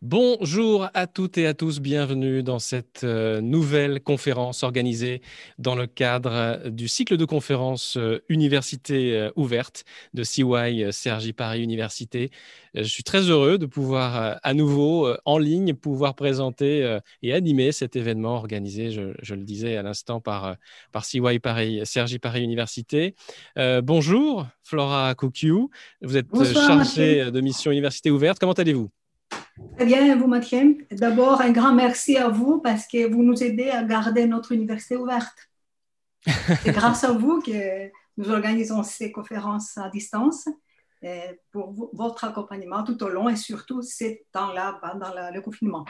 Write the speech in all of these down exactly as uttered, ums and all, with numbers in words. Bonjour à toutes et à tous, bienvenue dans cette nouvelle conférence organisée dans le cadre du cycle de conférences Université ouverte de C Y Cergy Paris Université. Je suis très heureux de pouvoir à nouveau en ligne pouvoir présenter et animer cet événement organisé, je, je le disais à l'instant, par, par C Y Paris, Cergy Paris Université. Euh, bonjour Flora Koukiou, vous êtes bonsoir, chargée Mathieu. de mission Université ouverte, comment allez-vous? Très bien, vous Mathieu. D'abord, un grand merci à vous parce que vous nous aidez à garder notre université ouverte. C'est grâce à vous que nous organisons ces conférences à distance pour votre accompagnement tout au long et surtout ces temps-là pendant le confinement.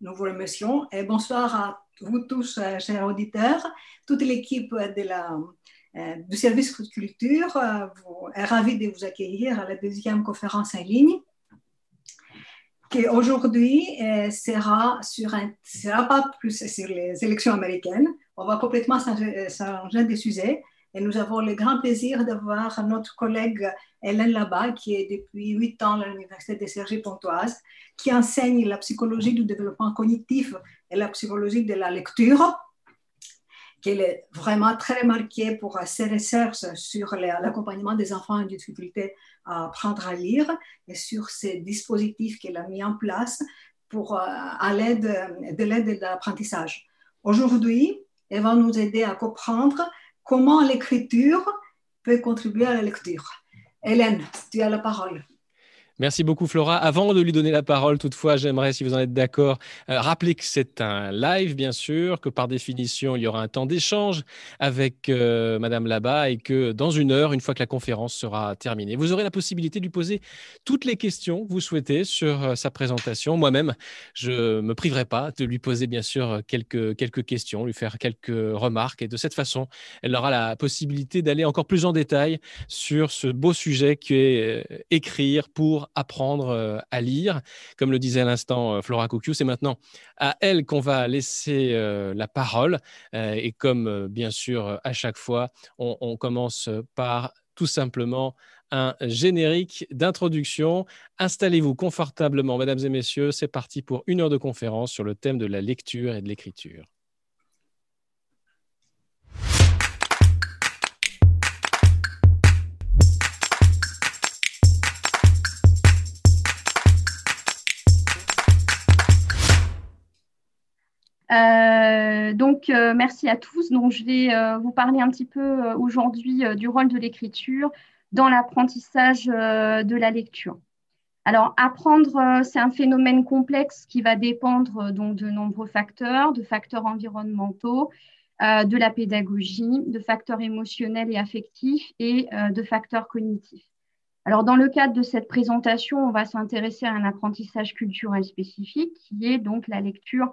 Nous vous remercions et bonsoir à vous tous, chers auditeurs, toute l'équipe de la... du service culture est ravie de vous accueillir à la deuxième conférence en ligne. Qui aujourd'hui sera sur un, sera pas plus sur les élections américaines. On va complètement changer de sujet et nous avons le grand plaisir d'avoir notre collègue Hélène Labat qui est depuis huit ans à l'université de Cergy-Pontoise, qui enseigne la psychologie du développement cognitif et la psychologie de la lecture. Qu'elle est vraiment très marquée pour ses recherches sur l'accompagnement des enfants en difficulté à apprendre à lire et sur ces dispositifs qu'elle a mis en place pour, à l'aide de l'aide de l'apprentissage. Aujourd'hui, elle va nous aider à comprendre comment l'écriture peut contribuer à la lecture. Hélène, tu as la parole. Merci beaucoup Flora. Avant de lui donner la parole, toutefois, j'aimerais, si vous en êtes d'accord, euh, rappeler que c'est un live, bien sûr, que par définition, il y aura un temps d'échange avec euh, Madame Labat et que dans une heure, une fois que la conférence sera terminée, vous aurez la possibilité de lui poser toutes les questions que vous souhaitez sur euh, sa présentation. Moi-même, je ne me priverai pas de lui poser, bien sûr, quelques, quelques questions, lui faire quelques remarques et de cette façon, elle aura la possibilité d'aller encore plus en détail sur ce beau sujet qui est euh, écrire pour apprendre à lire. Comme le disait à l'instant Flora Koukiou, c'est maintenant à elle qu'on va laisser la parole. Et comme bien sûr à chaque fois, on, on commence par tout simplement un générique d'introduction. Installez-vous confortablement, mesdames et messieurs, c'est parti pour une heure de conférence sur le thème de la lecture et de l'écriture. Euh, donc euh, merci à tous. Donc, je vais euh, vous parler un petit peu euh, aujourd'hui euh, du rôle de l'écriture dans l'apprentissage euh, de la lecture. Alors apprendre, euh, c'est un phénomène complexe qui va dépendre euh, donc, de nombreux facteurs, de facteurs environnementaux, euh, de la pédagogie, de facteurs émotionnels et affectifs et euh, de facteurs cognitifs. Alors, dans le cadre de cette présentation, on va s'intéresser à un apprentissage culturel spécifique qui est donc la lecture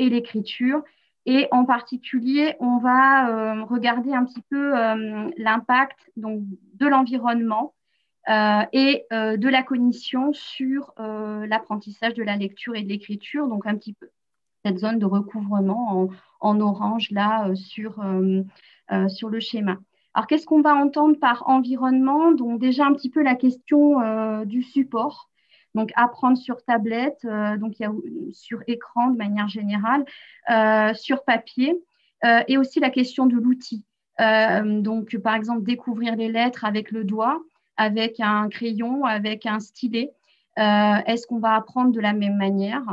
et l'écriture. Et en particulier, on va euh, regarder un petit peu euh, l'impact de l'environnement euh, et euh, de la cognition sur euh, l'apprentissage de la lecture et de l'écriture, donc un petit peu cette zone de recouvrement en, en orange là euh, sur, euh, euh, sur le schéma. Alors, qu'est-ce qu'on va entendre par environnement? Donc déjà un petit peu la question euh, du support. Donc, apprendre sur tablette, euh, donc il y a sur écran de manière générale, euh, sur papier, euh, et aussi la question de l'outil. Euh, donc, par exemple, découvrir les lettres avec le doigt, avec un crayon, avec un stylet. Euh, Est-ce qu'on va apprendre de la même manière?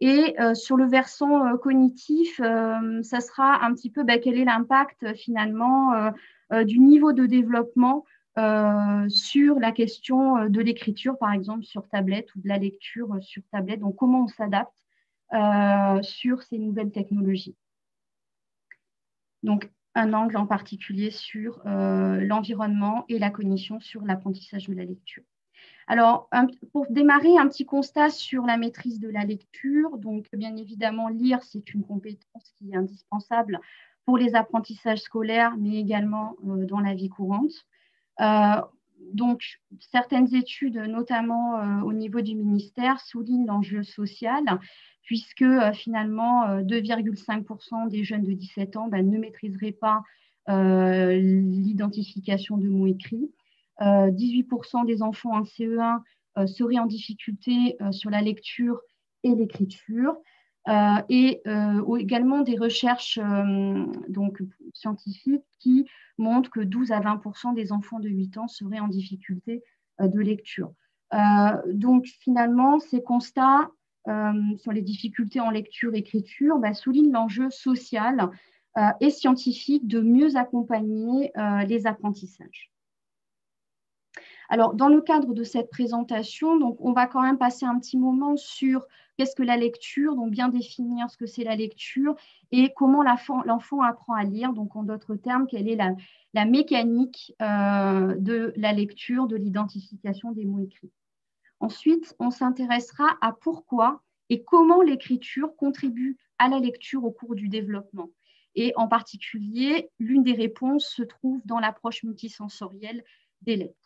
Et euh, sur le versant euh, cognitif, euh, ça sera un petit peu bah, quel est l'impact finalement euh, euh, du niveau de développement Euh, sur la question de l'écriture, par exemple, sur tablette ou de la lecture sur tablette. Donc, comment on s'adapte euh, sur ces nouvelles technologies. Donc, un angle en particulier sur euh, l'environnement et la cognition sur l'apprentissage de la lecture. Alors, un, pour démarrer, un petit constat sur la maîtrise de la lecture. Donc, bien évidemment, lire, c'est une compétence qui est indispensable pour les apprentissages scolaires, mais également euh, dans la vie courante. Euh, donc, certaines études, notamment euh, au niveau du ministère, soulignent l'enjeu social, puisque euh, finalement, euh, deux virgule cinq pour cent des jeunes de dix-sept ans ben, ne maîtriseraient pas euh, l'identification de mots écrits. Euh, dix-huit pour cent des enfants en C E un euh, seraient en difficulté euh, sur la lecture et l'écriture, euh, et euh, également des recherches euh, donc, scientifiques qui montrent que douze à vingt pour cent des enfants de huit ans seraient en difficulté euh, de lecture. Euh, donc finalement, ces constats euh, sur les difficultés en lecture-écriture bah, soulignent l'enjeu social euh, et scientifique de mieux accompagner euh, les apprentissages. Alors, dans le cadre de cette présentation, donc, on va quand même passer un petit moment sur qu'est-ce que la lecture, donc bien définir ce que c'est la lecture et comment l'enfant apprend à lire, donc en d'autres termes, quelle est la, la mécanique euh, de la lecture, de l'identification des mots écrits. Ensuite, on s'intéressera à pourquoi et comment l'écriture contribue à la lecture au cours du développement. Et en particulier, l'une des réponses se trouve dans l'approche multisensorielle des lettres.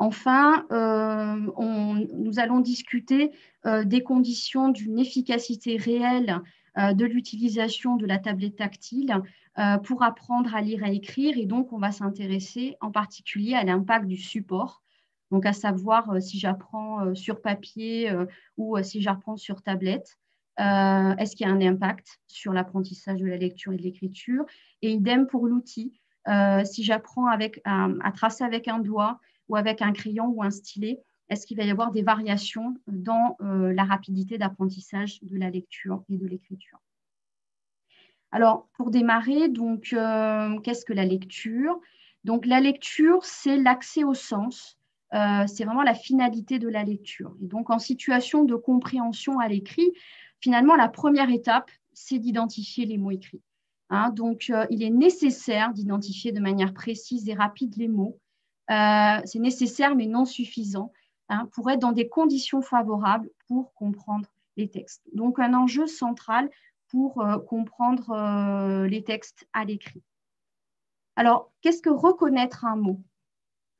Enfin, euh, on, nous allons discuter euh, des conditions d'une efficacité réelle euh, de l'utilisation de la tablette tactile euh, pour apprendre à lire et à écrire. Et donc, on va s'intéresser en particulier à l'impact du support, donc à savoir euh, si j'apprends euh, sur papier euh, ou euh, si j'apprends sur tablette. Euh, est-ce qu'il y a un impact sur l'apprentissage de la lecture et de l'écriture? Et idem pour l'outil, euh, si j'apprends avec, à, à tracer avec un doigt, ou avec un crayon ou un stylet, est-ce qu'il va y avoir des variations dans euh, la rapidité d'apprentissage de la lecture et de l'écriture? Alors, pour démarrer, donc, euh, qu'est-ce que la lecture? Donc, la lecture, c'est l'accès au sens, euh, c'est vraiment la finalité de la lecture. Et donc, en situation de compréhension à l'écrit, finalement, la première étape, c'est d'identifier les mots écrits. Hein, donc, euh, il est nécessaire d'identifier de manière précise et rapide les mots. Euh, c'est nécessaire mais non suffisant hein, pour être dans des conditions favorables pour comprendre les textes. Donc, un enjeu central pour euh, comprendre euh, les textes à l'écrit. Alors, qu'est-ce que reconnaître un mot?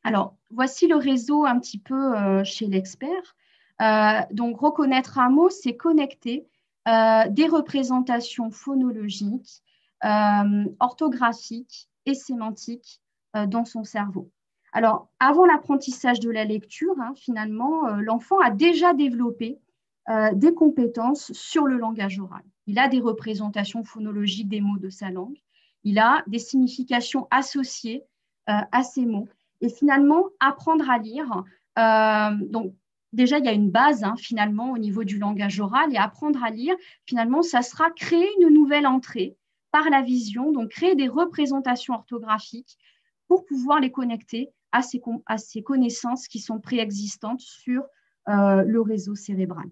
Alors, voici le réseau un petit peu euh, chez l'expert. Euh, donc, reconnaître un mot, c'est connecter euh, des représentations phonologiques, euh, orthographiques et sémantiques euh, dans son cerveau. Alors, avant l'apprentissage de la lecture, hein, finalement, euh, l'enfant a déjà développé euh, des compétences sur le langage oral. Il a des représentations phonologiques des mots de sa langue. Il a des significations associées euh, à ces mots. Et finalement, apprendre à lire, euh, donc déjà, il y a une base, hein, finalement, au niveau du langage oral. Et apprendre à lire, finalement, ça sera créer une nouvelle entrée par la vision, donc créer des représentations orthographiques pour pouvoir les connecter à ces, à ces connaissances qui sont préexistantes sur euh, le réseau cérébral.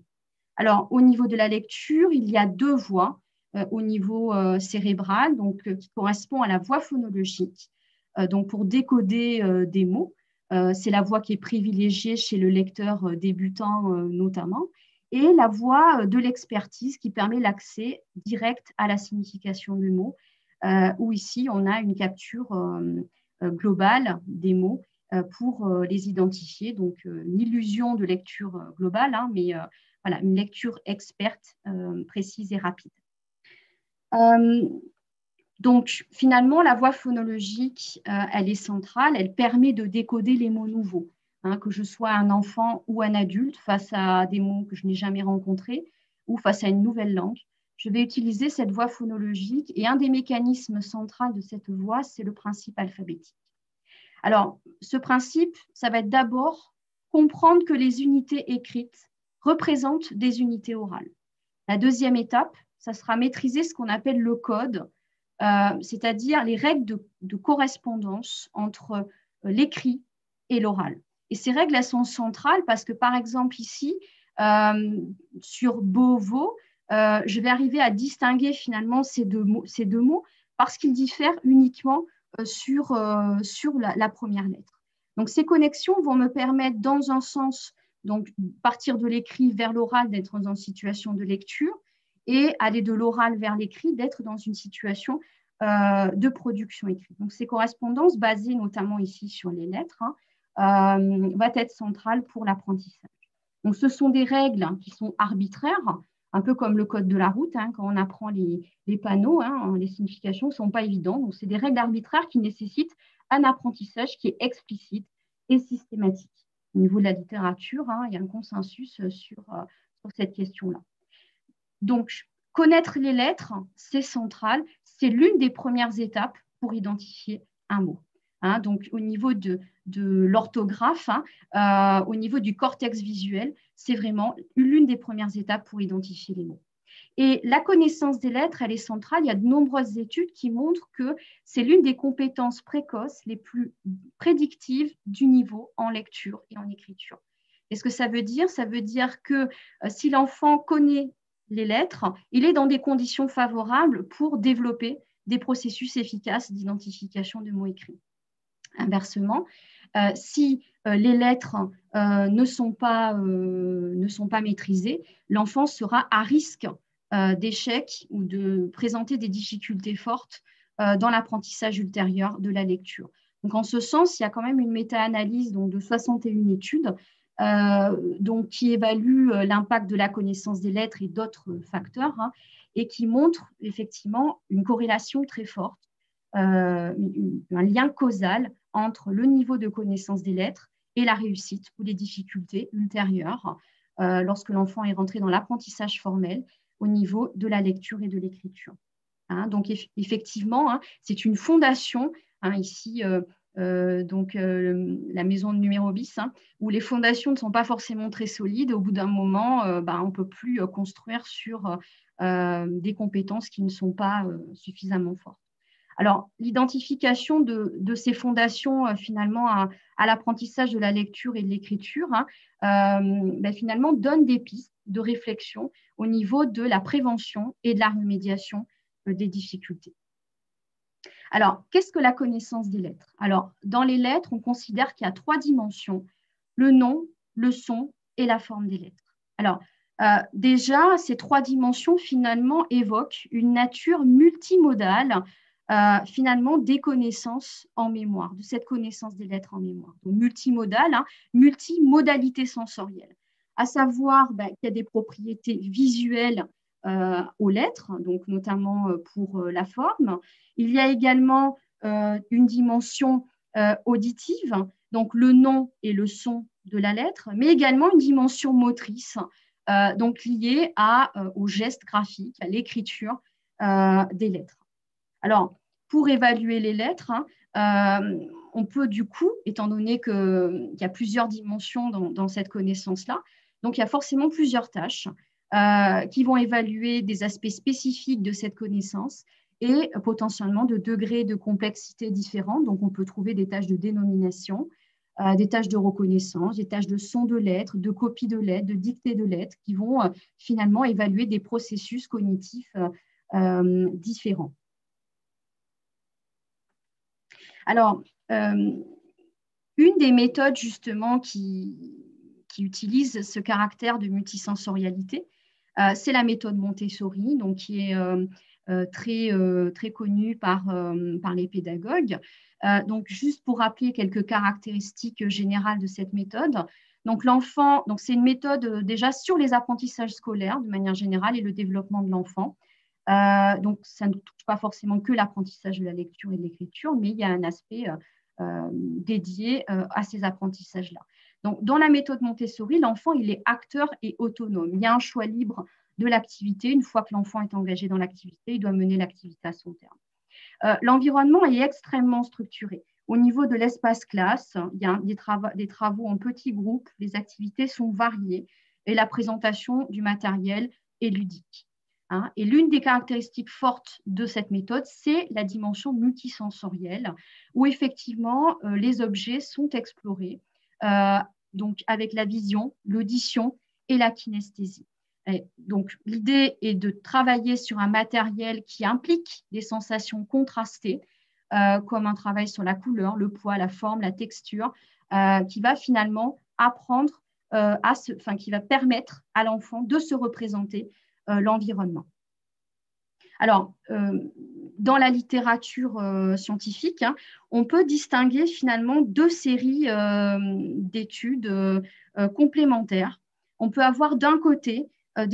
Alors, au niveau de la lecture, il y a deux voies euh, au niveau euh, cérébral, donc, euh, qui correspond à la voie phonologique. Euh, donc, pour décoder euh, des mots, euh, c'est la voie qui est privilégiée chez le lecteur euh, débutant euh, notamment, et la voie euh, de l'expertise qui permet l'accès direct à la signification du mot, euh, où ici, on a une capture euh, globale des mots pour les identifier, donc une illusion de lecture globale, hein, mais euh, voilà, une lecture experte, euh, précise et rapide. Euh, donc finalement, la voie phonologique, euh, elle est centrale, elle permet de décoder les mots nouveaux, hein, que je sois un enfant ou un adulte face à des mots que je n'ai jamais rencontrés ou face à une nouvelle langue. Je vais utiliser cette voie phonologique et un des mécanismes centraux de cette voie, c'est le principe alphabétique. Alors, ce principe, ça va être d'abord comprendre que les unités écrites représentent des unités orales. La deuxième étape, ça sera maîtriser ce qu'on appelle le code, euh, c'est-à-dire les règles de, de correspondance entre l'écrit et l'oral. Et ces règles, elles sont centrales parce que, par exemple, ici, euh, sur Beauvau, Euh, je vais arriver à distinguer finalement ces deux mots, ces deux mots parce qu'ils diffèrent uniquement euh, sur, euh, sur la, la première lettre. Donc, ces connexions vont me permettre, dans un sens, donc partir de l'écrit vers l'oral, d'être dans une situation de lecture, et aller de l'oral vers l'écrit, d'être dans une situation euh, de production écrite. Donc, ces correspondances, basées notamment ici sur les lettres, hein, euh, vont être centrales pour l'apprentissage. Donc, ce sont des règles hein, qui sont arbitraires, un peu comme le code de la route, hein, quand on apprend les, les panneaux, hein, les significations ne sont pas évidentes. Donc, c'est des règles arbitraires qui nécessitent un apprentissage qui est explicite et systématique. Au niveau de la littérature, hein, il y a un consensus sur, sur pour cette question-là. Donc, connaître les lettres, c'est central. C'est l'une des premières étapes pour identifier un mot. Hein, donc, au niveau de, de l'orthographe, hein, euh, au niveau du cortex visuel, c'est vraiment l'une des premières étapes pour identifier les mots. Et la connaissance des lettres, elle est centrale. Il y a de nombreuses études qui montrent que c'est l'une des compétences précoces les plus prédictives du niveau en lecture et en écriture. Qu'est-ce que ça veut dire? Ça veut dire que euh, si l'enfant connaît les lettres, il est dans des conditions favorables pour développer des processus efficaces d'identification de mots écrits. Inversement, euh, si euh, les lettres euh, ne sont pas, euh, ne sont pas maîtrisées, l'enfant sera à risque euh, d'échec ou de présenter des difficultés fortes euh, dans l'apprentissage ultérieur de la lecture. Donc, en ce sens, il y a quand même une méta-analyse de soixante et une études euh, donc, qui évalue l'impact de la connaissance des lettres et d'autres facteurs hein, et qui montre effectivement une corrélation très forte, euh, une, un lien causal entre le niveau de connaissance des lettres et la réussite ou les difficultés ultérieures euh, lorsque l'enfant est rentré dans l'apprentissage formel au niveau de la lecture et de l'écriture. Hein, donc, eff effectivement, hein, c'est une fondation, hein, ici, euh, euh, donc, euh, la maison numéro dix, hein, où les fondations ne sont pas forcément très solides. Au bout d'un moment, euh, bah, on ne peut plus euh, construire sur euh, des compétences qui ne sont pas euh, suffisamment fortes. Alors, l'identification de, de ces fondations, euh, finalement, à, à l'apprentissage de la lecture et de l'écriture, hein, euh, ben, finalement, donne des pistes de réflexion au niveau de la prévention et de la remédiation euh, des difficultés. Alors, qu'est-ce que la connaissance des lettres? Alors, dans les lettres, on considère qu'il y a trois dimensions, le nom, le son et la forme des lettres. Alors, Euh, déjà, ces trois dimensions, finalement, évoquent une nature multimodale, euh, finalement, des connaissances en mémoire, de cette connaissance des lettres en mémoire. Donc, multimodale, hein, multimodalité sensorielle, à savoir bah, qu'il y a des propriétés visuelles euh, aux lettres, donc notamment euh, pour euh, la forme. Il y a également euh, une dimension euh, auditive, donc le nom et le son de la lettre, mais également une dimension motrice, Euh, donc lié à, euh, aux gestes graphiques, à l'écriture euh, des lettres. Alors, pour évaluer les lettres, hein, euh, on peut du coup, étant donné qu'il y a plusieurs dimensions dans, dans cette connaissance-là, donc il y a forcément plusieurs tâches euh, qui vont évaluer des aspects spécifiques de cette connaissance et euh, potentiellement de degrés de complexité différents. Donc, on peut trouver des tâches de dénomination, Euh, des tâches de reconnaissance, des tâches de son de lettres, de copie de lettres, de dictée de lettres, qui vont euh, finalement évaluer des processus cognitifs euh, euh, différents. Alors, euh, une des méthodes justement qui, qui utilise ce caractère de multisensorialité, euh, c'est la méthode Montessori, donc qui est euh, euh, très, euh, très connue par, euh, par les pédagogues. Euh, donc, juste pour rappeler quelques caractéristiques générales de cette méthode. Donc, l'enfant, donc c'est une méthode déjà sur les apprentissages scolaires de manière générale et le développement de l'enfant. Euh, donc, ça ne touche pas forcément que l'apprentissage de la lecture et de l'écriture, mais il y a un aspect euh, euh, dédié euh, à ces apprentissages-là. Donc, dans la méthode Montessori, l'enfant, il est acteur et autonome. Il y a un choix libre de l'activité. Une fois que l'enfant est engagé dans l'activité, il doit mener l'activité à son terme. Euh, l'environnement est extrêmement structuré. Au niveau de l'espace classe, il y a des, trava des travaux en petits groupes, les activités sont variées et la présentation du matériel est ludique. Hein. Et l'une des caractéristiques fortes de cette méthode, c'est la dimension multisensorielle où effectivement euh, les objets sont explorés euh, donc avec la vision, l'audition et la kinesthésie. Et donc, l'idée est de travailler sur un matériel qui implique des sensations contrastées, euh, comme un travail sur la couleur, le poids, la forme, la texture, euh, qui va finalement apprendre, euh, à se, enfin, qui va permettre à l'enfant de se représenter euh, l'environnement. Alors, euh, dans la littérature euh, scientifique, hein, on peut distinguer finalement deux séries euh, d'études euh, euh, complémentaires. On peut avoir d'un côté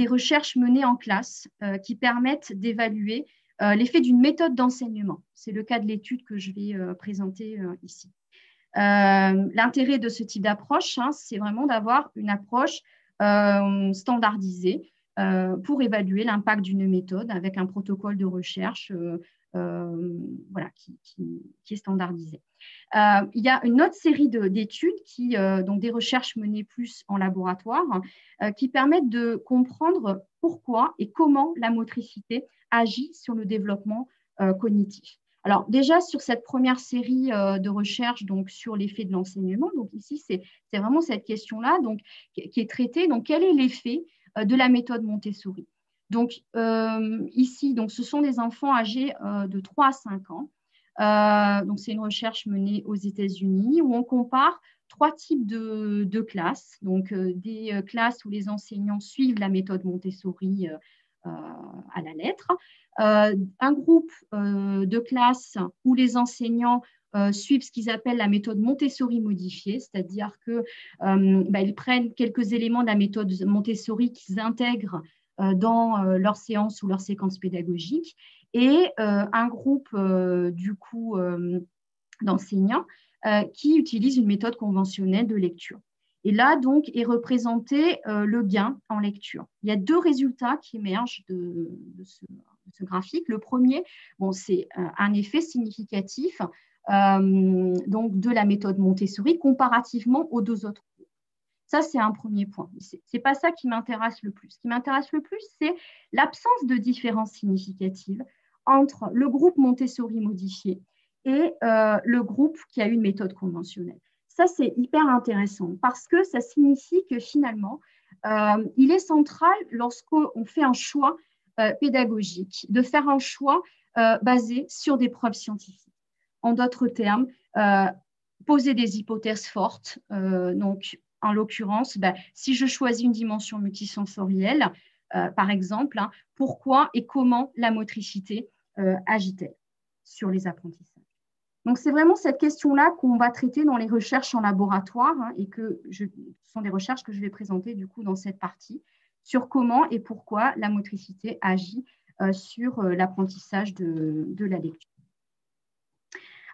des recherches menées en classe euh, qui permettent d'évaluer euh, l'effet d'une méthode d'enseignement. C'est le cas de l'étude que je vais euh, présenter euh, ici. Euh, L'intérêt de ce type d'approche, hein, c'est vraiment d'avoir une approche euh, standardisés euh, pour évaluer l'impact d'une méthode avec un protocole de recherche euh, euh, voilà, qui, qui, qui est standardisé. Euh, il y a une autre série d'études, de, euh, donc des recherches menées plus en laboratoire, euh, qui permettent de comprendre pourquoi et comment la motricité agit sur le développement euh, cognitif. Alors déjà sur cette première série de recherches donc sur l'effet de l'enseignement, donc ici c'est vraiment cette question-là donc qui est traitée. Donc quel est l'effet de la méthode Montessori? Donc euh, ici donc ce sont des enfants âgés euh, de trois à cinq ans. Euh, donc c'est une recherche menée aux États-Unis où on compare trois types de, de classes, donc euh, des classes où les enseignants suivent la méthode Montessori euh, Euh, à la lettre, euh, un groupe euh, de classe où les enseignants euh, suivent ce qu'ils appellent la méthode Montessori modifiée, c'est-à-dire qu'ils euh, bah, prennent quelques éléments de la méthode Montessori qu'ils intègrent euh, dans euh, leur séance ou leur séquence pédagogique, et euh, un groupe euh, du coup euh, d'enseignants euh, qui utilisent une méthode conventionnelle de lecture. Et là, donc, est représenté euh, le gain en lecture. Il y a deux résultats qui émergent de, de, ce, de ce graphique. Le premier, bon, c'est euh, un effet significatif euh, donc de la méthode Montessori comparativement aux deux autres. Ça, c'est un premier point. Ce n'est pas ça qui m'intéresse le plus. Ce qui m'intéresse le plus, c'est l'absence de différence significative entre le groupe Montessori modifié et euh, le groupe qui a une méthode conventionnelle. Ça, c'est hyper intéressant parce que ça signifie que finalement, euh, il est central lorsqu'on fait un choix euh, pédagogique, de faire un choix euh, basé sur des preuves scientifiques. En d'autres termes, euh, poser des hypothèses fortes. Euh, donc, en l'occurrence, ben, si je choisis une dimension multisensorielle, euh, par exemple, hein, pourquoi et comment la motricité euh, agit-elle sur les apprentissages? Donc, c'est vraiment cette question-là qu'on va traiter dans les recherches en laboratoire hein, et que je, ce sont des recherches que je vais présenter du coup dans cette partie sur comment et pourquoi la motricité agit euh, sur euh, l'apprentissage de, de la lecture.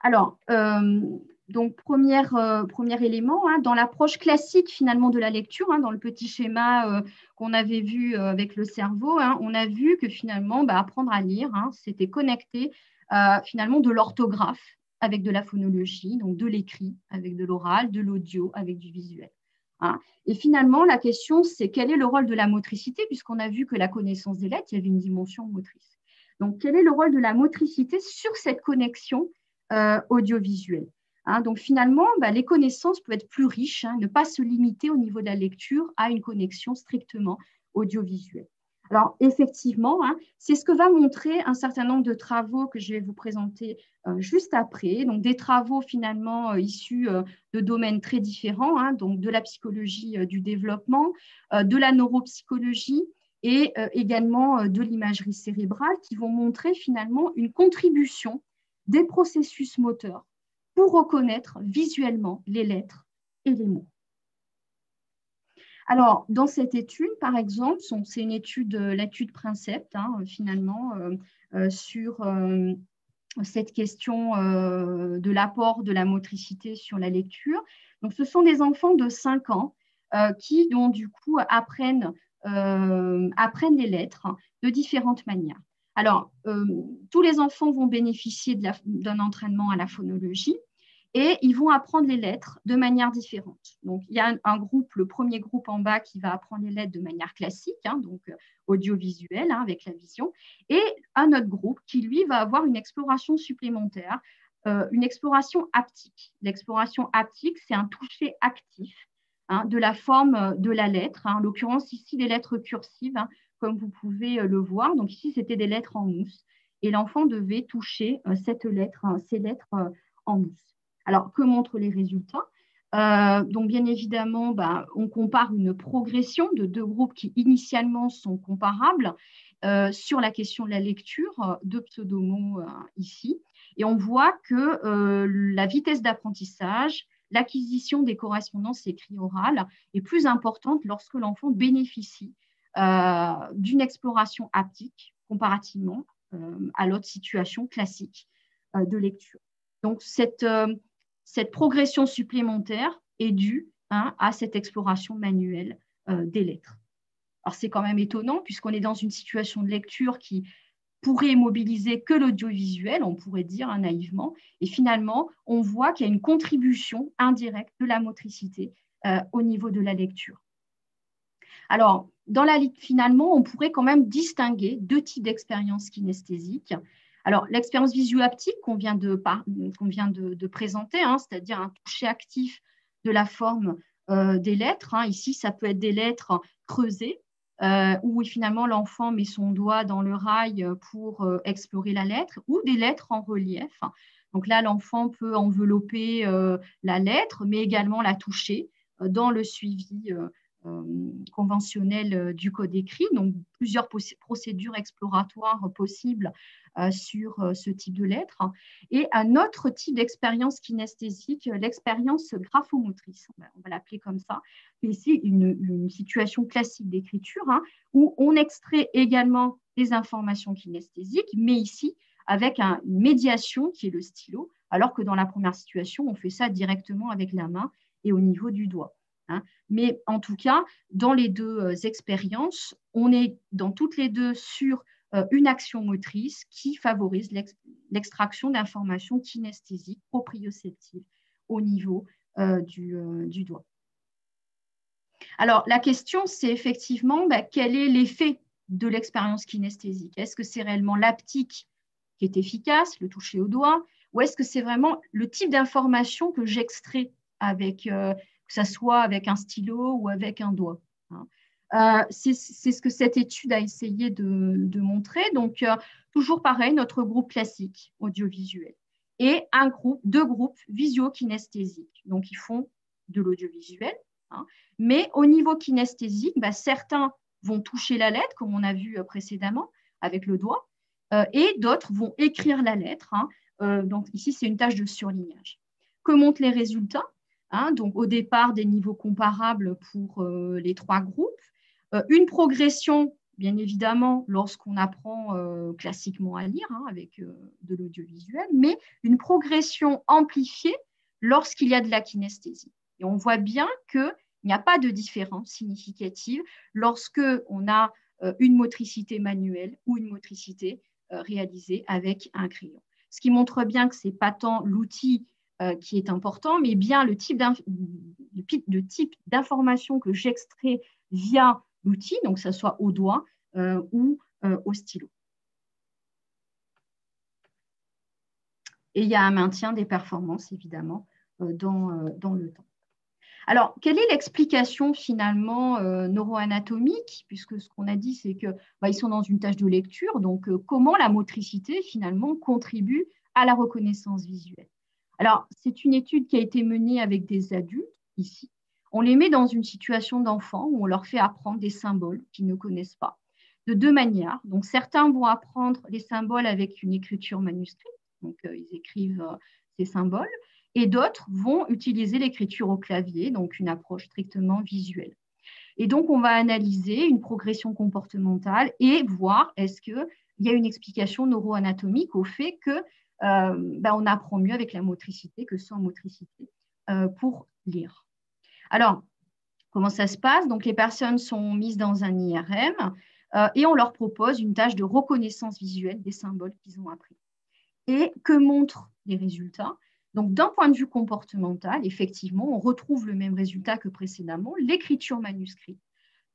Alors, euh, donc, première, euh, premier élément, hein, dans l'approche classique finalement de la lecture, hein, dans le petit schéma euh, qu'on avait vu euh, avec le cerveau, hein, on a vu que finalement, bah, apprendre à lire, hein, c'était connecté euh, finalement de l'orthographe avec de la phonologie, donc de l'écrit, avec de l'oral, de l'audio, avec du visuel. Hein. Et finalement, la question, c'est quel est le rôle de la motricité, puisqu'on a vu que la connaissance des lettres, il y avait une dimension motrice. Donc, quel est le rôle de la motricité sur cette connexion euh, audiovisuelle hein. Donc, finalement, bah, les connaissances peuvent être plus riches, hein, ne pas se limiter au niveau de la lecture à une connexion strictement audiovisuelle. Alors, effectivement, hein, c'est ce que va montrer un certain nombre de travaux que je vais vous présenter euh, juste après. Donc, des travaux finalement euh, issus euh, de domaines très différents, hein, donc de la psychologie euh, du développement, euh, de la neuropsychologie et euh, également euh, de l'imagerie cérébrale qui vont montrer finalement une contribution des processus moteurs pour reconnaître visuellement les lettres et les mots. Alors, dans cette étude, par exemple, c'est une étude, l'étude Princep, hein, finalement, euh, euh, sur euh, cette question euh, de l'apport de la motricité sur la lecture. Donc, ce sont des enfants de cinq ans euh, qui, dont, du coup, apprennent, euh, apprennent les lettres hein, de différentes manières. Alors, euh, tous les enfants vont bénéficier d'un entraînement à la phonologie. Et ils vont apprendre les lettres de manière différente. Donc, il y a un groupe, le premier groupe en bas qui va apprendre les lettres de manière classique, hein, donc audiovisuelle, hein, avec la vision, et un autre groupe qui, lui, va avoir une exploration supplémentaire, euh, une exploration haptique. L'exploration haptique, c'est un toucher actif hein, de la forme de la lettre, hein, en l'occurrence ici des lettres cursives, hein, comme vous pouvez le voir. Donc, ici, c'était des lettres en mousse, et l'enfant devait toucher euh, cette lettre, hein, ces lettres euh, en mousse. Alors, que montrent les résultats? euh, Donc, bien évidemment, bah, on compare une progression de deux groupes qui, initialement, sont comparables euh, sur la question de la lecture, de pseudomots euh, ici. Et on voit que euh, la vitesse d'apprentissage, l'acquisition des correspondances écrites orales est plus importante lorsque l'enfant bénéficie euh, d'une exploration haptique comparativement euh, à l'autre situation classique euh, de lecture. Donc, cette... Euh, Cette progression supplémentaire est due hein, à cette exploration manuelle euh, des lettres. Alors, c'est quand même étonnant puisqu'on est dans une situation de lecture qui pourrait mobiliser que l'audiovisuel, on pourrait dire hein, naïvement, et finalement, on voit qu'il y a une contribution indirecte de la motricité euh, au niveau de la lecture. Alors, dans la finalement, on pourrait quand même distinguer deux types d'expériences kinesthésiques. Alors, l'expérience visuo-haptique qu'on vient de, qu'on vient de, de présenter, hein, c'est-à-dire un toucher actif de la forme euh, des lettres. Hein. Ici, ça peut être des lettres creusées, euh, où finalement l'enfant met son doigt dans le rail pour euh, explorer la lettre, ou des lettres en relief. Donc là, l'enfant peut envelopper euh, la lettre, mais également la toucher euh, dans le suivi euh, conventionnel du code écrit, donc plusieurs procédures exploratoires possibles sur ce type de lettres. Et un autre type d'expérience kinesthésique, l'expérience graphomotrice, on va l'appeler comme ça. Et ici, une, une situation classique d'écriture hein, où on extrait également des informations kinesthésiques, mais ici avec un, une médiation qui est le stylo, alors que dans la première situation, on fait ça directement avec la main et au niveau du doigt. Hein, mais en tout cas, dans les deux euh, expériences, on est dans toutes les deux sur euh, une action motrice qui favorise l'extraction d'informations kinesthésiques proprioceptives au niveau euh, du, euh, du doigt. Alors, la question, c'est effectivement bah, quel est l'effet de l'expérience kinesthésique? Est-ce que c'est réellement l'haptique qui est efficace, le toucher au doigt, ou est-ce que c'est vraiment le type d'information que j'extrais avec... Euh, que ce soit avec un stylo ou avec un doigt. Euh, c'est ce que cette étude a essayé de, de montrer. Donc, euh, toujours pareil, notre groupe classique audiovisuel et un groupe, deux groupes visio-kinesthésiques. Donc, ils font de l'audiovisuel, hein, mais au niveau kinesthésique, bah, certains vont toucher la lettre, comme on a vu précédemment, avec le doigt, euh, et d'autres vont écrire la lettre. Hein. Euh, donc, ici, c'est une tâche de surlignage. Que montrent les résultats? Hein, donc, au départ, des niveaux comparables pour euh, les trois groupes. Euh, une progression, bien évidemment, lorsqu'on apprend euh, classiquement à lire hein, avec euh, de l'audiovisuel, mais une progression amplifiée lorsqu'il y a de la kinesthésie. Et on voit bien qu'il n'y a pas de différence significative lorsque on a euh, une motricité manuelle ou une motricité euh, réalisée avec un crayon. Ce qui montre bien que ce n'est pas tant l'outil qui est important, mais bien le type d'information que j'extrais via l'outil, donc que ce soit au doigt euh, ou euh, au stylo. Et il y a un maintien des performances, évidemment, euh, dans, euh, dans le temps. Alors, quelle est l'explication finalement euh, neuroanatomique? Puisque ce qu'on a dit, c'est qu'ils bah, sont dans une tâche de lecture, donc euh, comment la motricité finalement contribue à la reconnaissance visuelle? Alors, c'est une étude qui a été menée avec des adultes, ici. On les met dans une situation d'enfant où on leur fait apprendre des symboles qu'ils ne connaissent pas, de deux manières. Donc, certains vont apprendre les symboles avec une écriture manuscrite, donc euh, ils écrivent euh, ces symboles, et d'autres vont utiliser l'écriture au clavier, donc une approche strictement visuelle. Et donc, on va analyser une progression comportementale et voir est-ce qu'il y a une explication neuroanatomique au fait que Euh, ben on apprend mieux avec la motricité que sans motricité euh, pour lire. Alors, comment ça se passe? Donc, les personnes sont mises dans un I R M euh, et on leur propose une tâche de reconnaissance visuelle des symboles qu'ils ont appris. Et que montrent les résultats? Donc, d'un point de vue comportemental, effectivement, on retrouve le même résultat que précédemment. L'écriture manuscrite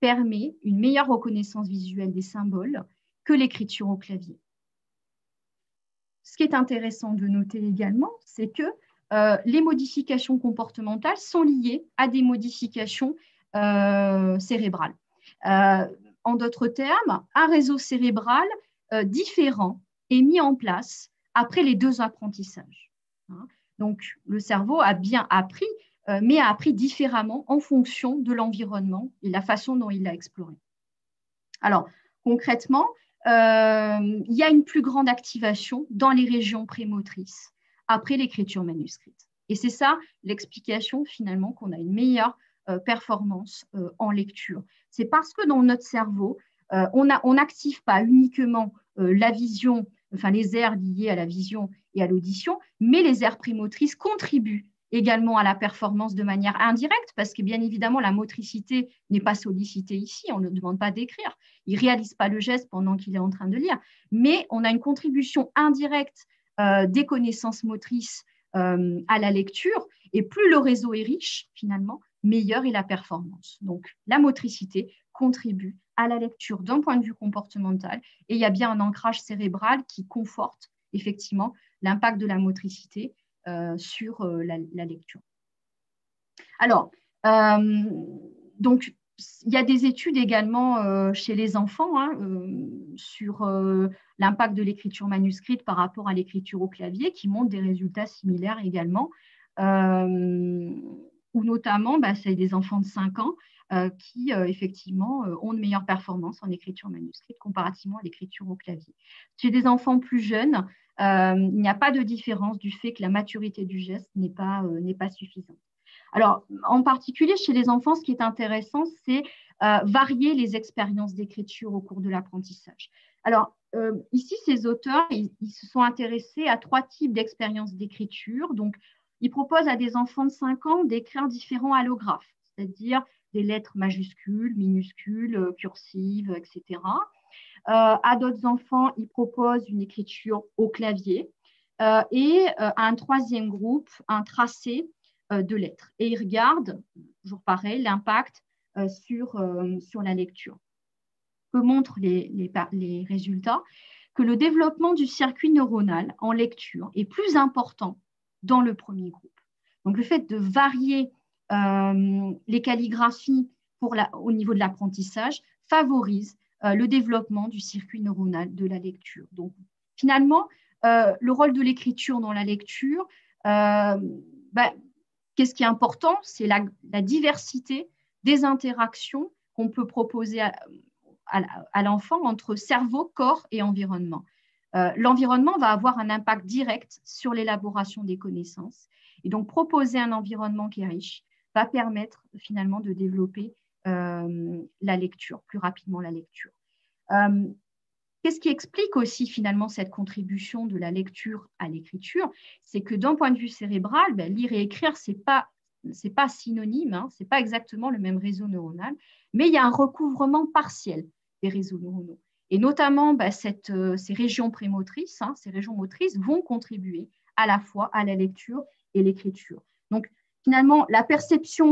permet une meilleure reconnaissance visuelle des symboles que l'écriture au clavier. Ce qui est intéressant de noter également, c'est que euh, les modifications comportementales sont liées à des modifications euh, cérébrales. Euh, en d'autres termes, un réseau cérébral euh, différent est mis en place après les deux apprentissages. Hein. Donc, le cerveau a bien appris, euh, mais a appris différemment en fonction de l'environnement et la façon dont il l'a exploré. Alors, concrètement, Euh, il y a une plus grande activation dans les régions prémotrices après l'écriture manuscrite. Et c'est ça l'explication finalement qu'on a une meilleure euh, performance euh, en lecture. C'est parce que dans notre cerveau, euh, on n'active on pas uniquement euh, la vision, enfin les aires liées à la vision et à l'audition, mais les aires prémotrices contribuent également à la performance de manière indirecte, parce que bien évidemment, la motricité n'est pas sollicitée ici, on ne demande pas d'écrire, il ne réalise pas le geste pendant qu'il est en train de lire, mais on a une contribution indirecte euh, des connaissances motrices euh, à la lecture, et plus le réseau est riche, finalement, meilleure est la performance. Donc, la motricité contribue à la lecture d'un point de vue comportemental, et il y a bien un ancrage cérébral qui conforte effectivement l'impact de la motricité Euh, sur euh, la, la lecture. Alors, euh, donc, il y a des études également euh, chez les enfants hein, euh, sur euh, l'impact de l'écriture manuscrite par rapport à l'écriture au clavier qui montrent des résultats similaires également, euh, où notamment, bah, c'est des enfants de cinq ans euh, qui, euh, effectivement, euh, ont de meilleures performances en écriture manuscrite comparativement à l'écriture au clavier. Chez des enfants plus jeunes, Euh, il n'y a pas de différence du fait que la maturité du geste n'est pas, euh, n'est pas suffisante. Alors, en particulier chez les enfants, ce qui est intéressant, c'est euh, varier les expériences d'écriture au cours de l'apprentissage. Alors, euh, ici, ces auteurs, ils, ils se sont intéressés à trois types d'expériences d'écriture. Donc, ils proposent à des enfants de cinq ans d'écrire différents allographes, c'est-à-dire des lettres majuscules, minuscules, cursives, et cetera. Euh, à d'autres enfants, ils proposent une écriture au clavier euh, et euh, à un troisième groupe, un tracé euh, de lettres. Et ils regardent, toujours pareil, l'impact euh, sur, euh, sur la lecture. Que montrent les, les, les résultats? Que le développement du circuit neuronal en lecture est plus important dans le premier groupe. Donc, le fait de varier euh, les calligraphies pour la, au niveau de l'apprentissage favorise le développement du circuit neuronal de la lecture. Donc, finalement, euh, le rôle de l'écriture dans la lecture, euh, ben, qu'est-ce qui est important? C'est la, la diversité des interactions qu'on peut proposer à, à, à l'enfant entre cerveau, corps et environnement. Euh, l'environnement va avoir un impact direct sur l'élaboration des connaissances. Et donc, proposer un environnement qui est riche va permettre finalement de développer Euh, la lecture, plus rapidement la lecture. Euh, Qu'est-ce qui explique aussi finalement cette contribution de la lecture à l'écriture? C'est que d'un point de vue cérébral, ben, lire et écrire, ce n'est pas, pas synonyme, hein, ce n'est pas exactement le même réseau neuronal, mais il y a un recouvrement partiel des réseaux neuronaux. Et notamment, ben, cette, euh, ces régions prémotrices, hein, ces régions motrices vont contribuer à la fois à la lecture et l'écriture. Donc, finalement, la perception.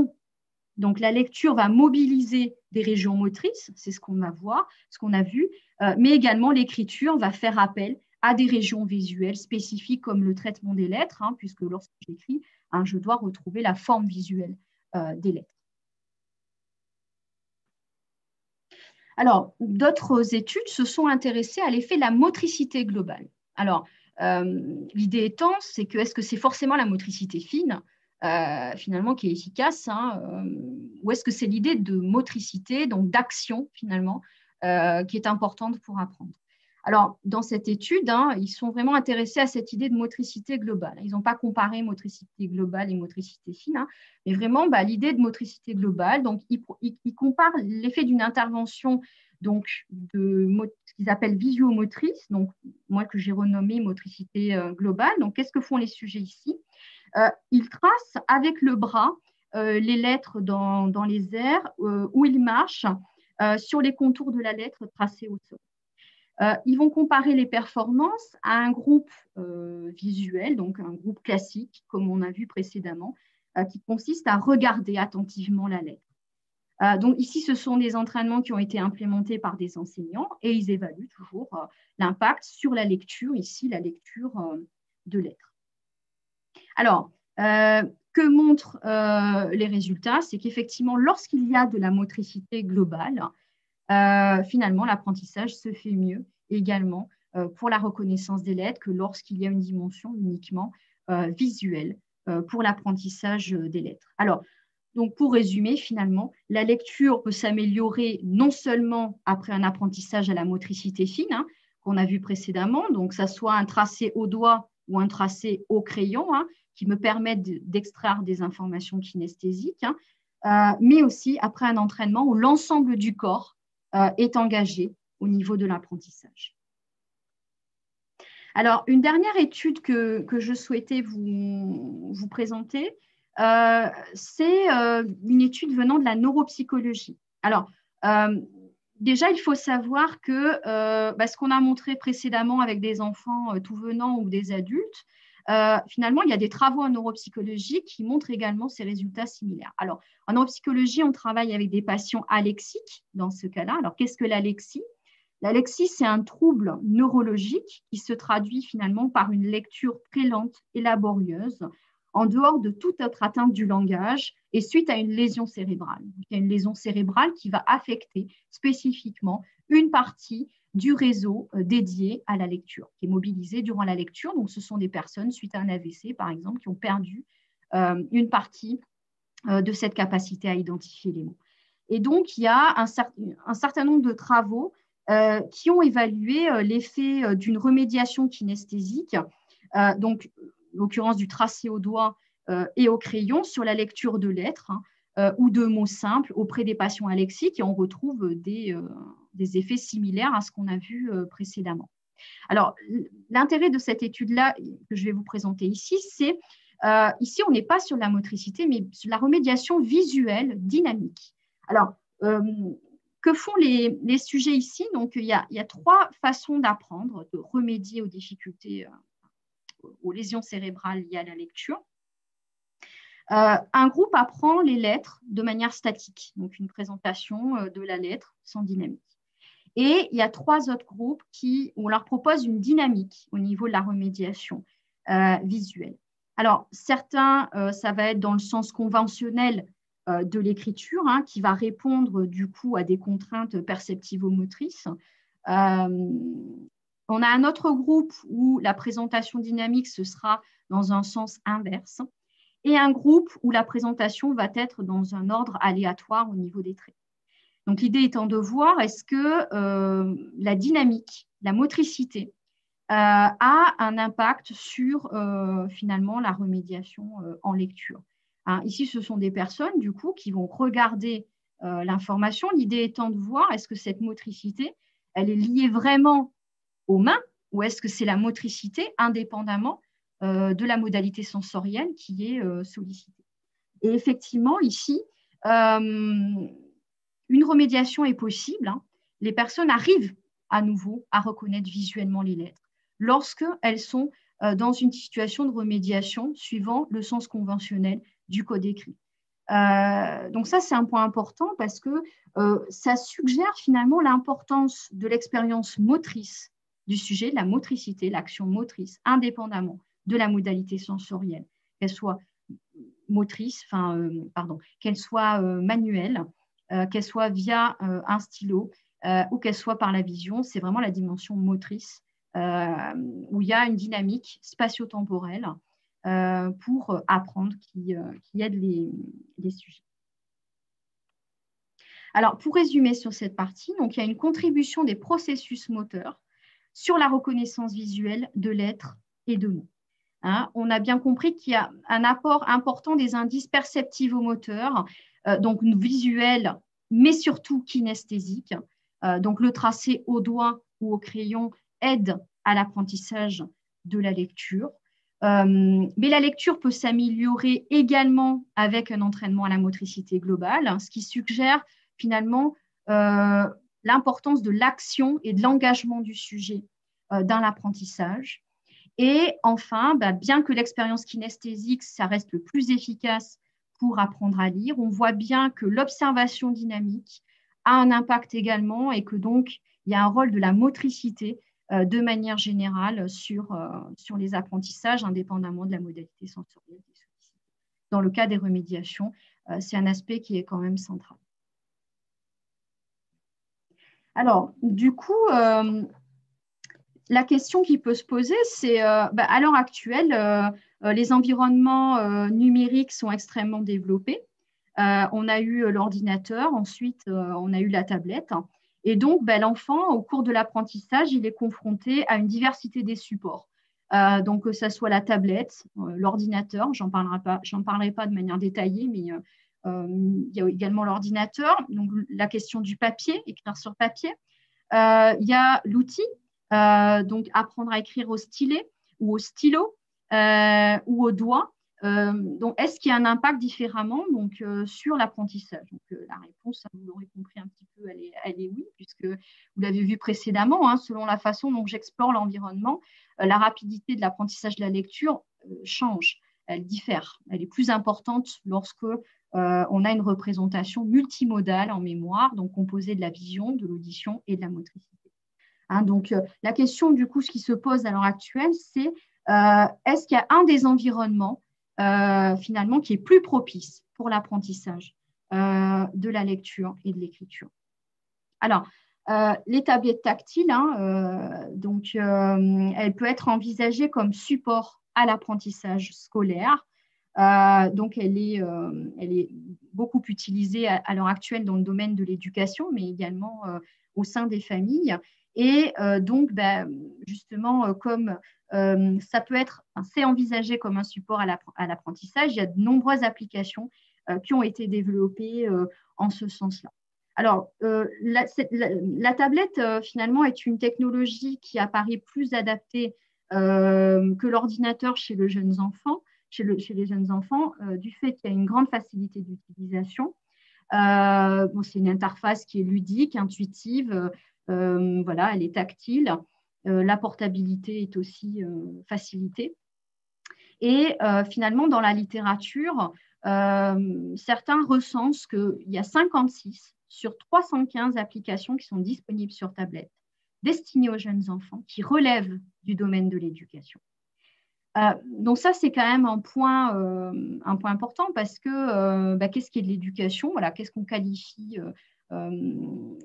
Donc, la lecture va mobiliser des régions motrices, c'est ce qu'on va voir, ce qu'on a vu, euh, mais également l'écriture va faire appel à des régions visuelles spécifiques comme le traitement des lettres, hein, puisque lorsque j'écris, hein, je dois retrouver la forme visuelle euh, des lettres. Alors, d'autres études se sont intéressées à l'effet de la motricité globale. Alors, euh, l'idée étant, c'est que est-ce que c'est forcément la motricité fine ? Euh, finalement qui est efficace, hein, euh, ou est-ce que c'est l'idée de motricité, donc d'action finalement, euh, qui est importante pour apprendre? Alors, dans cette étude, hein, ils sont vraiment intéressés à cette idée de motricité globale. Ils n'ont pas comparé motricité globale et motricité fine, hein, mais vraiment bah, l'idée de motricité globale, donc ils, ils, ils comparent l'effet d'une intervention donc, de ce qu'ils appellent visuomotrice, donc moi que j'ai renommé motricité euh, globale. Donc, qu'est-ce que font les sujets ici? Euh, ils tracent avec le bras euh, les lettres dans, dans les airs euh, où ils marchent euh, sur les contours de la lettre tracée au sol. Euh, ils vont comparer les performances à un groupe euh, visuel, donc un groupe classique, comme on a vu précédemment, euh, qui consiste à regarder attentivement la lettre. Euh, donc ici, ce sont des entraînements qui ont été implémentés par des enseignants et ils évaluent toujours euh, l'impact sur la lecture, ici la lecture euh, de lettres. Alors, euh, que montrent euh, les résultats? C'est qu'effectivement, lorsqu'il y a de la motricité globale, euh, finalement, l'apprentissage se fait mieux également euh, pour la reconnaissance des lettres que lorsqu'il y a une dimension uniquement euh, visuelle euh, pour l'apprentissage des lettres. Alors, donc pour résumer, finalement, la lecture peut s'améliorer non seulement après un apprentissage à la motricité fine, hein, qu'on a vu précédemment, donc ça soit un tracé au doigt ou un tracé au crayon, hein, qui me permettent d'extraire des informations kinesthésiques, hein, euh, mais aussi après un entraînement où l'ensemble du corps euh, est engagé au niveau de l'apprentissage. Alors, une dernière étude que, que je souhaitais vous, vous présenter, euh, c'est euh, une étude venant de la neuropsychologie. Alors, euh, déjà, il faut savoir que euh, bah, ce qu'on a montré précédemment avec des enfants euh, tout venant ou des adultes, Euh, finalement, il y a des travaux en neuropsychologie qui montrent également ces résultats similaires. Alors, en neuropsychologie, on travaille avec des patients alexiques dans ce cas-là. Alors, qu'est-ce que l'alexie? L'alexie, c'est un trouble neurologique qui se traduit finalement par une lecture très lente et laborieuse en dehors de toute autre atteinte du langage et suite à une lésion cérébrale. Donc, il y a une lésion cérébrale qui va affecter spécifiquement une partie du réseau dédié à la lecture, qui est mobilisé durant la lecture. Donc, ce sont des personnes, suite à un A V C, par exemple, qui ont perdu euh, une partie euh, de cette capacité à identifier les mots. Et donc, il y a un, cer un certain nombre de travaux euh, qui ont évalué euh, l'effet euh, d'une remédiation kinesthésique, euh, donc, l'occurrence du tracé au doigt euh, et au crayon, sur la lecture de lettres hein, euh, ou de mots simples auprès des patients alexiques, et on retrouve des... Euh, des effets similaires à ce qu'on a vu précédemment. Alors, l'intérêt de cette étude-là, que je vais vous présenter ici, c'est, euh, ici, on n'est pas sur la motricité, mais sur la remédiation visuelle dynamique. Alors, euh, que font les, les sujets ici? Donc, il y a, il y a trois façons d'apprendre, de remédier aux difficultés, euh, aux lésions cérébrales liées à la lecture. Euh, un groupe apprend les lettres de manière statique, donc une présentation euh, de la lettre sans dynamique. Et il y a trois autres groupes qui, où on leur propose une dynamique au niveau de la remédiation euh, visuelle. Alors, certains, euh, ça va être dans le sens conventionnel euh, de l'écriture, hein, qui va répondre du coup à des contraintes perceptivo-motrices. Euh, on a un autre groupe où la présentation dynamique, ce sera dans un sens inverse, et un groupe où la présentation va être dans un ordre aléatoire au niveau des traits. Donc, l'idée étant de voir est-ce que euh, la dynamique, la motricité, euh, a un impact sur, euh, finalement, la remédiation euh, en lecture. Hein, ici, ce sont des personnes, du coup, qui vont regarder euh, l'information. L'idée étant de voir est-ce que cette motricité, elle est liée vraiment aux mains ou est-ce que c'est la motricité indépendamment euh, de la modalité sensorielle qui est euh, sollicitée. Et effectivement, ici, euh, une remédiation est possible. Hein. Les personnes arrivent à nouveau à reconnaître visuellement les lettres lorsqu'elles sont euh, dans une situation de remédiation suivant le sens conventionnel du code écrit. Euh, donc ça, c'est un point important parce que euh, ça suggère finalement l'importance de l'expérience motrice du sujet, de la motricité, l'action motrice, indépendamment de la modalité sensorielle, qu'elle soit motrice, enfin, euh, pardon, qu'elle soit euh, manuelle, Euh, qu'elle soit via euh, un stylo euh, ou qu'elle soit par la vision, c'est vraiment la dimension motrice euh, où il y a une dynamique spatio-temporelle euh, pour apprendre qui, euh, qui aide les, les sujets. Alors, pour résumer sur cette partie, donc, il y a une contribution des processus moteurs sur la reconnaissance visuelle de lettres et de mots. Hein, on a bien compris qu'il y a un apport important des indices perceptivo-moteurs, Euh, donc visuel, mais surtout kinesthésique. Euh, donc, le tracé au doigt ou au crayon aide à l'apprentissage de la lecture. Euh, mais la lecture peut s'améliorer également avec un entraînement à la motricité globale, hein, ce qui suggère finalement euh, l'importance de l'action et de l'engagement du sujet euh, dans l'apprentissage. Et enfin, bah, bien que l'expérience kinesthésique, ça reste le plus efficace pour apprendre à lire, on voit bien que l'observation dynamique a un impact également et que donc il y a un rôle de la motricité euh, de manière générale sur, euh, sur les apprentissages indépendamment de la modalité sensorielle. Dans le cas des remédiations, euh, c'est un aspect qui est quand même central. Alors, du coup, euh, la question qui peut se poser, c'est euh, bah, à l'heure actuelle, euh, les environnements euh, numériques sont extrêmement développés. Euh, on a eu l'ordinateur, ensuite euh, on a eu la tablette. Et donc, ben, l'enfant, au cours de l'apprentissage, il est confronté à une diversité des supports. Euh, donc, que ce soit la tablette, euh, l'ordinateur, j'en parlerai pas, j'en parlerai pas de manière détaillée, mais euh, euh, il y a également l'ordinateur, donc la question du papier, écrire sur papier. Euh, il y a l'outil, euh, donc apprendre à écrire au stylet ou au stylo, Euh, ou au doigt, Euh, donc, est-ce qu'il y a un impact différemment donc, euh, sur l'apprentissage? euh, La réponse, vous l'aurez compris un petit peu, elle est, elle est oui, puisque vous l'avez vu précédemment, hein, selon la façon dont j'explore l'environnement, euh, la rapidité de l'apprentissage de la lecture euh, change, elle diffère, elle est plus importante lorsque euh, on a une représentation multimodale en mémoire, donc composée de la vision, de l'audition et de la motricité. Hein, donc, euh, la question du coup, ce qui se pose à l'heure actuelle, c'est euh, est-ce qu'il y a un des environnements Euh, finalement, qui est plus propice pour l'apprentissage euh, de la lecture et de l'écriture. Alors, euh, les tablettes tactiles, hein, euh, donc, euh, elle peut être envisagée comme support à l'apprentissage scolaire. Euh, donc, elle est, euh, elle est beaucoup utilisée à, à l'heure actuelle dans le domaine de l'éducation, mais également euh, au sein des familles. Et euh, donc, bah, justement, euh, comme euh, ça peut être, enfin, c'est envisagé comme un support à l'apprentissage, il y a de nombreuses applications euh, qui ont été développées euh, en ce sens-là. Alors, euh, la, la, la tablette, euh, finalement, est une technologie qui apparaît plus adaptée euh, que l'ordinateur chez, le jeune enfant, chez, le, chez les jeunes enfants, euh, du fait qu'il y a une grande facilité d'utilisation. Euh, bon, c'est une interface qui est ludique, intuitive, euh, Euh, voilà, elle est tactile, euh, la portabilité est aussi euh, facilitée. Et euh, finalement, dans la littérature, euh, certains recensent qu'il y a cinquante-six sur trois cent quinze applications qui sont disponibles sur tablette, destinées aux jeunes enfants, qui relèvent du domaine de l'éducation. Euh, donc ça, c'est quand même un point, euh, un point important, parce que euh, bah, qu'est-ce qui est de l'éducation, voilà, qu'est-ce qu'on qualifie euh, euh,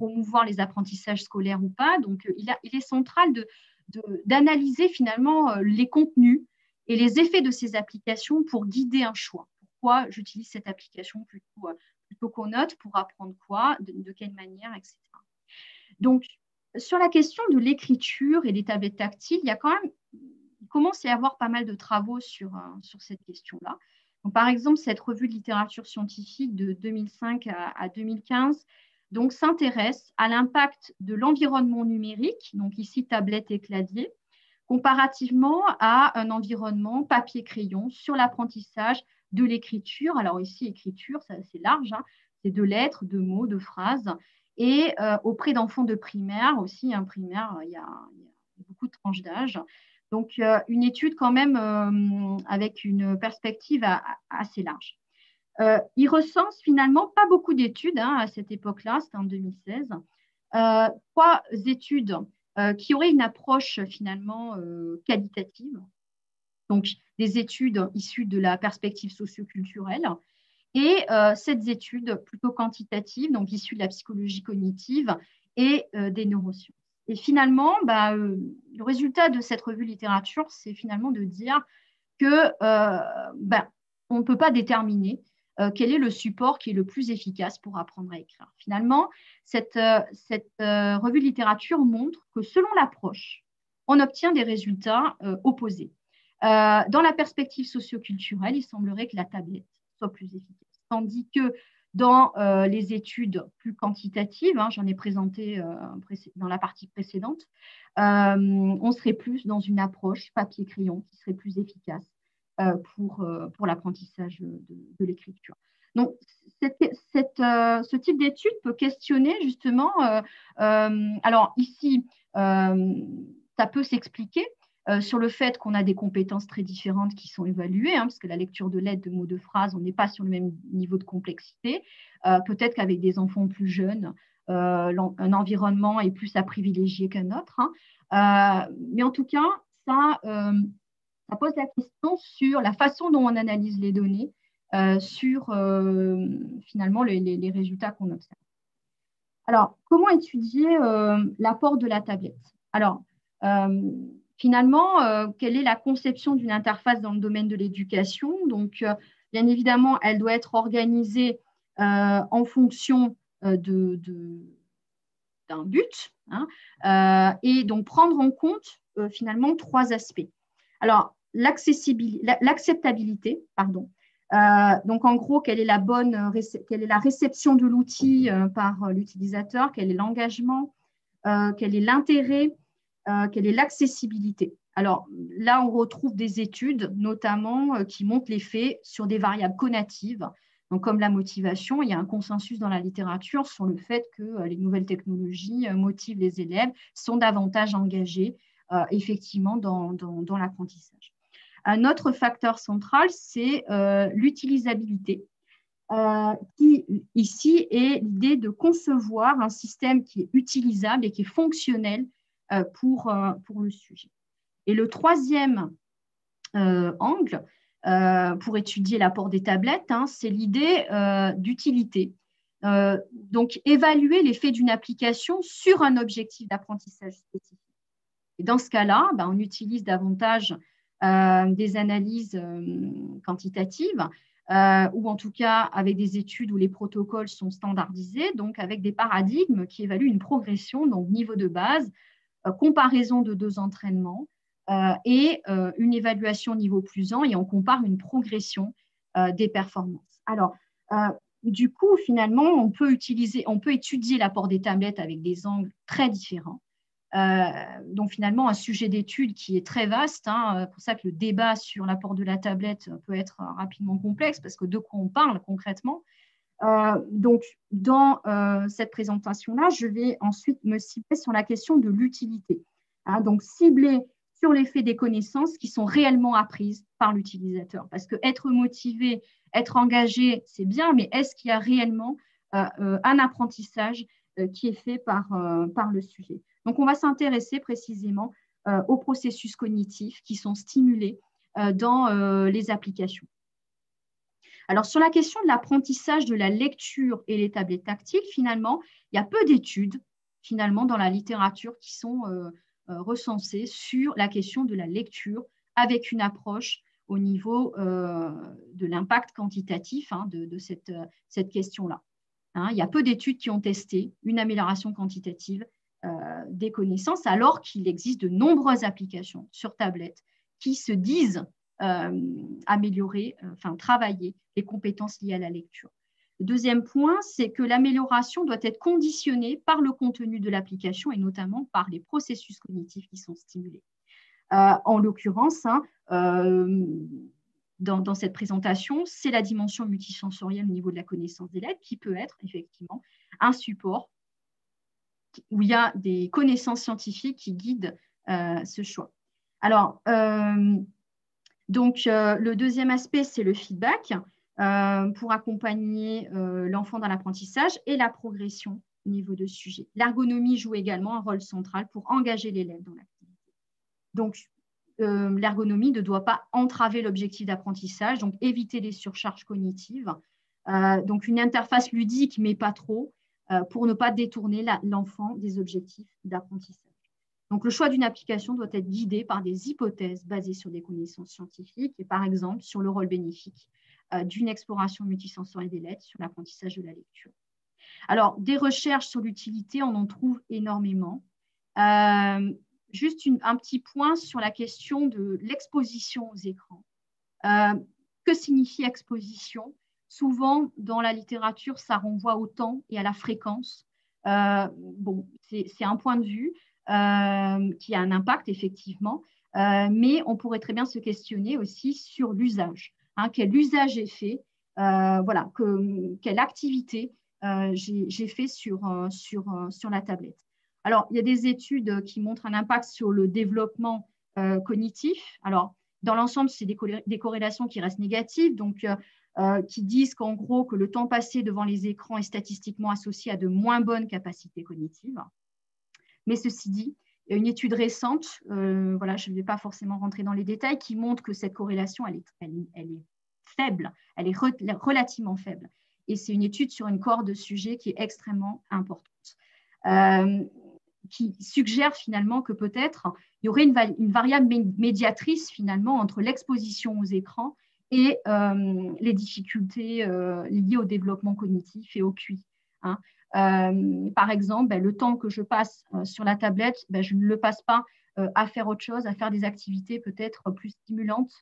promouvoir les apprentissages scolaires ou pas. Donc, il, a, il est central de, de, d'analyser finalement les contenus et les effets de ces applications pour guider un choix. Pourquoi j'utilise cette application plutôt, plutôt qu'une autre, pour apprendre quoi, de, de quelle manière, et cetera. Donc, sur la question de l'écriture et des tablettes tactiles, il y a quand même, il commence à y avoir pas mal de travaux sur, sur cette question-là. Par exemple, cette revue de littérature scientifique de deux mille cinq à, à deux mille quinze, donc, s'intéresse à l'impact de l'environnement numérique, donc ici tablette et clavier, comparativement à un environnement papier-crayon sur l'apprentissage de l'écriture. Alors ici, écriture, c'est assez large, hein, c'est de lettres, de mots, de phrases. Et euh, auprès d'enfants de primaire aussi, hein, primaire, il y, a, il y a beaucoup de tranches d'âge. Donc, euh, une étude quand même euh, avec une perspective à, à, assez large. Euh, il recense finalement pas beaucoup d'études hein, à cette époque-là, c'était en deux mille seize, euh, trois études euh, qui auraient une approche finalement euh, qualitative, donc des études issues de la perspective socioculturelle, et euh, sept études plutôt quantitatives, donc issues de la psychologie cognitive et euh, des neurosciences. Et finalement, bah, euh, le résultat de cette revue littérature, c'est finalement de dire que euh, bah, on ne peut pas déterminer Euh, quel est le support qui est le plus efficace pour apprendre à écrire. Finalement, cette, euh, cette euh, revue de littérature montre que selon l'approche, on obtient des résultats euh, opposés. Euh, dans la perspective socioculturelle, il semblerait que la tablette soit plus efficace, tandis que dans euh, les études plus quantitatives, hein, j'en ai présenté euh, dans la partie précédente, euh, on serait plus dans une approche papier-crayon qui serait plus efficace pour, pour l'apprentissage de, de l'écriture. Donc, cette, cette, ce type d'étude peut questionner justement, euh, euh, alors ici, euh, ça peut s'expliquer euh, sur le fait qu'on a des compétences très différentes qui sont évaluées, hein, parce que la lecture de lettres, de mots, de phrases, on n'est pas sur le même niveau de complexité. Euh, peut-être qu'avec des enfants plus jeunes, euh, un environnement est plus à privilégier qu'un autre. Hein. Euh, mais en tout cas, ça... Euh, Ça pose la question sur la façon dont on analyse les données, euh, sur euh, finalement les, les, les résultats qu'on observe. Alors, comment étudier euh, l'apport de la tablette? Alors, euh, finalement, euh, quelle est la conception d'une interface dans le domaine de l'éducation? Donc, euh, bien évidemment, elle doit être organisée euh, en fonction euh, de, de, d'un but, hein, euh, et donc prendre en compte euh, finalement trois aspects. Alors, l'acceptabilité, pardon. Euh, donc, en gros, quelle est la bonne, quelle est la réception de l'outil euh, par l'utilisateur, quel est l'engagement, euh, quel est l'intérêt, euh, quelle est l'accessibilité. Alors là, on retrouve des études, notamment, qui montrent l'effet sur des variables connatives. Donc, comme la motivation, il y a un consensus dans la littérature sur le fait que les nouvelles technologies motivent les élèves, sont davantage engagés, euh, effectivement, dans, dans, dans l'apprentissage. Un autre facteur central, c'est euh, l'utilisabilité, euh, qui, ici, est l'idée de concevoir un système qui est utilisable et qui est fonctionnel euh, pour, euh, pour le sujet. Et le troisième euh, angle, Euh, pour étudier l'apport des tablettes, hein, c'est l'idée euh, d'utilité. Euh, donc, évaluer l'effet d'une application sur un objectif d'apprentissage spécifique. Et dans ce cas-là, ben, on utilise davantage euh, des analyses euh, quantitatives, euh, ou en tout cas avec des études où les protocoles sont standardisés, donc avec des paradigmes qui évaluent une progression, donc niveau de base, euh, comparaison de deux entraînements, Euh, et euh, une évaluation niveau plus un, et on compare une progression euh, des performances. Alors, euh, du coup, finalement, on peut, utiliser, on peut étudier l'apport des tablettes avec des angles très différents. Euh, donc, finalement, un sujet d'étude qui est très vaste. Hein, c'est pour ça que le débat sur l'apport de la tablette peut être rapidement complexe, parce que de quoi on parle concrètement. Euh, donc, dans euh, cette présentation-là, je vais ensuite me cibler sur la question de l'utilité. Hein, donc, cibler sur l'effet des connaissances qui sont réellement apprises par l'utilisateur. Parce que être motivé, être engagé, c'est bien, mais est-ce qu'il y a réellement euh, un apprentissage euh, qui est fait par, euh, par le sujet? Donc, on va s'intéresser précisément euh, aux processus cognitifs qui sont stimulés euh, dans euh, les applications. Alors, sur la question de l'apprentissage de la lecture et les tablettes tactiles, finalement, il y a peu d'études, finalement, dans la littérature qui sont... Euh, recensé sur la question de la lecture avec une approche au niveau euh, de l'impact quantitatif hein, de, de cette, cette question-là. Hein, il y a peu d'études qui ont testé une amélioration quantitative euh, des connaissances, alors qu'il existe de nombreuses applications sur tablette qui se disent euh, améliorer, euh, enfin travailler les compétences liées à la lecture. Le deuxième point, c'est que l'amélioration doit être conditionnée par le contenu de l'application et notamment par les processus cognitifs qui sont stimulés. Euh, en l'occurrence, hein, euh, dans, dans cette présentation, c'est la dimension multisensorielle au niveau de la connaissance des lettres qui peut être effectivement un support où il y a des connaissances scientifiques qui guident euh, ce choix. Alors, euh, donc, euh, le deuxième aspect, c'est le feedback. Euh, pour accompagner euh, l'enfant dans l'apprentissage et la progression au niveau de sujet. L'ergonomie joue également un rôle central pour engager l'élève dans l'activité. Donc, euh, l'ergonomie ne doit pas entraver l'objectif d'apprentissage, donc éviter les surcharges cognitives. Euh, donc, une interface ludique, mais pas trop, euh, pour ne pas détourner l'enfant des objectifs d'apprentissage. Donc, le choix d'une application doit être guidé par des hypothèses basées sur des connaissances scientifiques et par exemple sur le rôle bénéfique d'une exploration multisensorielle des lettres sur l'apprentissage de la lecture. Alors, des recherches sur l'utilité, on en trouve énormément. Euh, juste une, un petit point sur la question de l'exposition aux écrans. Euh, que signifie exposition? Souvent, dans la littérature, ça renvoie au temps et à la fréquence. Euh, bon, c'est un point de vue euh, qui a un impact, effectivement, euh, mais on pourrait très bien se questionner aussi sur l'usage. Hein, quel usage j'ai fait, euh, voilà, que, quelle activité euh, j'ai fait sur, euh, sur, euh, sur la tablette. Alors, il y a des études qui montrent un impact sur le développement euh, cognitif. Alors, dans l'ensemble, c'est des, des corrélations qui restent négatives, donc euh, euh, qui disent qu'en gros, que le temps passé devant les écrans est statistiquement associé à de moins bonnes capacités cognitives. Mais ceci dit, il y a une étude récente, euh, voilà, je ne vais pas forcément rentrer dans les détails, qui montre que cette corrélation, elle est, elle, elle est faible, elle est re, relativement faible. Et c'est une étude sur une cohorte de sujets qui est extrêmement importante, euh, qui suggère finalement que peut-être il y aurait une, une variable médiatrice finalement entre l'exposition aux écrans et euh, les difficultés euh, liées au développement cognitif et au Q I. Hein. Euh, par exemple, ben, le temps que je passe euh, sur la tablette, ben, je ne le passe pas euh, à faire autre chose, à faire des activités peut-être plus stimulantes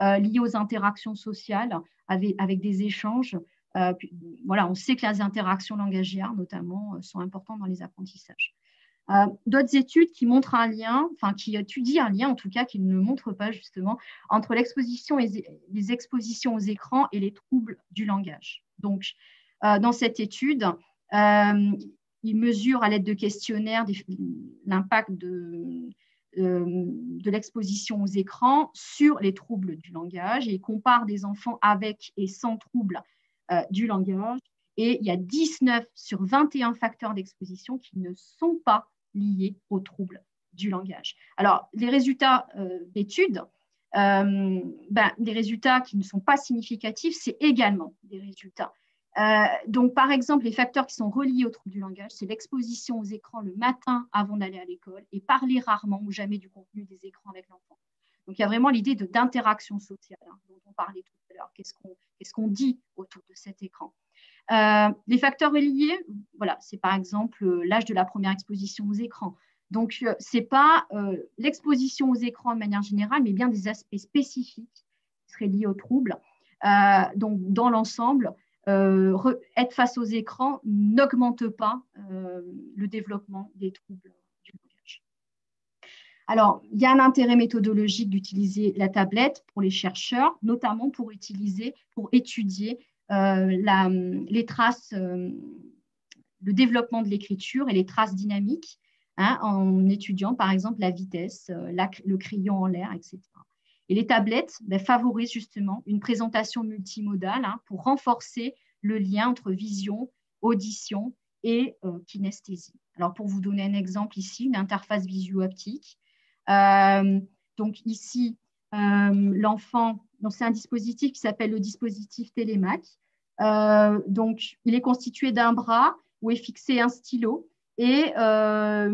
euh, liées aux interactions sociales, avec, avec des échanges. Euh, puis, voilà, on sait que les interactions langagières, notamment, euh, sont importantes dans les apprentissages. Euh, D'autres études qui montrent un lien, enfin qui étudient un lien en tout cas, qui ne montrent pas justement, entre l'exposition et les expositions aux écrans et les troubles du langage. Donc, euh, dans cette étude, euh, ils mesurent à l'aide de questionnaires l'impact de, euh, de l'exposition aux écrans sur les troubles du langage et ils comparent des enfants avec et sans troubles euh, du langage. Et il y a dix-neuf sur vingt et un facteurs d'exposition qui ne sont pas liés aux troubles du langage. Alors, les résultats euh, d'études, euh, ben, les résultats qui ne sont pas significatifs, c'est également des résultats. Euh, donc, par exemple, les facteurs qui sont reliés aux troubles du langage, c'est l'exposition aux écrans le matin avant d'aller à l'école et parler rarement ou jamais du contenu des écrans avec l'enfant. Donc, il y a vraiment l'idée d'interaction sociale hein, dont on parlait tout à l'heure. Qu'est-ce qu'on qu'est-ce qu'on dit autour de cet écran? Euh, les facteurs reliés, voilà, c'est par exemple euh, l'âge de la première exposition aux écrans. Donc, euh, ce n'est pas euh, l'exposition aux écrans de manière générale, mais bien des aspects spécifiques qui seraient liés aux troubles. Euh, donc, dans l'ensemble, euh, être face aux écrans n'augmente pas euh, le développement des troubles du langage. Alors, il y a un intérêt méthodologique d'utiliser la tablette pour les chercheurs, notamment pour utiliser, pour étudier Euh, la, les traces, euh, le développement de l'écriture et les traces dynamiques, hein, en étudiant par exemple la vitesse, euh, la, le crayon en l'air, et cetera. Et les tablettes ben, favorisent justement une présentation multimodale hein, pour renforcer le lien entre vision, audition et euh, kinesthésie. Alors pour vous donner un exemple ici, une interface visuo-haptique. Euh, donc ici, euh, l'enfant... C'est un dispositif qui s'appelle le dispositif Télémac. Euh, donc, il est constitué d'un bras où est fixé un stylo et euh,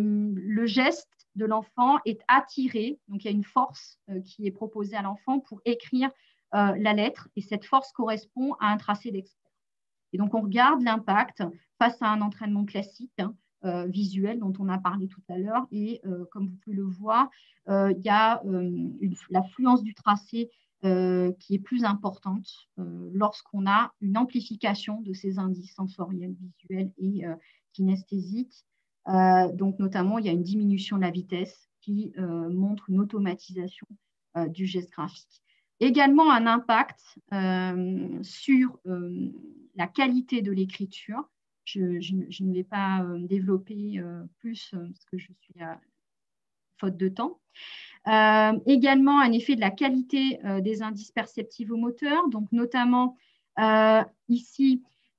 le geste de l'enfant est attiré. Donc, il y a une force euh, qui est proposée à l'enfant pour écrire euh, la lettre et cette force correspond à un tracé d'expert. Et donc, on regarde l'impact face à un entraînement classique hein, euh, visuel dont on a parlé tout à l'heure et euh, comme vous pouvez le voir, euh, il y a euh, l'affluence du tracé Euh, qui est plus importante euh, lorsqu'on a une amplification de ces indices sensoriels, visuels et euh, kinesthésiques. Euh, donc, notamment, il y a une diminution de la vitesse qui euh, montre une automatisation euh, du geste graphique. Également, un impact euh, sur euh, la qualité de l'écriture. Je, je, je ne vais pas euh, développer euh, plus euh, parce que je suis à faute de temps. Euh, également, un effet de la qualité euh, des indices perceptifs au moteur. Donc, notamment, euh, ici,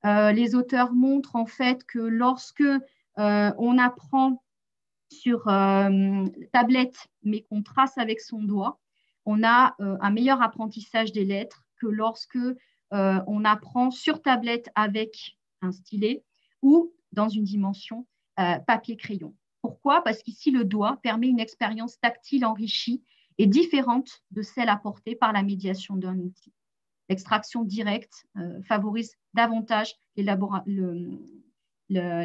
euh, les auteurs montrent en fait que lorsque euh, on apprend sur euh, tablette, mais qu'on trace avec son doigt, on a euh, un meilleur apprentissage des lettres que lorsque euh, on apprend sur tablette avec un stylet ou dans une dimension euh, papier-crayon. Pourquoi? Parce qu'ici, le doigt permet une expérience tactile enrichie et différente de celle apportée par la médiation d'un outil. L'extraction directe euh, favorise davantage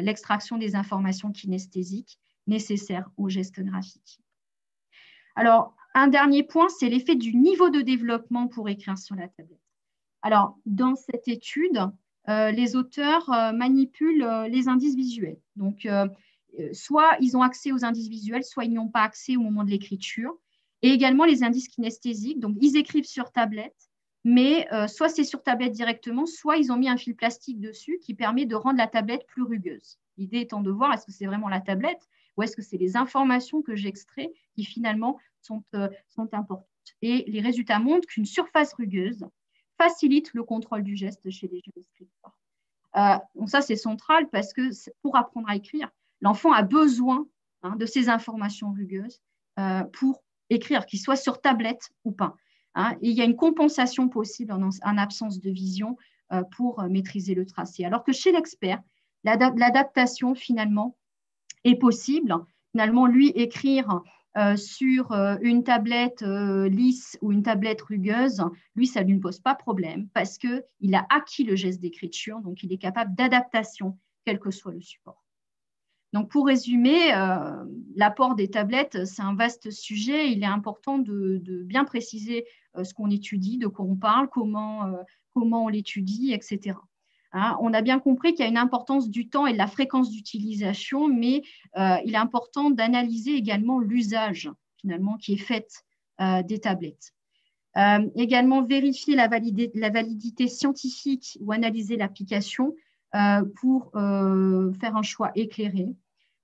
l'extraction le, des informations kinesthésiques nécessaires au geste graphique. Alors, un dernier point, c'est l'effet du niveau de développement pour écrire sur la tablette. Alors, dans cette étude, euh, les auteurs euh, manipulent euh, les indices visuels. Donc, euh, soit ils ont accès aux indices visuels, soit ils n'y ont pas accès au moment de l'écriture. Et également les indices kinesthésiques. Donc, ils écrivent sur tablette, mais euh, soit c'est sur tablette directement, soit ils ont mis un fil plastique dessus qui permet de rendre la tablette plus rugueuse. L'idée étant de voir est-ce que c'est vraiment la tablette ou est-ce que c'est les informations que j'extrais qui finalement sont, euh, sont importantes. Et les résultats montrent qu'une surface rugueuse facilite le contrôle du geste chez les jeunes écrivains. Euh, donc ça, c'est central parce que pour apprendre à écrire, l'enfant a besoin hein, de ces informations rugueuses euh, pour écrire, qu'il soit sur tablette ou pas. Hein. Et il y a une compensation possible en, en absence de vision euh, pour euh, maîtriser le tracé. Alors que chez l'expert, l'adaptation finalement est possible. Finalement, lui écrire euh, sur euh, une tablette euh, lisse ou une tablette rugueuse, lui, ça ne lui pose pas problème parce qu'il a acquis le geste d'écriture, donc il est capable d'adaptation, quel que soit le support. Donc, pour résumer, euh, l'apport des tablettes, c'est un vaste sujet. Il est important de, de bien préciser euh, ce qu'on étudie, de quoi on parle, comment, euh, comment on l'étudie, et cetera. Hein, on a bien compris qu'il y a une importance du temps et de la fréquence d'utilisation, mais euh, il est important d'analyser également l'usage finalement qui est fait euh, des tablettes. Euh, également vérifier la, validé, la validité scientifique ou analyser l'application euh, pour euh, faire un choix éclairé.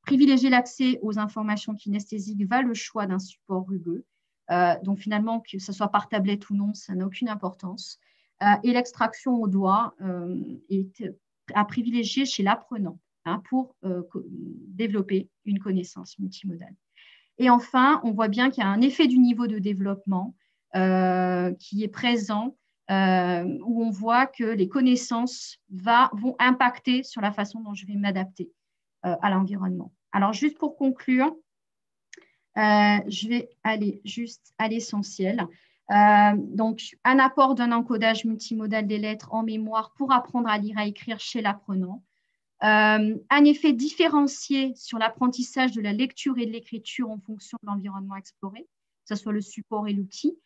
Privilégier l'accès aux informations kinesthésiques va le choix d'un support rugueux. Euh, donc finalement, que ce soit par tablette ou non, ça n'a aucune importance. Euh, et l'extraction au doigt euh, est à privilégier chez l'apprenant hein, pour euh, développer une connaissance multimodale. Et enfin, on voit bien qu'il y a un effet du niveau de développement euh, qui est présent, euh, où on voit que les connaissances va, vont impacter sur la façon dont je vais m'adapter euh, à l'environnement. Alors, juste pour conclure, euh, je vais aller juste à l'essentiel. Euh, donc, un apport d'un encodage multimodal des lettres en mémoire pour apprendre à lire et à écrire chez l'apprenant. Euh, un effet différencié sur l'apprentissage de la lecture et de l'écriture en fonction de l'environnement exploré, que ce soit le support et l'outil,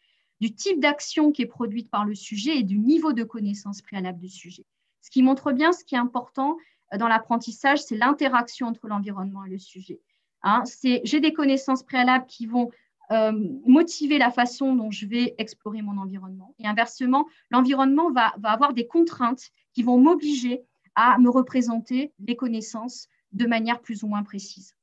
du type d'action qui est produite par le sujet et du niveau de connaissance préalable du sujet. Ce qui montre bien ce qui est important dans l'apprentissage, c'est l'interaction entre l'environnement et le sujet. Hein, c'est, j'ai des connaissances préalables qui vont Euh, motiver la façon dont je vais explorer mon environnement. Et inversement, l'environnement va, va avoir des contraintes qui vont m'obliger à me représenter les connaissances de manière plus ou moins précise.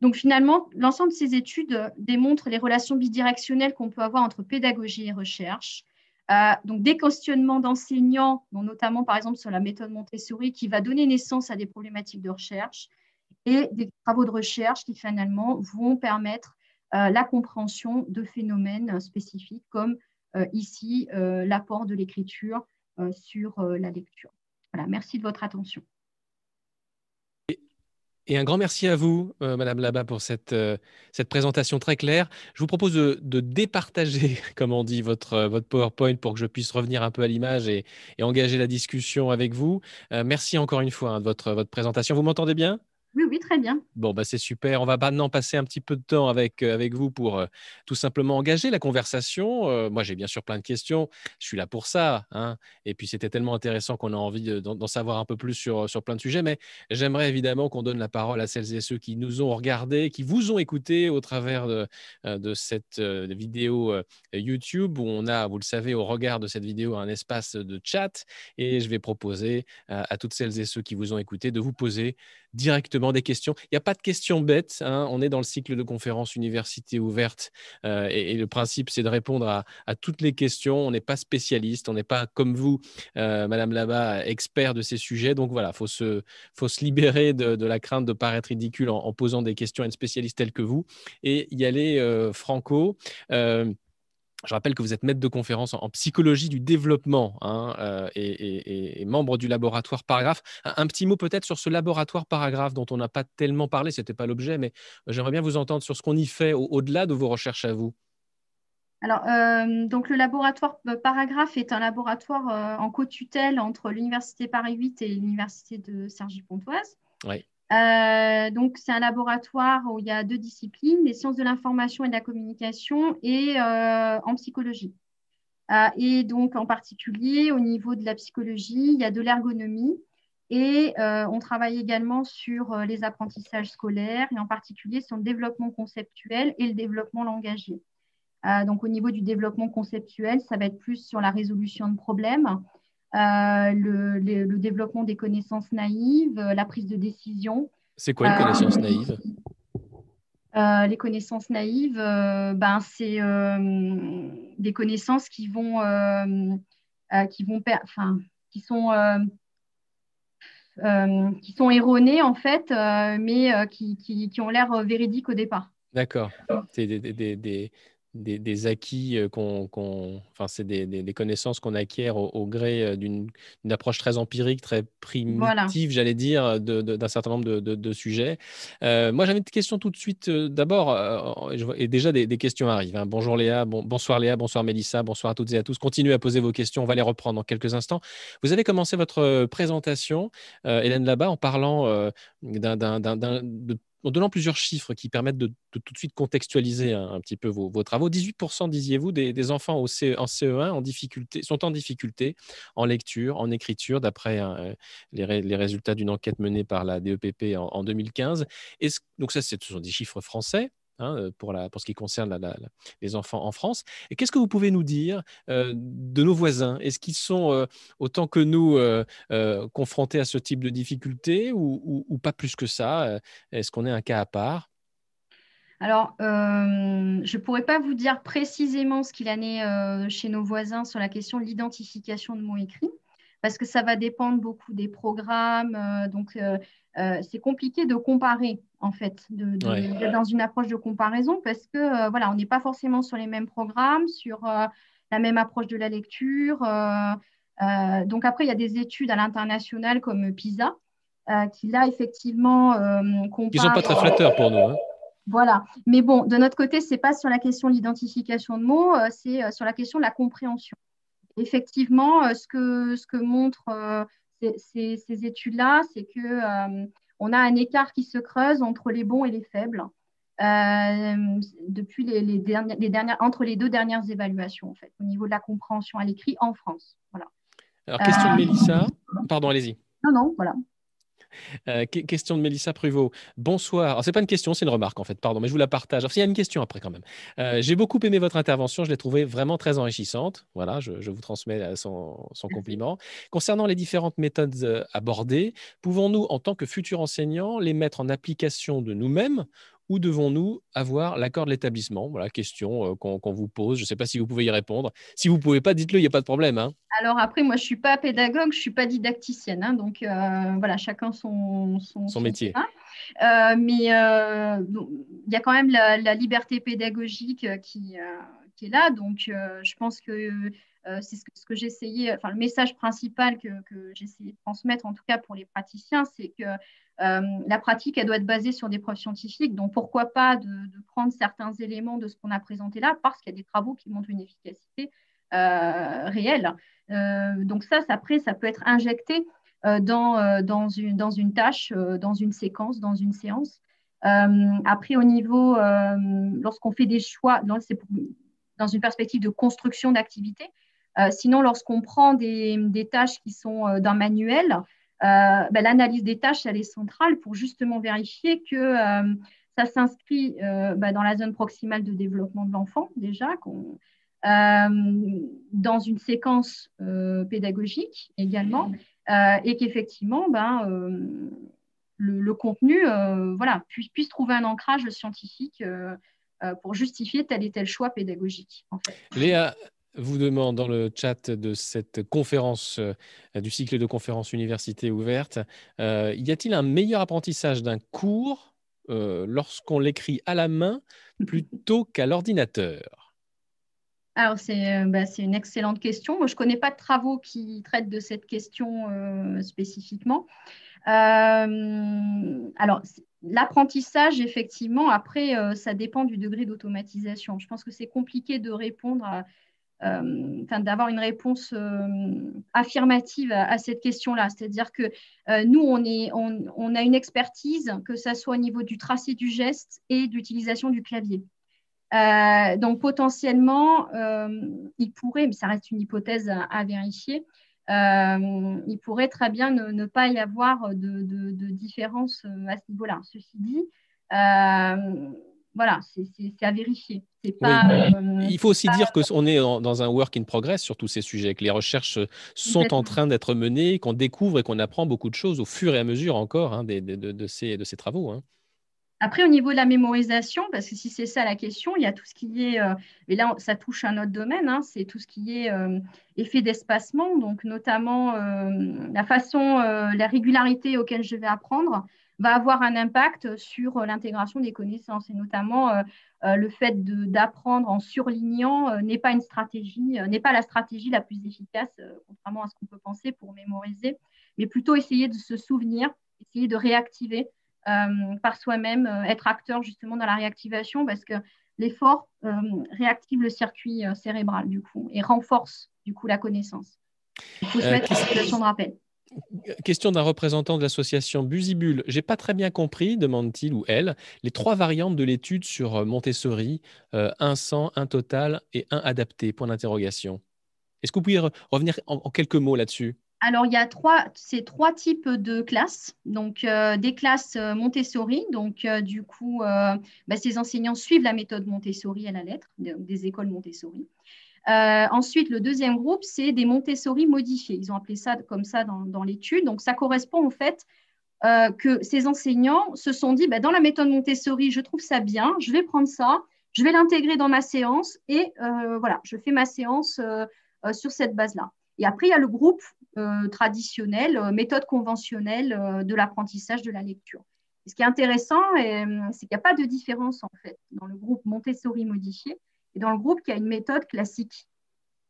Donc finalement, l'ensemble de ces études démontrent les relations bidirectionnelles qu'on peut avoir entre pédagogie et recherche. Euh, donc des questionnements d'enseignants, notamment par exemple sur la méthode Montessori, qui va donner naissance à des problématiques de recherche, et des travaux de recherche qui finalement vont permettre euh, la compréhension de phénomènes spécifiques comme euh, ici euh, l'apport de l'écriture euh, sur euh, la lecture. Voilà, merci de votre attention. Et, et un grand merci à vous, euh, Madame Labat, pour cette, euh, cette présentation très claire. Je vous propose de, de départager, comme on dit, votre, euh, votre PowerPoint pour que je puisse revenir un peu à l'image et, et engager la discussion avec vous. Euh, merci encore une fois hein, de votre, votre présentation. Vous m'entendez bien ? Oui, oui, très bien. Bon, bah, c'est super. On va maintenant passer un petit peu de temps avec, euh, avec vous pour euh, tout simplement engager la conversation. Euh, moi, j'ai bien sûr plein de questions. Je suis là pour ça. Hein. Et puis, c'était tellement intéressant qu'on a envie d'en savoir un peu plus sur, sur plein de sujets. Mais j'aimerais évidemment qu'on donne la parole à celles et ceux qui nous ont regardés, qui vous ont écoutés au travers de, de cette vidéo YouTube où on a, vous le savez, au regard de cette vidéo, un espace de chat. Et je vais proposer à, à toutes celles et ceux qui vous ont écoutés de vous poser directement des questions. Il n'y a pas de questions bêtes. Hein. On est dans le cycle de conférences université ouverte euh, et, et le principe, c'est de répondre à, à toutes les questions. On n'est pas spécialiste, on n'est pas comme vous, euh, Madame Labat, expert de ces sujets. Donc voilà, il faut se, faut se libérer de, de la crainte de paraître ridicule en, en posant des questions à une spécialiste telle que vous et y aller euh, franco. Euh, Je rappelle que vous êtes maître de conférence en psychologie du développement hein, euh, et, et, et membre du laboratoire Paragraphe. Un, un petit mot peut-être sur ce laboratoire Paragraphe dont on n'a pas tellement parlé, ce n'était pas l'objet, mais j'aimerais bien vous entendre sur ce qu'on y fait au, au-delà de vos recherches à vous. Alors, euh, donc le laboratoire Paragraphe est un laboratoire euh, en co-tutelle entre l'Université Paris huit et l'Université de Cergy-Pontoise. Oui. Euh, donc, c'est un laboratoire où il y a deux disciplines, les sciences de l'information et de la communication et euh, en psychologie. Euh, et donc, en particulier, au niveau de la psychologie, il y a de l'ergonomie et euh, on travaille également sur euh, les apprentissages scolaires et en particulier sur le développement conceptuel et le développement langagier. Euh, donc, au niveau du développement conceptuel, ça va être plus sur la résolution de problèmes. Euh, le, le, le développement des connaissances naïves, euh, la prise de décision. C'est quoi une euh, connaissance naïve euh, Les connaissances naïves, euh, ben, c'est euh, des connaissances qui vont, euh, euh, qui vont, enfin, qui sont, euh, euh, qui sont erronées en fait, euh, mais euh, qui, qui, qui ont l'air véridiques au départ. D'accord. C'est des, des, des, des... Des, des acquis qu'on, qu'on, enfin c'est des, des, des connaissances qu'on acquiert au, au gré d'une approche très empirique, très primitive, voilà. J'allais dire, de, de, d'un certain nombre de, de, de sujets. Euh, moi, j'avais une question tout de suite. Euh, d'abord, euh, je, et déjà des, des questions arrivent. Hein. Bonjour Léa, bon, bonsoir Léa, bonsoir Mélissa, bonsoir à toutes et à tous. Continuez à poser vos questions, on va les reprendre dans quelques instants. Vous avez commencé votre présentation, euh, Hélène Labat, en parlant euh, d'un, d'un, d'un, d'un de en donnant plusieurs chiffres qui permettent de, de, de tout de suite contextualiser un, un petit peu vos, vos travaux. dix-huit pour cent, disiez-vous, des, des enfants au C E, en C E un en difficulté, sont en difficulté en lecture, en écriture, d'après hein, les, ré, les résultats d'une enquête menée par la D E P P en, en deux mille quinze. Et ce, donc ça, ce sont des chiffres français. Hein, pour, la, pour ce qui concerne la, la, la, les enfants en France. Et qu'est-ce que vous pouvez nous dire euh, de nos voisins? Est-ce qu'ils sont, euh, autant que nous, euh, euh, confrontés à ce type de difficultés ou, ou, ou pas plus que ça? Est-ce qu'on est un cas à part? Alors, euh, je ne pourrais pas vous dire précisément ce qu'il en est euh, chez nos voisins sur la question de l'identification de mots écrits, parce que ça va dépendre beaucoup des programmes. Euh, donc, euh, euh, c'est compliqué de comparer, en fait, de, de, ouais. de, dans une approche de comparaison, parce que, euh, voilà, on n'est pas forcément sur les mêmes programmes, sur euh, la même approche de la lecture. Euh, euh, donc, après, il y a des études à l'international comme PISA, euh, qui, là, effectivement, euh, comparent… Ils ne sont pas très flatteurs pour nous, hein. Voilà. Mais bon, de notre côté, ce n'est pas sur la question de l'identification de mots, euh, c'est sur la question de la compréhension. Effectivement, ce que, ce que montrent euh, ces, ces études-là, c'est qu'on euh, a un écart qui se creuse entre les bons et les faibles euh, depuis les, les dernières, les dernières, entre les deux dernières évaluations, en fait, au niveau de la compréhension à l'écrit en France. Voilà. Alors, question euh, de Mélissa. Pardon, allez-y. Non, non, voilà. Euh, question de Mélissa Pruvot. Bonsoir. Alors, ce n'est pas une question, c'est une remarque en fait, pardon, mais je vous la partage. Alors, il y a une question après quand même. Euh, J'ai beaucoup aimé votre intervention, je l'ai trouvée vraiment très enrichissante. Voilà, je, je vous transmets son, son compliment. Concernant les différentes méthodes abordées, pouvons-nous, en tant que futurs enseignants, les mettre en application de nous-mêmes ou devons-nous avoir l'accord de l'établissement? Voilà, question euh, qu'on qu'on vous pose. Je ne sais pas si vous pouvez y répondre. Si vous ne pouvez pas, dites-le, il n'y a pas de problème. Hein. Alors après, moi, je ne suis pas pédagogue, je ne suis pas didacticienne. Hein, donc, euh, voilà, chacun son, son, son, son métier. Euh, mais il euh, y a quand même la, la liberté pédagogique qui, euh, qui est là. Donc, euh, je pense que euh, c'est ce que, ce que j'essayais, enfin, le message principal que, que j'essayais de transmettre, en tout cas pour les praticiens, c'est que Euh, la pratique, elle doit être basée sur des preuves scientifiques, donc pourquoi pas de, de prendre certains éléments de ce qu'on a présenté là, parce qu'il y a des travaux qui montrent une efficacité euh, réelle. Euh, donc ça, ça, après, ça peut être injecté euh, dans, euh, dans, une, dans une tâche, euh, dans une séquence, dans une séance. Euh, après, au niveau, euh, lorsqu'on fait des choix, dans, dans une perspective de construction d'activité, euh, sinon lorsqu'on prend des, des tâches qui sont euh, d'un manuel, Euh, ben, l'analyse des tâches, elle est centrale pour justement vérifier que euh, ça s'inscrit euh, ben, dans la zone proximale de développement de l'enfant, déjà, qu'on, euh, dans une séquence euh, pédagogique également, euh, et qu'effectivement, ben, euh, le, le contenu euh, voilà, puisse, puisse trouver un ancrage scientifique euh, euh, pour justifier tel et tel choix pédagogique, en fait. Léa vous demande dans le chat de cette conférence, euh, du cycle de conférences université ouverte, euh, y a-t-il un meilleur apprentissage d'un cours euh, lorsqu'on l'écrit à la main plutôt qu'à l'ordinateur? Alors, c'est euh, bah, c'est une excellente question. Moi, je ne connais pas de travaux qui traitent de cette question euh, spécifiquement. Euh, alors, l'apprentissage, effectivement, après, euh, ça dépend du degré d'automatisation. Je pense que c'est compliqué de répondre à Euh, d'avoir une réponse euh, affirmative à, à cette question-là. C'est-à-dire que euh, nous, on, est, on, on a une expertise, que ce soit au niveau du tracé du geste et d'utilisation du clavier. Euh, donc, potentiellement, euh, il pourrait, mais ça reste une hypothèse à, à vérifier, euh, il pourrait très bien ne, ne pas y avoir de, de, de différence à ce niveau-là. Ceci dit, euh, voilà, c'est à vérifier. Pas, oui. euh, Il faut aussi pas... dire qu'on est dans un work in progress sur tous ces sujets, que les recherches sont Exactement. en train d'être menées, qu'on découvre et qu'on apprend beaucoup de choses au fur et à mesure encore hein, des, de, de, ces, de ces travaux. Hein. Après, au niveau de la mémorisation, parce que si c'est ça la question, il y a tout ce qui est… Euh, et là, ça touche un autre domaine, hein, c'est tout ce qui est euh, effet d'espacement, donc notamment euh, la façon, euh, la régularité auquel je vais apprendre va avoir un impact sur l'intégration des connaissances. Et notamment, euh, euh, le fait d'apprendre en surlignant euh, n'est pas une stratégie, euh, n'est pas la stratégie la plus efficace, euh, contrairement à ce qu'on peut penser pour mémoriser, mais plutôt essayer de se souvenir, essayer de réactiver Euh, par soi-même, euh, être acteur justement dans la réactivation, parce que l'effort euh, réactive le circuit euh, cérébral du coup et renforce du coup la connaissance. Il faut se euh, mettre en situation de rappel. Question d'un représentant de l'association Bouzibul. J'ai pas très bien compris, demande-t-il ou elle, les trois variantes de l'étude sur Montessori, euh, un sans, un total et un adapté, point d'interrogation. Est-ce que vous pouvez re revenir en, en quelques mots là-dessus? Alors, il y a trois, c'est trois types de classes, donc euh, des classes Montessori, donc euh, du coup, euh, bah, ces enseignants suivent la méthode Montessori à la lettre, des écoles Montessori. Euh, ensuite, le deuxième groupe, c'est des Montessori modifiés, ils ont appelé ça comme ça dans, dans l'étude, donc ça correspond en fait euh, que ces enseignants se sont dit, bah, dans la méthode Montessori, je trouve ça bien, je vais prendre ça, je vais l'intégrer dans ma séance et euh, voilà, je fais ma séance euh, euh, sur cette base-là. Et après, il y a le groupe euh, traditionnel, euh, méthode conventionnelle euh, de l'apprentissage de la lecture. Et ce qui est intéressant, euh, c'est qu'il n'y a pas de différence en fait dans le groupe Montessori modifié et dans le groupe qui a une méthode classique.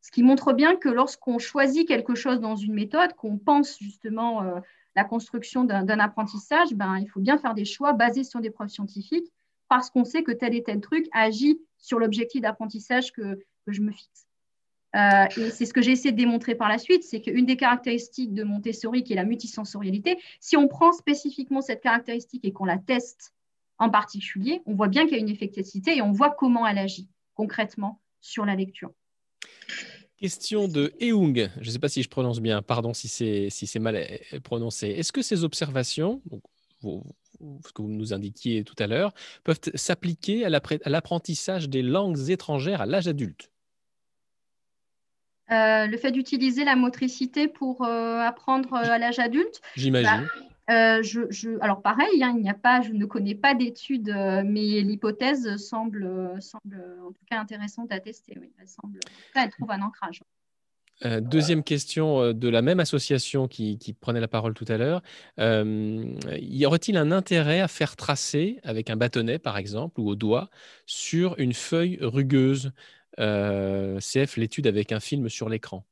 Ce qui montre bien que lorsqu'on choisit quelque chose dans une méthode, qu'on pense justement euh, la construction d'un apprentissage, ben, il faut bien faire des choix basés sur des preuves scientifiques parce qu'on sait que tel et tel truc agit sur l'objectif d'apprentissage que, que je me fixe. Euh, et c'est ce que j'ai essayé de démontrer par la suite, c'est qu'une des caractéristiques de Montessori, qui est la multisensorialité, si on prend spécifiquement cette caractéristique et qu'on la teste en particulier, on voit bien qu'il y a une efficacité et on voit comment elle agit concrètement sur la lecture. Question de Eung, je ne sais pas si je prononce bien, pardon si c'est si c'est mal prononcé. Est-ce que ces observations, donc, vous, ce que vous nous indiquiez tout à l'heure, peuvent s'appliquer à l'apprentissage des langues étrangères à l'âge adulte ? Euh, le fait d'utiliser la motricité pour euh, apprendre à l'âge adulte. J'imagine. Bah, euh, je, je, alors pareil, hein, il n'y a pas, je ne connais pas d'études, euh, mais l'hypothèse semble, semble en tout cas intéressante à tester. Oui. Elle, semble, elle trouve un ancrage. Euh, deuxième question de la même association qui, qui prenait la parole tout à l'heure. Euh, y aurait-il un intérêt à faire tracer avec un bâtonnet, par exemple, ou au doigt, sur une feuille rugueuse ? Euh, C F, l'étude avec un film sur l'écran.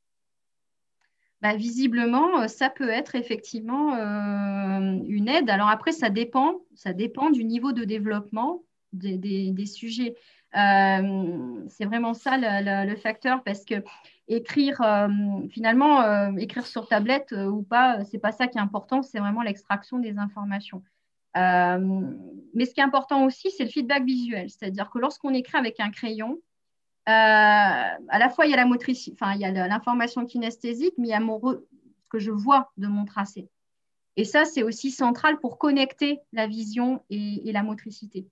Bah, visiblement, ça peut être effectivement euh, une aide. Alors après, ça dépend, ça dépend du niveau de développement des, des, des sujets. Euh, c'est vraiment ça le, le, le facteur, parce que écrire, euh, finalement, euh, écrire sur tablette euh, ou pas, c'est pas ça qui est important, c'est vraiment l'extraction des informations. Euh, mais ce qui est important aussi, c'est le feedback visuel, c'est-à-dire que lorsqu'on écrit avec un crayon, Euh, à la fois il y a la motricité, enfin il y a l'information kinesthésique, mais il y a mon re... ce que je vois de mon tracé. Et ça, c'est aussi central pour connecter la vision et, et la motricité,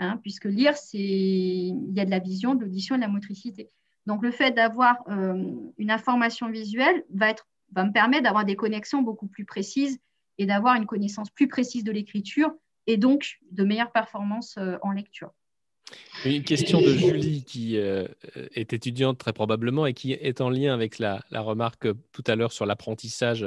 hein, puisque lire, c'est il y a de la vision, de l'audition et de la motricité. Donc le fait d'avoir euh, une information visuelle va être va me permettre d'avoir des connexions beaucoup plus précises et d'avoir une connaissance plus précise de l'écriture et donc de meilleures performances euh, en lecture. Une question de Julie qui euh, est étudiante très probablement et qui est en lien avec la, la remarque tout à l'heure sur l'apprentissage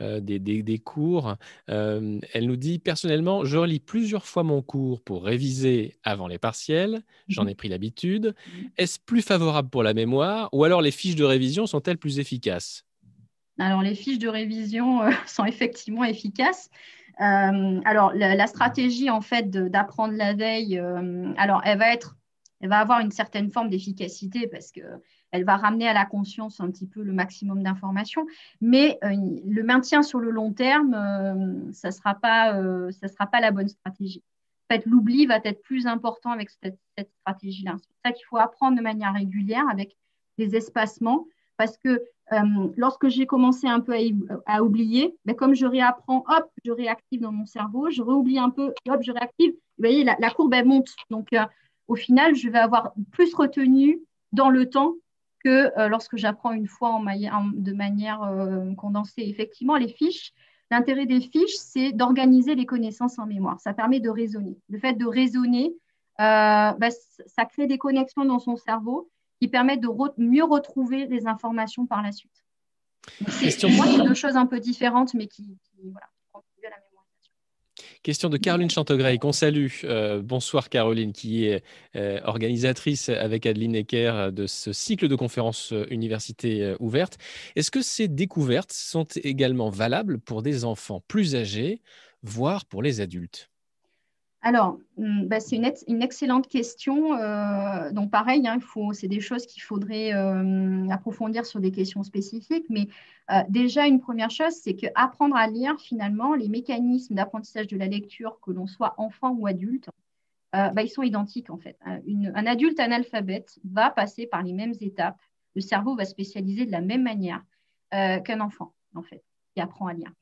euh, des, des, des cours. Euh, elle nous dit « Personnellement, je relis plusieurs fois mon cours pour réviser avant les partiels. J'en ai pris l'habitude. Est-ce plus favorable pour la mémoire ou alors les fiches de révision sont-elles plus efficaces ?» Alors, les fiches de révision euh, sont effectivement efficaces. Euh, alors, la, la stratégie, en fait, d'apprendre la veille, euh, alors, elle va, être, elle va avoir une certaine forme d'efficacité parce qu'elle va ramener à la conscience un petit peu le maximum d'informations. Mais euh, le maintien sur le long terme, euh, ça ne sera pas, euh, ça sera pas la bonne stratégie. En fait, l'oubli va être plus important avec cette, cette stratégie-là. C'est pour ça qu'il faut apprendre de manière régulière avec des espacements parce que, Euh, lorsque j'ai commencé un peu à, à oublier, ben comme je réapprends, hop, je réactive dans mon cerveau, je réoublie un peu, hop, je réactive. Vous voyez, la, la courbe, elle monte. Donc, euh, au final, je vais avoir plus retenu dans le temps que euh, lorsque j'apprends une fois en en, de manière euh, condensée. Effectivement, les fiches, l'intérêt des fiches, c'est d'organiser les connaissances en mémoire. Ça permet de raisonner. Le fait de raisonner, euh, ben, ça crée des connexions dans son cerveau qui permettent de re mieux retrouver les informations par la suite. Question moi, c'est deux choses un peu différentes, mais qui, qui voilà, contribuent à la mémorisation. Question de Caroline Chantegreil, qu'on salue. Euh, bonsoir Caroline, qui est euh, organisatrice avec Adeline Ecker de ce cycle de conférences université ouverte. Est-ce que ces découvertes sont également valables pour des enfants plus âgés, voire pour les adultes ? Alors, bah, c'est une, ex une excellente question. Euh, donc, pareil, hein, c'est des choses qu'il faudrait euh, approfondir sur des questions spécifiques. Mais euh, déjà, une première chose, c'est qu'apprendre à lire, finalement, les mécanismes d'apprentissage de la lecture, que l'on soit enfant ou adulte, euh, bah, ils sont identiques, en fait. Une, un adulte analphabète va passer par les mêmes étapes. Le cerveau va spécialiser de la même manière euh, qu'un enfant, en fait, qui apprend à lire.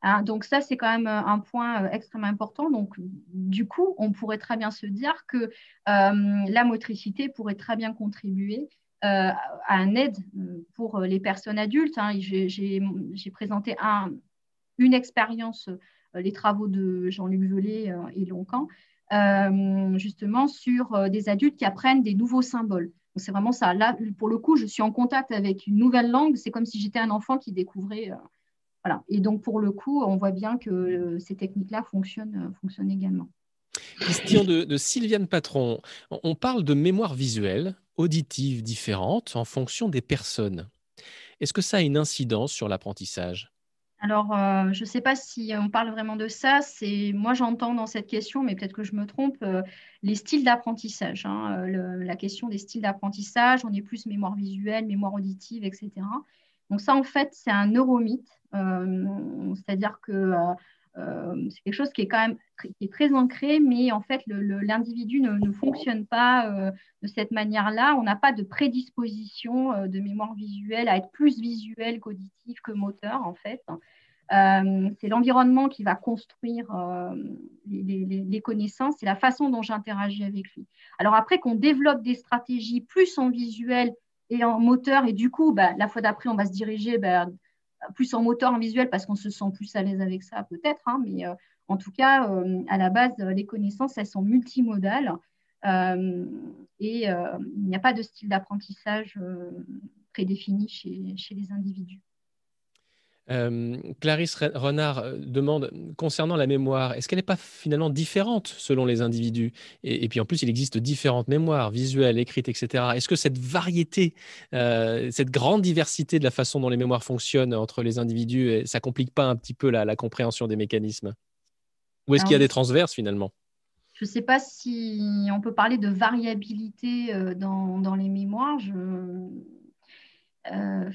Hein, donc ça, c'est quand même un point euh, extrêmement important. Donc, du coup, on pourrait très bien se dire que euh, la motricité pourrait très bien contribuer euh, à un aide pour les personnes adultes. Hein. J'ai présenté un, une expérience, euh, les travaux de Jean-Luc Velay euh, et Loncan, euh, justement sur euh, des adultes qui apprennent des nouveaux symboles. C'est vraiment ça. Là, pour le coup, je suis en contact avec une nouvelle langue. C'est comme si j'étais un enfant qui découvrait... Euh, Voilà. Et donc, pour le coup, on voit bien que euh, ces techniques-là fonctionnent, euh, fonctionnent également. Question de, de Sylviane Patron. On parle de mémoire visuelle, auditive différente en fonction des personnes. Est-ce que ça a une incidence sur l'apprentissage? Alors, euh, je ne sais pas si on parle vraiment de ça. Moi, j'entends dans cette question, mais peut-être que je me trompe, euh, les styles d'apprentissage. Hein, le, la question des styles d'apprentissage, on est plus mémoire visuelle, mémoire auditive, et cetera. Donc ça, en fait, c'est un neuromythe, euh, c'est-à-dire que euh, c'est quelque chose qui est quand même qui est très ancré, mais en fait, l'individu ne, ne fonctionne pas euh, de cette manière-là. On n'a pas de prédisposition euh, de mémoire visuelle à être plus visuel qu'auditif, que moteur, en fait. Euh, c'est l'environnement qui va construire euh, les, les, les connaissances, c'est la façon dont j'interagis avec lui. Alors après, qu'on développe des stratégies plus en visuel, et en moteur, et du coup, bah, la fois d'après, on va se diriger bah, plus en moteur, en visuel, parce qu'on se sent plus à l'aise avec ça, peut-être, hein, mais euh, en tout cas, euh, à la base, les connaissances, elles sont multimodales, euh, et euh, il n'y a pas de style d'apprentissage euh, prédéfini chez, chez les individus. Euh, Clarisse Renard demande, concernant la mémoire, est-ce qu'elle n'est pas finalement différente selon les individus? et, et puis en plus, il existe différentes mémoires, visuelles, écrites, et cetera. Est-ce que cette variété, euh, cette grande diversité de la façon dont les mémoires fonctionnent entre les individus, ça ne complique pas un petit peu la, la compréhension des mécanismes? Ou est-ce qu'il y a des transverses finalement? Je ne sais pas si on peut parler de variabilité dans, dans les mémoires. Je... Euh...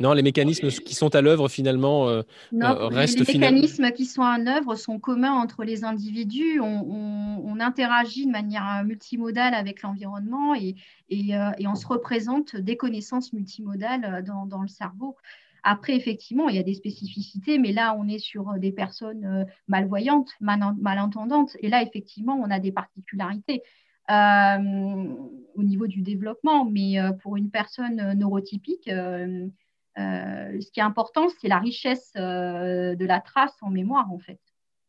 Non, les mécanismes qui sont à l'œuvre, finalement, euh, non, restent... Les final... mécanismes qui sont à l'œuvre sont communs entre les individus. On, on, on interagit de manière multimodale avec l'environnement et, et, euh, et on se représente des connaissances multimodales dans, dans le cerveau. Après, effectivement, il y a des spécificités, mais là, on est sur des personnes malvoyantes, malentendantes. Et là, effectivement, on a des particularités. Euh, au niveau du développement, mais pour une personne neurotypique... Euh, Euh, ce qui est important, c'est la richesse euh, de la trace en mémoire, en fait.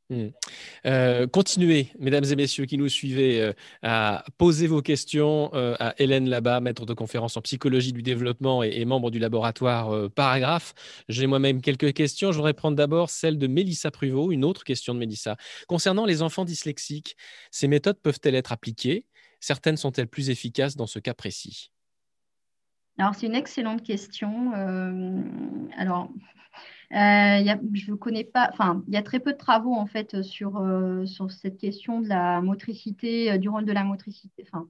Mmh. Euh, continuez, mesdames et messieurs qui nous suivez, euh, à poser vos questions euh, à Hélène Labat, maître de conférence en psychologie du développement et, et membre du laboratoire euh, Paragraphe. J'ai moi-même quelques questions. Je voudrais prendre d'abord celle de Mélissa Pruvot, une autre question de Mélissa. Concernant les enfants dyslexiques, ces méthodes peuvent-elles être appliquées? Certaines sont-elles plus efficaces dans ce cas précis? Alors, c'est une excellente question. Euh, alors, euh, y a, je connais pas, enfin, il y a très peu de travaux, en fait, sur, euh, sur cette question de la motricité, du rôle de la motricité, enfin,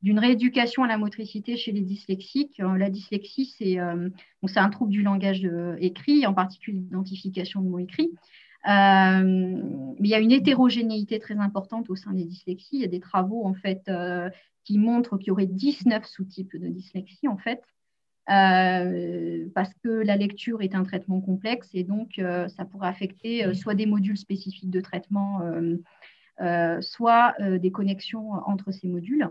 d'une rééducation à la motricité chez les dyslexiques. La dyslexie, c'est euh, un trouble du langage de, écrit, en particulier l'identification de mots écrits. Euh, mais il y a une hétérogénéité très importante au sein des dyslexies. Il y a des travaux, en fait, euh, qui montre qu'il y aurait dix-neuf sous-types de dyslexie, en fait, euh, parce que la lecture est un traitement complexe et donc euh, ça pourrait affecter euh, soit des modules spécifiques de traitement, euh, euh, soit euh, des connexions entre ces modules.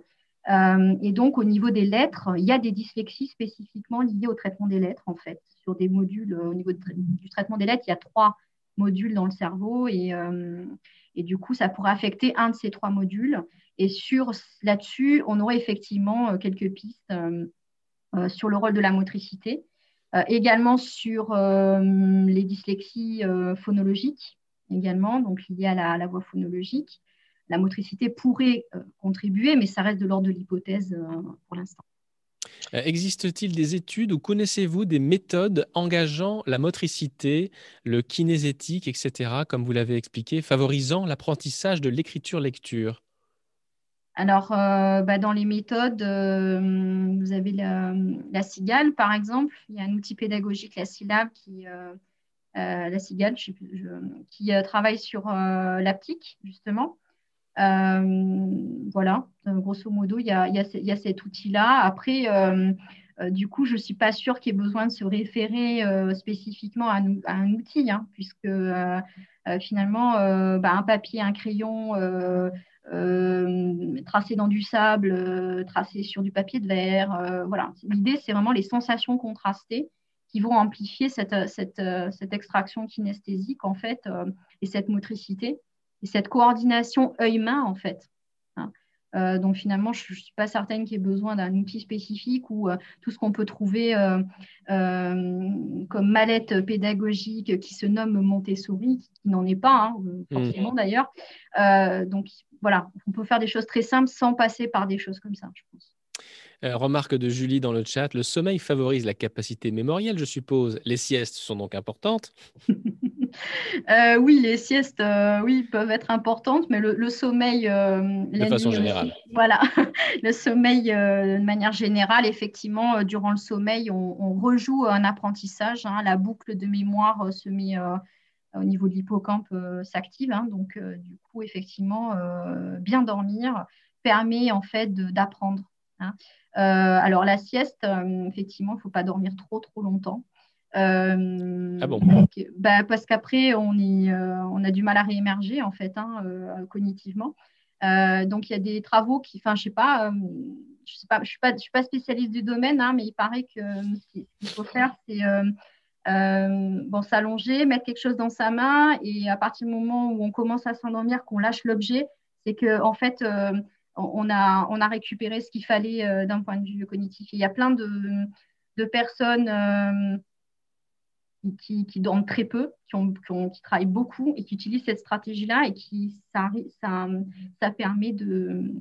Euh, et donc, au niveau des lettres, il y a des dyslexies spécifiquement liées au traitement des lettres, en fait. Sur des modules, au niveau de, du traitement des lettres, il y a trois modules dans le cerveau et, euh, et du coup, ça pourrait affecter un de ces trois modules. Et sur là-dessus, on aurait effectivement quelques pistes euh, euh, sur le rôle de la motricité, euh, également sur euh, les dyslexies euh, phonologiques, également, donc liées à la, la voix phonologique. La motricité pourrait euh, contribuer, mais ça reste de l'ordre de l'hypothèse euh, pour l'instant. Existe-t-il des études ou connaissez-vous des méthodes engageant la motricité, le kinesthétique, et cetera, comme vous l'avez expliqué, favorisant l'apprentissage de l'écriture-lecture? Alors, euh, bah dans les méthodes, euh, vous avez la, la cigale, par exemple. Il y a un outil pédagogique, la syllabe, qui, euh, euh, la cigale, je sais plus, je, qui euh, travaille sur euh, l'aptique, justement. Euh, voilà, grosso modo, il y a, il y a, il y a cet outil-là. Après, euh, euh, du coup, je ne suis pas sûre qu'il y ait besoin de se référer euh, spécifiquement à, à un outil, hein, puisque euh, euh, finalement, euh, bah, un papier, un crayon, euh, euh, tracé dans du sable, euh, tracé sur du papier de verre, euh, voilà. L'idée, c'est vraiment les sensations contrastées qui vont amplifier cette, cette, cette extraction kinesthésique, en fait, euh, et cette motricité. Et cette coordination œil-main, en fait. Hein euh, donc, finalement, je ne suis pas certaine qu'il y ait besoin d'un outil spécifique ou euh, tout ce qu'on peut trouver euh, euh, comme mallette pédagogique qui se nomme Montessori, qui n'en est pas, hein, forcément mmh. d'ailleurs. Euh, donc, voilà, on peut faire des choses très simples sans passer par des choses comme ça, je pense. Euh, remarque de Julie dans le chat, le sommeil favorise la capacité mémorielle, je suppose. Les siestes sont donc importantes. Euh, oui, les siestes, euh, oui, peuvent être importantes, mais le, le sommeil, euh, de façon générale. Voilà, le sommeil euh, de manière générale, effectivement, euh, durant le sommeil, on, on rejoue un apprentissage. Hein, la boucle de mémoire euh, se met euh, au niveau de l'hippocampe, euh, s'active. Hein, donc, euh, du coup, effectivement, euh, bien dormir permet en fait d'apprendre. Hein. Euh, alors, la sieste, euh, effectivement, il ne faut pas dormir trop, trop longtemps. Euh, ah bon donc, bah, parce qu'après on, euh, on a du mal à réémerger en fait hein, euh, cognitivement euh, donc il y a des travaux qui enfin je sais pas euh, je sais pas je suis pas je suis pas spécialiste du domaine hein, mais il paraît que ce qu'il faut faire c'est euh, euh, bon, s'allonger, mettre quelque chose dans sa main et à partir du moment où on commence à s'endormir qu'on lâche l'objet c'est que en fait euh, on a on a récupéré ce qu'il fallait euh, d'un point de vue cognitif et il y a plein de, de personnes euh, Qui, qui dorment très peu, qui, ont, qui, ont, qui travaillent beaucoup et qui utilisent cette stratégie-là et qui ça, ça, ça permet de,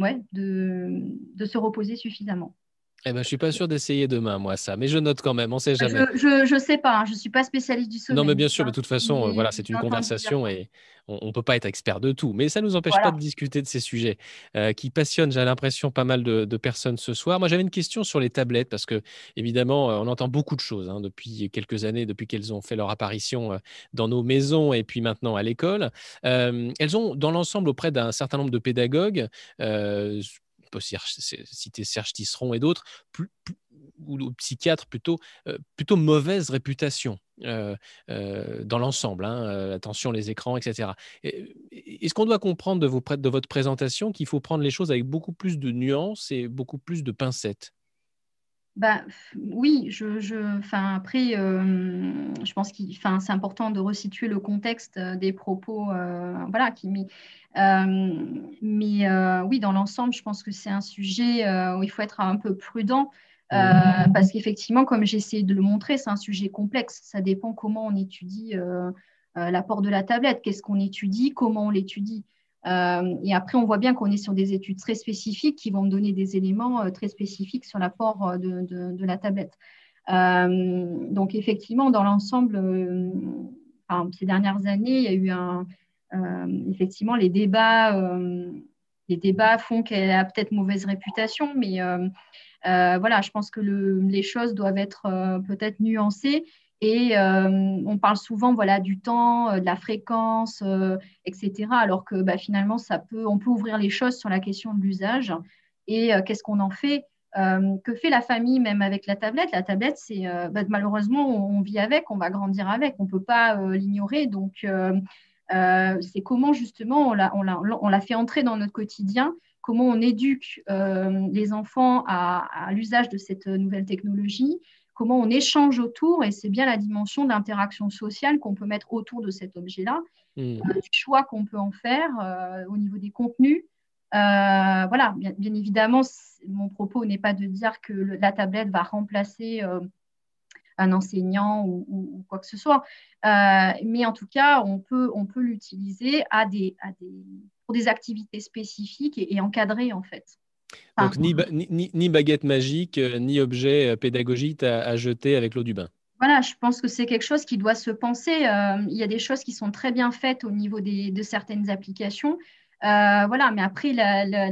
ouais, de, de se reposer suffisamment. Eh ben, je ne suis pas sûre d'essayer demain, moi, ça. Mais je note quand même, on ne sait jamais. Je ne sais pas, hein, je ne suis pas spécialiste du sommeil. Non, mais bien sûr, de toute façon, voilà, c'est une conversation et on ne peut pas être expert de tout. Mais ça ne nous empêche voilà. pas de discuter de ces sujets euh, qui passionnent, j'ai l'impression, pas mal de, de personnes ce soir. Moi, j'avais une question sur les tablettes parce que, évidemment, on entend beaucoup de choses hein, depuis quelques années, depuis qu'elles ont fait leur apparition dans nos maisons et puis maintenant à l'école. Euh, elles ont, dans l'ensemble, auprès d'un certain nombre de pédagogues, euh, on peut citer Serge Tisseron et d'autres, ou psychiatres plutôt, plutôt mauvaise réputation euh, euh, dans l'ensemble. Hein, attention, les écrans, et cetera. Est-ce qu'on doit comprendre de, vos, de votre présentation qu'il faut prendre les choses avec beaucoup plus de nuances et beaucoup plus de pincettes? Bah, oui, je, je, enfin, après, euh, je pense que c'est important de resituer le contexte des propos. Euh, voilà, qui, mais euh, mais euh, oui, dans l'ensemble, je pense que c'est un sujet euh, où il faut être un peu prudent euh, mmh. parce qu'effectivement, comme j'ai essayé de le montrer, c'est un sujet complexe. Ça dépend comment on étudie euh, euh, l'apport de la tablette, qu'est-ce qu'on étudie, comment on l'étudie. Euh, et après, on voit bien qu'on est sur des études très spécifiques qui vont donner des éléments euh, très spécifiques sur l'apport euh, de, de, de la tablette. Euh, donc, effectivement, dans l'ensemble, euh, enfin, ces dernières années, il y a eu un, euh, effectivement les débats, euh, les débats font qu'elle a peut-être mauvaise réputation, mais euh, euh, voilà, je pense que le, les choses doivent être euh, peut-être nuancées. Et euh, on parle souvent voilà, du temps, euh, de la fréquence, euh, et cetera. Alors que bah, finalement, ça peut, on peut ouvrir les choses sur la question de l'usage. Et euh, qu'est-ce qu'on en fait euh, que fait la famille même avec la tablette? La tablette, c'est euh, bah, malheureusement, on vit avec, on va grandir avec. On ne peut pas euh, l'ignorer. Donc, euh, euh, c'est comment justement on la, on, la, on la fait entrer dans notre quotidien, comment on éduque euh, les enfants à, à l'usage de cette nouvelle technologie, comment on échange autour, et c'est bien la dimension d'interaction sociale qu'on peut mettre autour de cet objet-là, mmh. euh, du choix qu'on peut en faire euh, au niveau des contenus. Euh, voilà, bien, bien évidemment, mon propos n'est pas de dire que le, la tablette va remplacer euh, un enseignant ou, ou, ou quoi que ce soit, euh, mais en tout cas, on peut, on peut l'utiliser à des, à des, pour des activités spécifiques et, et encadrées, en fait. Donc, ni, ba ni, ni baguette magique, ni objet pédagogique à, à jeter avec l'eau du bain. Voilà, je pense que c'est quelque chose qui doit se penser. Euh, il y a des choses qui sont très bien faites au niveau des, de certaines applications. Euh, voilà, mais après,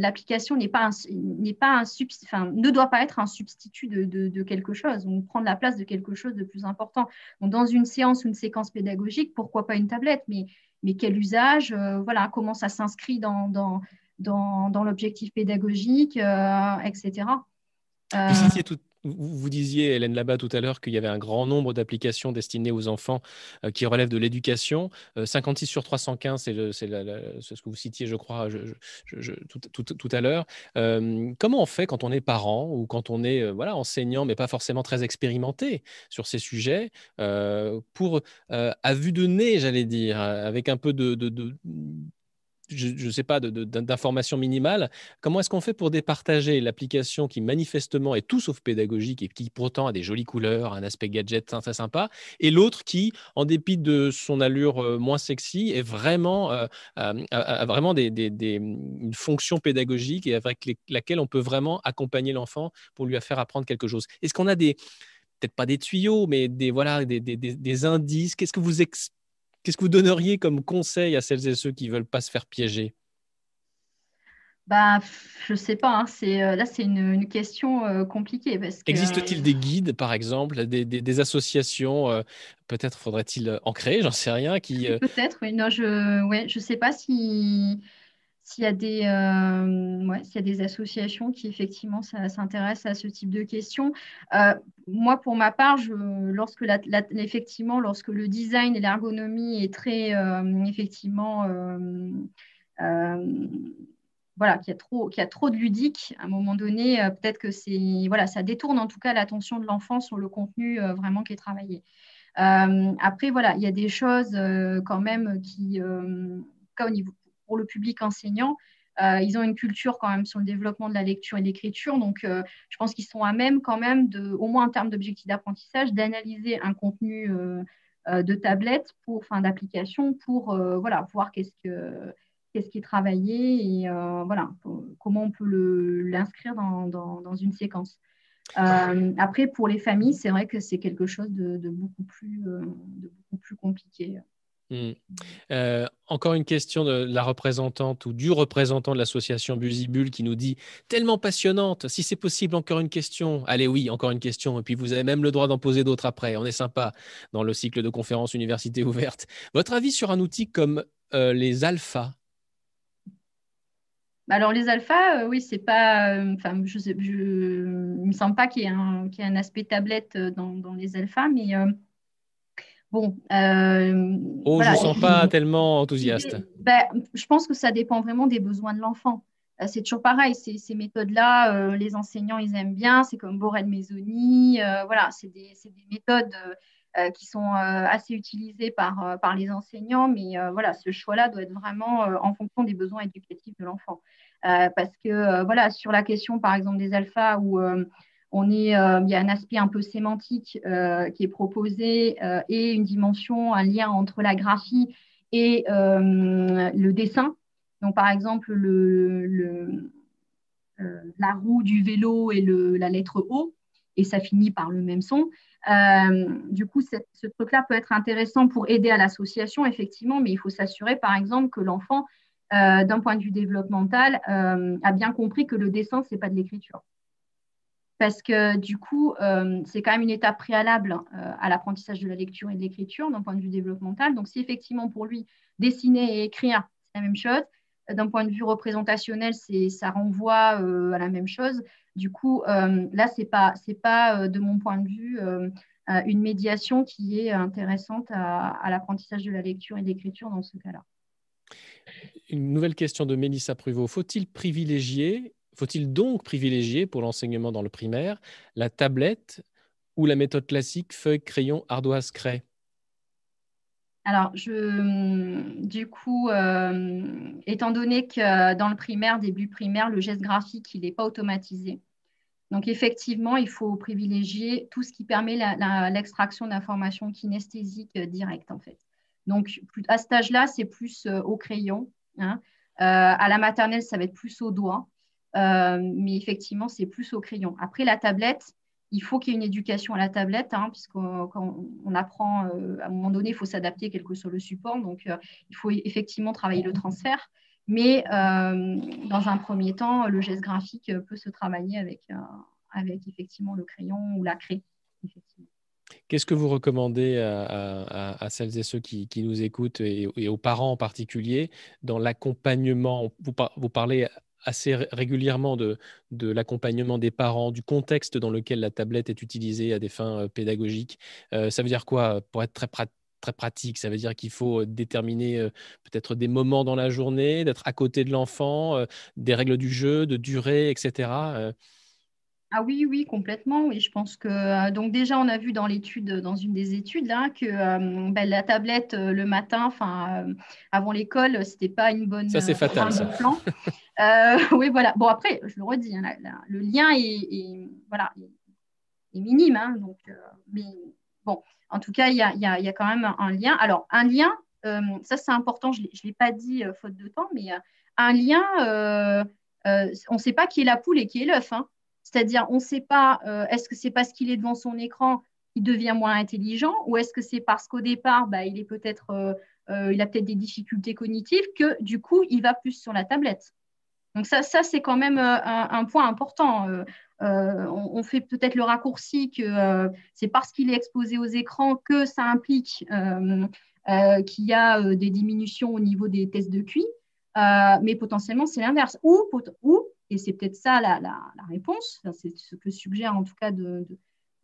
l'application la, la, n'est pas un, n'est pas un enfin, ne doit pas être un substitut de, de, de quelque chose, ou prendre la place de quelque chose de plus important. Donc, dans une séance ou une séquence pédagogique, pourquoi pas une tablette, mais, mais quel usage, euh, voilà, comment ça s'inscrit dans... dans dans, dans l'objectif pédagogique, euh, et cetera. Euh... Vous, tout, vous disiez, Hélène Labat, tout à l'heure, qu'il y avait un grand nombre d'applications destinées aux enfants euh, qui relèvent de l'éducation. Euh, cinquante-six sur trois cent quinze, c'est ce que vous citiez, je crois, je, je, je, tout, tout, tout à l'heure. Euh, comment on fait quand on est parent ou quand on est euh, voilà, enseignant, mais pas forcément très expérimenté sur ces sujets, euh, pour, euh, à vue de nez, j'allais dire, avec un peu de... de, de je ne sais pas, d'informations minimales, comment est-ce qu'on fait pour départager l'application qui manifestement est tout sauf pédagogique et qui pourtant a des jolies couleurs, un aspect gadget très sympa, et l'autre qui, en dépit de son allure moins sexy, est vraiment, euh, a, a vraiment des, des, des, une fonction pédagogique et avec les, laquelle on peut vraiment accompagner l'enfant pour lui faire apprendre quelque chose. Est-ce qu'on a des, peut-être pas des tuyaux, mais des, voilà, des, des, des, des indices? Qu'est-ce que vous expliquez? Qu'est-ce que vous donneriez comme conseil à celles et ceux qui ne veulent pas se faire piéger? Bah, je ne sais pas. Hein, là, c'est une, une question euh, compliquée. Existe-t-il euh, des guides, par exemple, des, des, des associations euh, peut-être faudrait-il en créer, j'en sais rien. Qui euh... Peut-être, oui. Non, je ne ouais, je sais pas si... S'il y a des, euh, ouais, s'il y a des associations qui, effectivement, s'intéressent à ce type de questions. Euh, moi, pour ma part, je, lorsque la, la, effectivement, lorsque le design et l'ergonomie est très, euh, effectivement, euh, euh, voilà, qu'il y a trop, qu'il y a trop de ludique, à un moment donné, euh, peut-être que c'est, voilà, ça détourne en tout cas l'attention de l'enfant sur le contenu euh, vraiment qui est travaillé. Euh, après, voilà, il y a des choses euh, quand même qui, euh, qu'au niveau... Pour le public enseignant, euh, ils ont une culture quand même sur le développement de la lecture et de l'écriture. Donc, euh, je pense qu'ils sont à même quand même, de, au moins en termes d'objectifs d'apprentissage, d'analyser un contenu euh, euh, de tablette, pour, enfin d'application, pour euh, voilà, voir qu'est-ce que, qu'est-ce qui est travaillé et euh, voilà, pour, comment on peut l'inscrire dans, dans, dans une séquence. Euh, après, pour les familles, c'est vrai que c'est quelque chose de, de, beaucoup plus, euh, de beaucoup plus compliqué. Hum. Euh, encore une question de la représentante ou du représentant de l'association Bouzibul qui nous dit tellement passionnante, si c'est possible encore une question, allez oui encore une question et puis vous avez même le droit d'en poser d'autres après, on est sympa dans le cycle de conférences université ouverte. Votre avis sur un outil comme euh, les alphas? Alors les alphas, euh, oui, c'est pas, enfin, euh, je, je, je, il me semble pas qu'il y ait un, qu'il y ait un aspect tablette dans, dans les alphas, mais euh... Bon, euh, oh, voilà. Je ne me sens pas tellement enthousiaste. Ben, je pense que ça dépend vraiment des besoins de l'enfant. C'est toujours pareil, ces, ces méthodes-là, euh, les enseignants, ils aiment bien. C'est comme Borel-Maisonny. Euh, voilà, c'est des, des méthodes euh, qui sont euh, assez utilisées par, euh, par les enseignants. Mais euh, voilà, ce choix-là doit être vraiment euh, en fonction des besoins éducatifs de l'enfant. Euh, parce que, euh, voilà, sur la question, par exemple, des alphas ou... On est, euh, il y a un aspect un peu sémantique euh, qui est proposé euh, et une dimension, un lien entre la graphie et euh, le dessin. Donc, par exemple, le, le, euh, la roue du vélo et le, la lettre O, et ça finit par le même son. Euh, du coup, ce truc-là peut être intéressant pour aider à l'association, effectivement, mais il faut s'assurer, par exemple, que l'enfant, euh, d'un point de vue développemental, euh, a bien compris que le dessin, ce n'est pas de l'écriture. Parce que du coup, euh, c'est quand même une étape préalable euh, à l'apprentissage de la lecture et de l'écriture d'un point de vue développemental. Donc, si effectivement pour lui, dessiner et écrire, c'est la même chose. D'un point de vue représentationnel, ça renvoie euh, à la même chose. Du coup, euh, là, ce n'est pas, pas euh, de mon point de vue, euh, une médiation qui est intéressante à, à l'apprentissage de la lecture et de l'écriture dans ce cas-là. Une nouvelle question de Mélissa Pruvot. Faut-il privilégier Faut-il donc privilégier pour l'enseignement dans le primaire la tablette ou la méthode classique feuille, crayon, ardoise, craie? Alors, je, du coup, euh, étant donné que dans le primaire, début primaire, le geste graphique, il n'est pas automatisé. Donc, effectivement, il faut privilégier tout ce qui permet l'extraction d'informations kinesthésiques directes, en fait. Donc, à cet âge-là, c'est plus au crayon. Hein. Euh, à la maternelle, ça va être plus au doigt. Euh, mais effectivement, c'est plus au crayon. Après, la tablette, il faut qu'il y ait une éducation à la tablette, hein, puisqu'on on, on apprend, euh, à un moment donné, il faut s'adapter quel que soit le support. Donc, euh, il faut effectivement travailler le transfert. Mais euh, dans un premier temps, le geste graphique peut se travailler avec, euh, avec effectivement le crayon ou la craie. Qu'est-ce que vous recommandez à, à, à celles et ceux qui, qui nous écoutent et, et aux parents en particulier dans l'accompagnement? Vous, par, vous parlez assez régulièrement de, de l'accompagnement des parents, du contexte dans lequel la tablette est utilisée à des fins pédagogiques. Euh, ça veut dire quoi pour être très pratique? Très pratique, ça veut dire qu'il faut déterminer peut-être des moments dans la journée, d'être à côté de l'enfant, des règles du jeu, de durée, et cetera. Ah oui, oui, complètement. Oui, je pense que donc déjà on a vu dans l'étude, dans une des études là, que euh, ben, la tablette le matin, enfin euh, avant l'école, c'était pas une bonne. Ça c'est fatal. Ça. Plan. euh, oui, voilà. Bon après, je le redis, hein, la, la, le lien est, est voilà est, est minime, hein, donc euh, mais bon. En tout cas, il y, a, il, y a, il y a quand même un lien. Alors, un lien, euh, ça c'est important, je ne l'ai pas dit euh, faute de temps, mais euh, un lien, euh, euh, on ne sait pas qui est la poule et qui est l'œuf. Hein. C'est-à-dire, on ne sait pas, euh, est-ce que c'est parce qu'il est devant son écran, il devient moins intelligent, ou est-ce que c'est parce qu'au départ, bah, il, est peut-être, euh, euh, il a peut-être des difficultés cognitives que du coup, il va plus sur la tablette. Donc, ça, ça c'est quand même euh, un, un point important. Euh, Euh, on, on fait peut-être le raccourci que euh, c'est parce qu'il est exposé aux écrans que ça implique euh, euh, qu'il y a euh, des diminutions au niveau des tests de Q I, euh, mais potentiellement c'est l'inverse. Ou, ou et c'est peut-être ça la, la, la réponse, c'est ce que suggèrent en tout cas de, de,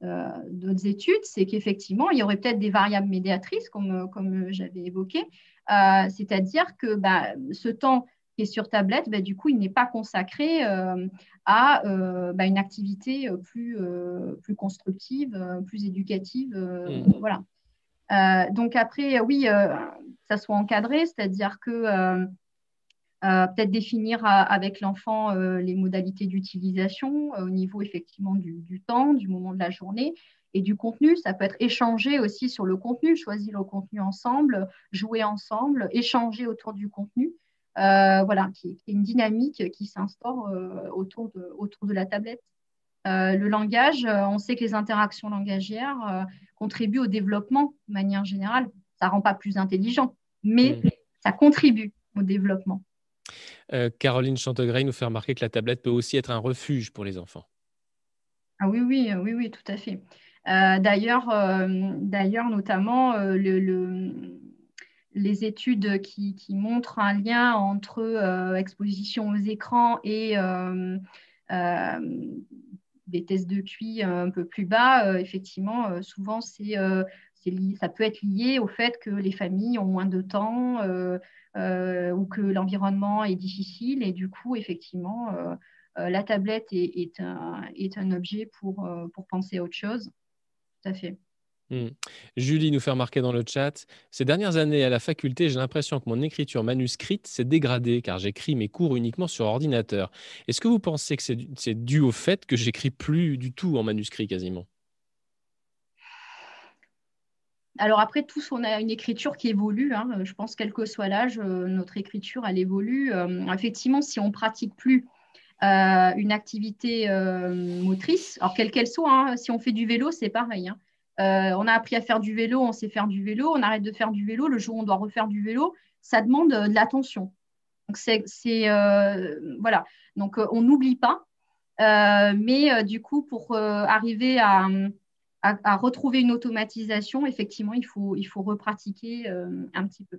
euh, d'autres études, c'est qu'effectivement il y aurait peut-être des variables médiatrices comme, comme j'avais évoqué, euh, c'est-à-dire que bah, ce temps qui est sur tablette, bah, du coup, il n'est pas consacré euh, à euh, bah, une activité plus, euh, plus constructive, euh, plus éducative. Euh, mmh. Voilà. Euh, donc après, oui, euh, ça soit encadré, c'est-à-dire que euh, euh, peut-être définir à, avec l'enfant euh, les modalités d'utilisation euh, au niveau effectivement du, du temps, du moment de la journée et du contenu. Ça peut être échanger aussi sur le contenu, choisir le contenu ensemble, jouer ensemble, échanger autour du contenu. Euh, voilà, qui est une dynamique qui s'instaure euh, autour, de, autour de la tablette. Euh, le langage, euh, on sait que les interactions langagières euh, contribuent au développement de manière générale. Ça ne rend pas plus intelligent, mais mmh. ça contribue au développement. Euh, Caroline Chantegreil nous fait remarquer que la tablette peut aussi être un refuge pour les enfants. Ah oui, oui, oui, oui, tout à fait. Euh, d'ailleurs, euh, d'ailleurs, notamment, euh, le... le les études qui, qui montrent un lien entre euh, exposition aux écrans et euh, euh, des tests de Q I un peu plus bas, euh, effectivement, euh, souvent, c'est, euh, c'est lié, ça peut être lié au fait que les familles ont moins de temps euh, euh, ou que l'environnement est difficile. Et du coup, effectivement, euh, euh, la tablette est, est, un, est un objet pour, euh, pour penser à autre chose. Tout à fait. Hum. Julie nous fait remarquer dans le chat, ces dernières années à la faculté, j'ai l'impression que mon écriture manuscrite s'est dégradée car j'écris mes cours uniquement sur ordinateur. Est-ce que vous pensez que c'est, c'est dû au fait que j'écris plus du tout en manuscrit quasiment? Alors après, tous, on a une écriture qui évolue. Hein. Je pense, quel que soit l'âge, notre écriture, elle évolue. Euh, effectivement, si on ne pratique plus euh, une activité euh, motrice, alors quelle qu'elle soit, hein, si on fait du vélo, c'est pareil. Hein. Euh, on a appris à faire du vélo, on sait faire du vélo, on arrête de faire du vélo, le jour où on doit refaire du vélo, ça demande euh, de l'attention. Donc, c'est, c'est, euh, voilà. Donc euh, on n'oublie pas, euh, mais euh, du coup, pour euh, arriver à, à, à retrouver une automatisation, effectivement, il faut, il faut repratiquer euh, un petit peu.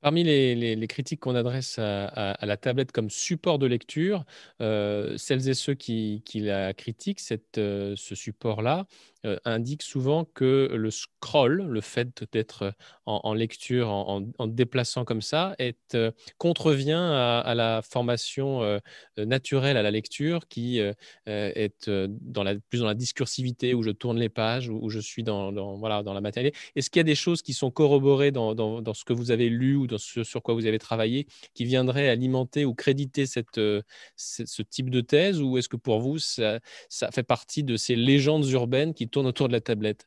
Parmi les, les, les critiques qu'on adresse à, à, à la tablette comme support de lecture, euh, celles et ceux qui, qui la critiquent, cette, euh, ce support-là, euh, indiquent souvent que le scroll, le fait d'être en, en lecture, en, en, en déplaçant comme ça, est, euh, contrevient à, à la formation euh, naturelle à la lecture qui euh, est dans la, plus dans la discursivité où je tourne les pages, où, où je suis dans, dans, voilà, dans la matérialité. Est-ce qu'il y a des choses qui sont corroborées dans, dans, dans ce que vous avez lu ou dans ce sur quoi vous avez travaillé, qui viendrait alimenter ou créditer cette, euh, ce, ce type de thèse, ou est-ce que pour vous, ça, ça fait partie de ces légendes urbaines qui tournent autour de la tablette?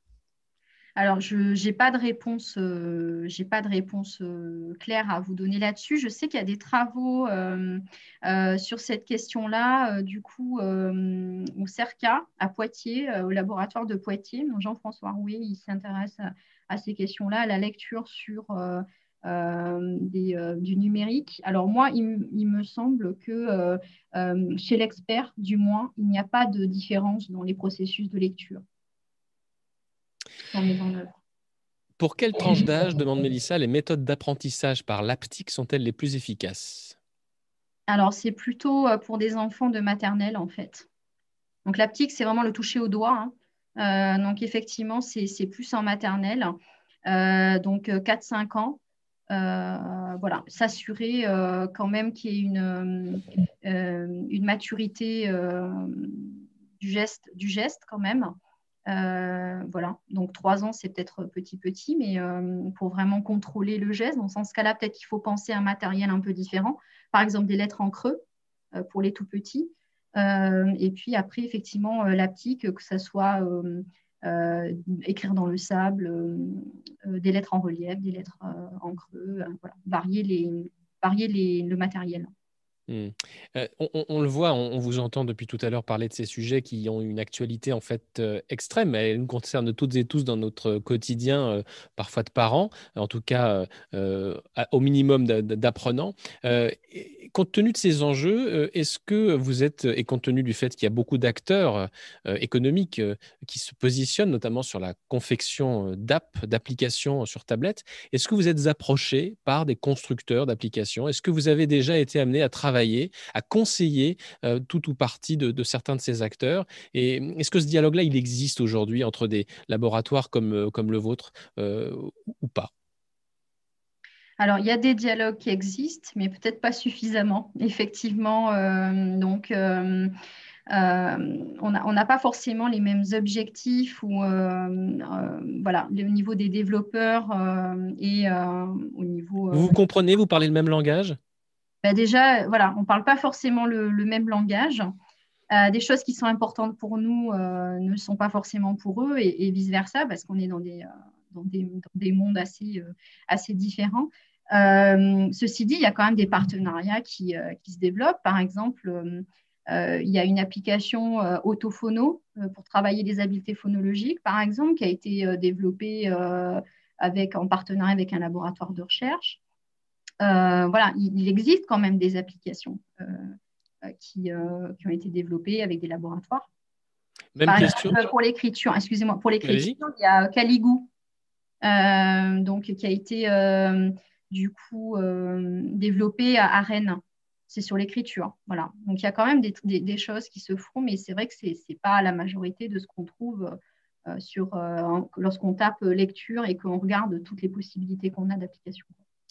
Alors, je n'ai pas de réponse, euh, j'ai pas de réponse euh, claire à vous donner là-dessus. Je sais qu'il y a des travaux euh, euh, sur cette question-là, euh, du coup, euh, au CERCA, à Poitiers, euh, au laboratoire de Poitiers. Jean-François Rouet, il s'intéresse à, à ces questions-là, à la lecture sur euh, euh, des, euh, du numérique. Alors, moi, il, il me semble que euh, euh, chez l'expert, du moins, il n'y a pas de différence dans les processus de lecture. Pour quelle tranche d'âge, demande Mélissa, les méthodes d'apprentissage par l'aptique sont-elles les plus efficaces? Alors, c'est plutôt pour des enfants de maternelle, en fait. Donc, l'aptique, c'est vraiment le toucher au doigt. Hein. Euh, donc, effectivement, c'est plus en maternelle. Euh, donc, quatre cinq ans. Euh, voilà, s'assurer euh, quand même qu'il y ait une, euh, une maturité euh, du geste, du geste quand même. Euh, voilà, donc trois ans c'est peut-être petit petit, mais euh, pour vraiment contrôler le geste, donc dans ce cas-là peut-être qu'il faut penser à un matériel un peu différent, par exemple des lettres en creux euh, pour les tout petits, euh, et puis après effectivement euh, l'aptique, que ça soit euh, euh, écrire dans le sable, euh, euh, des lettres en relief, des lettres euh, en creux, euh, voilà. varier, les, varier les, le matériel. Hum. Euh, on, on le voit, on, on vous entend depuis tout à l'heure parler de ces sujets qui ont une actualité en fait euh, extrême. Elle nous concerne toutes et tous dans notre quotidien, euh, parfois de parents, en tout cas euh, au minimum d'apprenants. Euh, compte tenu de ces enjeux, est-ce que vous êtes, et compte tenu du fait qu'il y a beaucoup d'acteurs euh, économiques euh, qui se positionnent notamment sur la confection d'app, d'applications sur tablette, est-ce que vous êtes approché par des constructeurs d'applications? Est-ce que vous avez déjà été amené à travailler à conseiller euh, tout ou partie de, de certains de ces acteurs? Et est-ce que ce dialogue-là, il existe aujourd'hui entre des laboratoires comme, comme le vôtre euh, ou pas? Alors, il y a des dialogues qui existent, mais peut-être pas suffisamment. Effectivement, euh, donc, euh, euh, on n'a pas forcément les mêmes objectifs ou, euh, euh, voilà, au niveau des développeurs euh, et euh, au niveau… Euh, vous comprenez, vous parlez le même langage? Ben déjà, voilà, on ne parle pas forcément le, le même langage. Euh, des choses qui sont importantes pour nous euh, ne sont pas forcément pour eux et, et vice-versa, parce qu'on est dans des, euh, dans, des, dans des mondes assez, euh, assez différents. Euh, ceci dit, il y a quand même des partenariats qui, euh, qui se développent. Par exemple, euh, euh, il y a une application euh, Autofono euh, pour travailler les habiletés phonologiques, par exemple, qui a été euh, développée euh, avec, en partenariat avec un laboratoire de recherche. Euh, voilà, il existe quand même des applications euh, qui, euh, qui ont été développées avec des laboratoires. Même Par question. Exemple, pour l'écriture, excusez-moi, pour l'écriture, il y a Caligou, euh, donc, qui a été euh, du coup euh, développé à Rennes. C'est sur l'écriture, voilà. Donc, il y a quand même des, des, des choses qui se font, mais c'est vrai que ce n'est pas la majorité de ce qu'on trouve euh, sur euh, lorsqu'on tape lecture et qu'on regarde toutes les possibilités qu'on a d'application.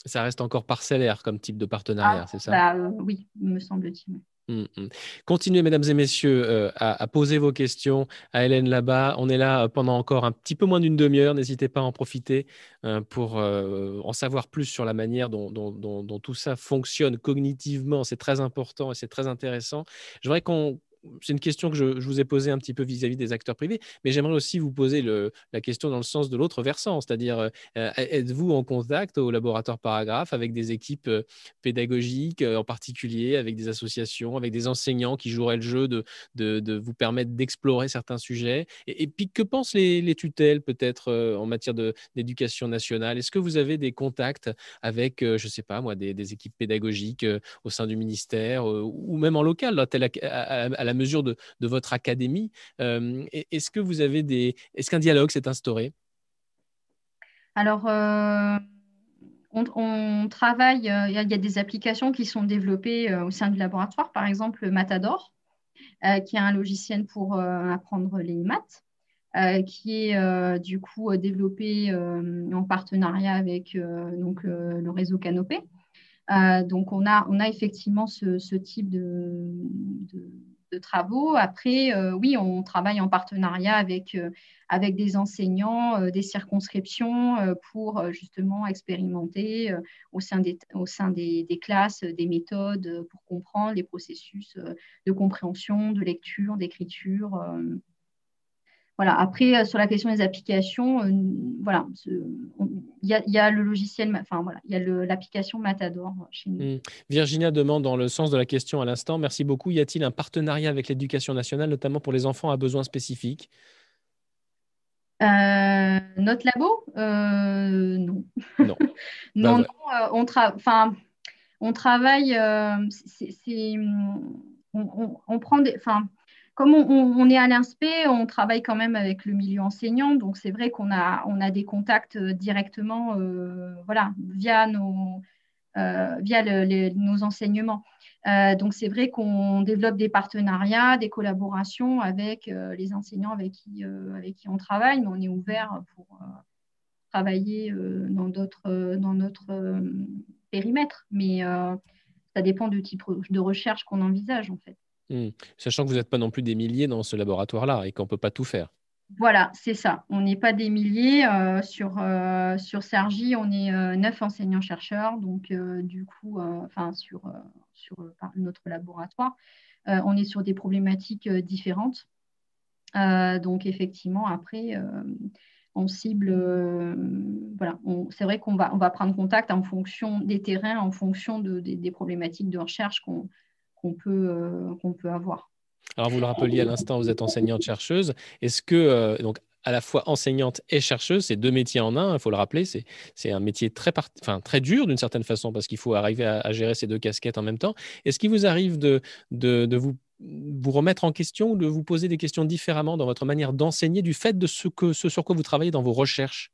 Ça reste encore parcellaire comme type de partenariat, ah, c'est ça? Bah, euh, oui, me semble-t-il. Mmh, mmh. Continuez, mesdames et messieurs, euh, à, à poser vos questions à Hélène Labat. On est là pendant encore un petit peu moins d'une demi-heure. N'hésitez pas à en profiter euh, pour euh, en savoir plus sur la manière dont, dont, dont, dont tout ça fonctionne cognitivement. C'est très important et c'est très intéressant. Je voudrais qu'on... C'est une question que je, je vous ai posée un petit peu vis-à-vis des acteurs privés, mais j'aimerais aussi vous poser le, la question dans le sens de l'autre versant, c'est-à-dire euh, êtes-vous en contact au laboratoire Paragraphe avec des équipes euh, pédagogiques, euh, en particulier avec des associations, avec des enseignants qui joueraient le jeu de, de, de vous permettre d'explorer certains sujets? Et, et puis, que pensent les, les tutelles peut-être euh, en matière d'éducation nationale? Est-ce que vous avez des contacts avec, euh, je ne sais pas moi, des, des équipes pédagogiques euh, au sein du ministère euh, ou même en local, là, tel à, à, à la à mesure de, de votre académie, euh, est-ce que vous avez des, est-ce qu'un dialogue s'est instauré? Alors, euh, on, on travaille. Euh, il y a des applications qui sont développées euh, au sein du laboratoire, par exemple Matador, euh, qui est un logiciel pour euh, apprendre les maths, euh, qui est euh, du coup développé euh, en partenariat avec euh, donc euh, le réseau Canopé. Euh, donc, on a, on a effectivement ce, ce type de, de de travaux. Après, euh, oui, on travaille en partenariat avec, euh, avec des enseignants, euh, des circonscriptions euh, pour euh, justement expérimenter euh, au sein, des, au sein des, des classes, des méthodes euh, pour comprendre les processus euh, de compréhension, de lecture, d'écriture. Euh, Voilà. Après, sur la question des applications, euh, voilà, il y, y a le logiciel, enfin voilà, il y a l'application Matador chez nous. Mmh. Virginia demande dans le sens de la question à l'instant. Merci beaucoup. Y a-t-il un partenariat avec l'éducation nationale, notamment pour les enfants à besoins spécifiques? Euh, notre labo, euh, non. Non. non, ben, non euh, on tra... enfin, on travaille. Euh, c'est, c'est, on, on, on prend des. Enfin, comme on, on, on est à l'I N S P E, on travaille quand même avec le milieu enseignant. Donc c'est vrai qu'on a, on a des contacts directement, euh, voilà, via nos, euh, via le, les, nos enseignements. Euh, donc c'est vrai qu'on développe des partenariats, des collaborations avec euh, les enseignants avec qui, euh, avec qui on travaille, mais on est ouvert pour euh, travailler euh, dans, euh, dans notre euh, périmètre, mais euh, ça dépend du type de recherche qu'on envisage en fait. Mmh. Sachant que vous n'êtes pas non plus des milliers dans ce laboratoire-là et qu'on ne peut pas tout faire. Voilà, c'est ça. On n'est pas des milliers. Euh, sur, euh, sur Cergy, on est euh, neuf enseignants-chercheurs, donc euh, du coup, enfin euh, sur... Euh, sur notre laboratoire, euh, on est sur des problématiques euh, différentes. Euh, donc, effectivement, après, euh, on cible... Euh, voilà, c'est vrai qu'on va, on va prendre contact en fonction des terrains, en fonction de, des, des problématiques de recherche qu'on qu'on peut, euh, qu'on peut avoir. Alors, vous le rappeliez à l'instant, vous êtes enseignante-chercheuse. Est-ce que... Euh, donc, à la fois enseignante et chercheuse, c'est deux métiers en un, il faut le rappeler, c'est, c'est un métier très, part... enfin, très dur d'une certaine façon parce qu'il faut arriver à, à gérer ces deux casquettes en même temps. Est-ce qu'il vous arrive de, de, de vous, vous remettre en question ou de vous poser des questions différemment dans votre manière d'enseigner du fait de ce, que, ce sur quoi vous travaillez dans vos recherches?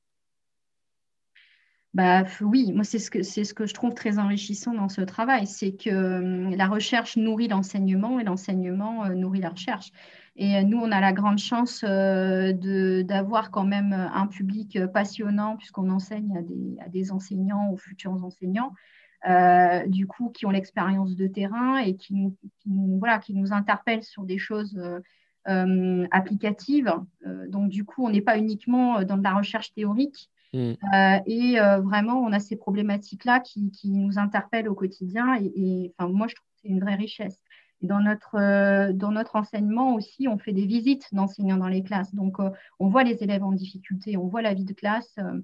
Bah, oui, moi c'est ce, que, c'est ce que je trouve très enrichissant dans ce travail, c'est que la recherche nourrit l'enseignement et l'enseignement nourrit la recherche. Et nous, on a la grande chance de, d'avoir quand même un public passionnant puisqu'on enseigne à des, à des enseignants, aux futurs enseignants, euh, du coup, qui ont l'expérience de terrain et qui nous, qui nous, voilà, qui nous interpellent sur des choses euh, applicatives. Donc, du coup, on n'est pas uniquement dans de la recherche théorique. Mmh. Euh, et euh, vraiment, on a ces problématiques-là qui, qui nous interpellent au quotidien. Et, et enfin, moi, je trouve que c'est une vraie richesse. Dans notre, euh, dans notre enseignement aussi, on fait des visites d'enseignants dans les classes. Donc, euh, on voit les élèves en difficulté, on voit la vie de classe, euh,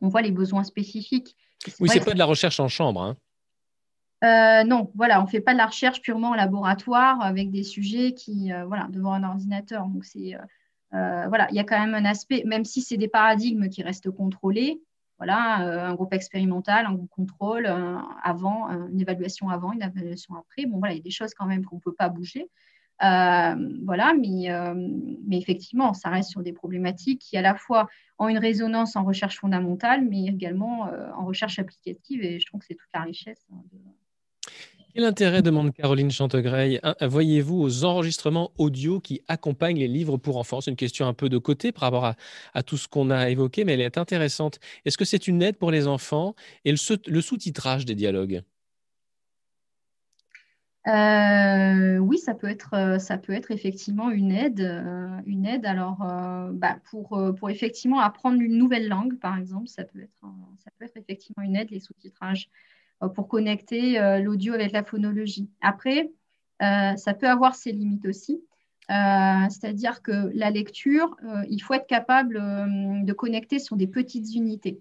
on voit les besoins spécifiques. C'est oui, c'est pas c'est... de la recherche en chambre. Hein. Euh, non, voilà, on ne fait pas de la recherche purement en laboratoire avec des sujets qui, euh, voilà, devant un ordinateur. Donc, c'est, euh, euh, voilà, il y a quand même un aspect, même si c'est des paradigmes qui restent contrôlés, voilà, euh, un groupe expérimental, un groupe contrôle, un avant, une évaluation avant, une évaluation après. Bon, voilà, il y a des choses quand même qu'on ne peut pas bouger. Euh, voilà, mais, euh, mais effectivement, ça reste sur des problématiques qui à la fois ont une résonance en recherche fondamentale, mais également euh, en recherche applicative. Et je trouve que c'est toute la richesse. Hein, de... Quel intérêt, demande Caroline Chantegreil, voyez-vous aux enregistrements audio qui accompagnent les livres pour enfants? C'est une question un peu de côté par rapport à, à tout ce qu'on a évoqué, mais elle est intéressante. Est-ce que c'est une aide pour les enfants et le, le sous-titrage des dialogues? euh, Oui, ça peut, être, ça peut être effectivement une aide. Euh, une aide alors, euh, bah pour, euh, pour effectivement apprendre une nouvelle langue, par exemple, ça peut être, ça peut être effectivement une aide, les sous-titrages, pour connecter euh, l'audio avec la phonologie. Après, euh, ça peut avoir ses limites aussi, euh, c'est-à-dire que la lecture, euh, il faut être capable euh, de connecter sur des petites unités.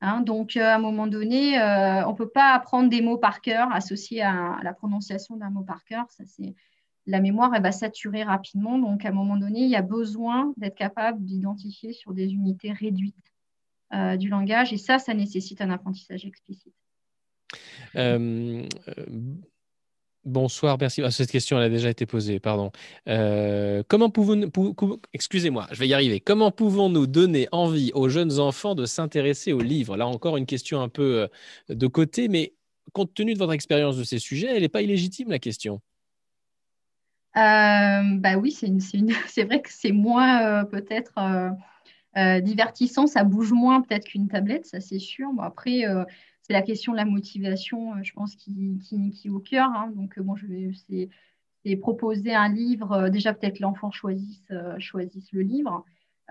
Hein, donc, euh, à un moment donné, euh, on ne peut pas apprendre des mots par cœur, associés à, à la prononciation d'un mot par cœur. Ça, c'est, la mémoire, elle va saturer rapidement. Donc, à un moment donné, il y a besoin d'être capable d'identifier sur des unités réduites euh, du langage. Et ça, ça nécessite un apprentissage explicite. Euh, euh, bonsoir, merci. Ah, cette question elle a déjà été posée, pardon. Euh, comment pouvons-nous, pou, pou, excusez-moi, je vais y arriver. Comment pouvons-nous donner envie aux jeunes enfants de s'intéresser aux livres? Là encore, une question un peu de côté, mais compte tenu de votre expérience de ces sujets, elle n'est pas illégitime la question. Euh, bah oui, c'est, une, c'est, une, c'est vrai que c'est moins euh, peut-être euh, euh, divertissant, ça bouge moins peut-être qu'une tablette, ça c'est sûr. Bon, après. Euh, C'est la question de la motivation, je pense, qui, qui, qui est au cœur. Hein. Donc, bon, je vais c'est, c'est proposer un livre. Déjà, peut-être l'enfant choisisse, euh, choisisse le livre.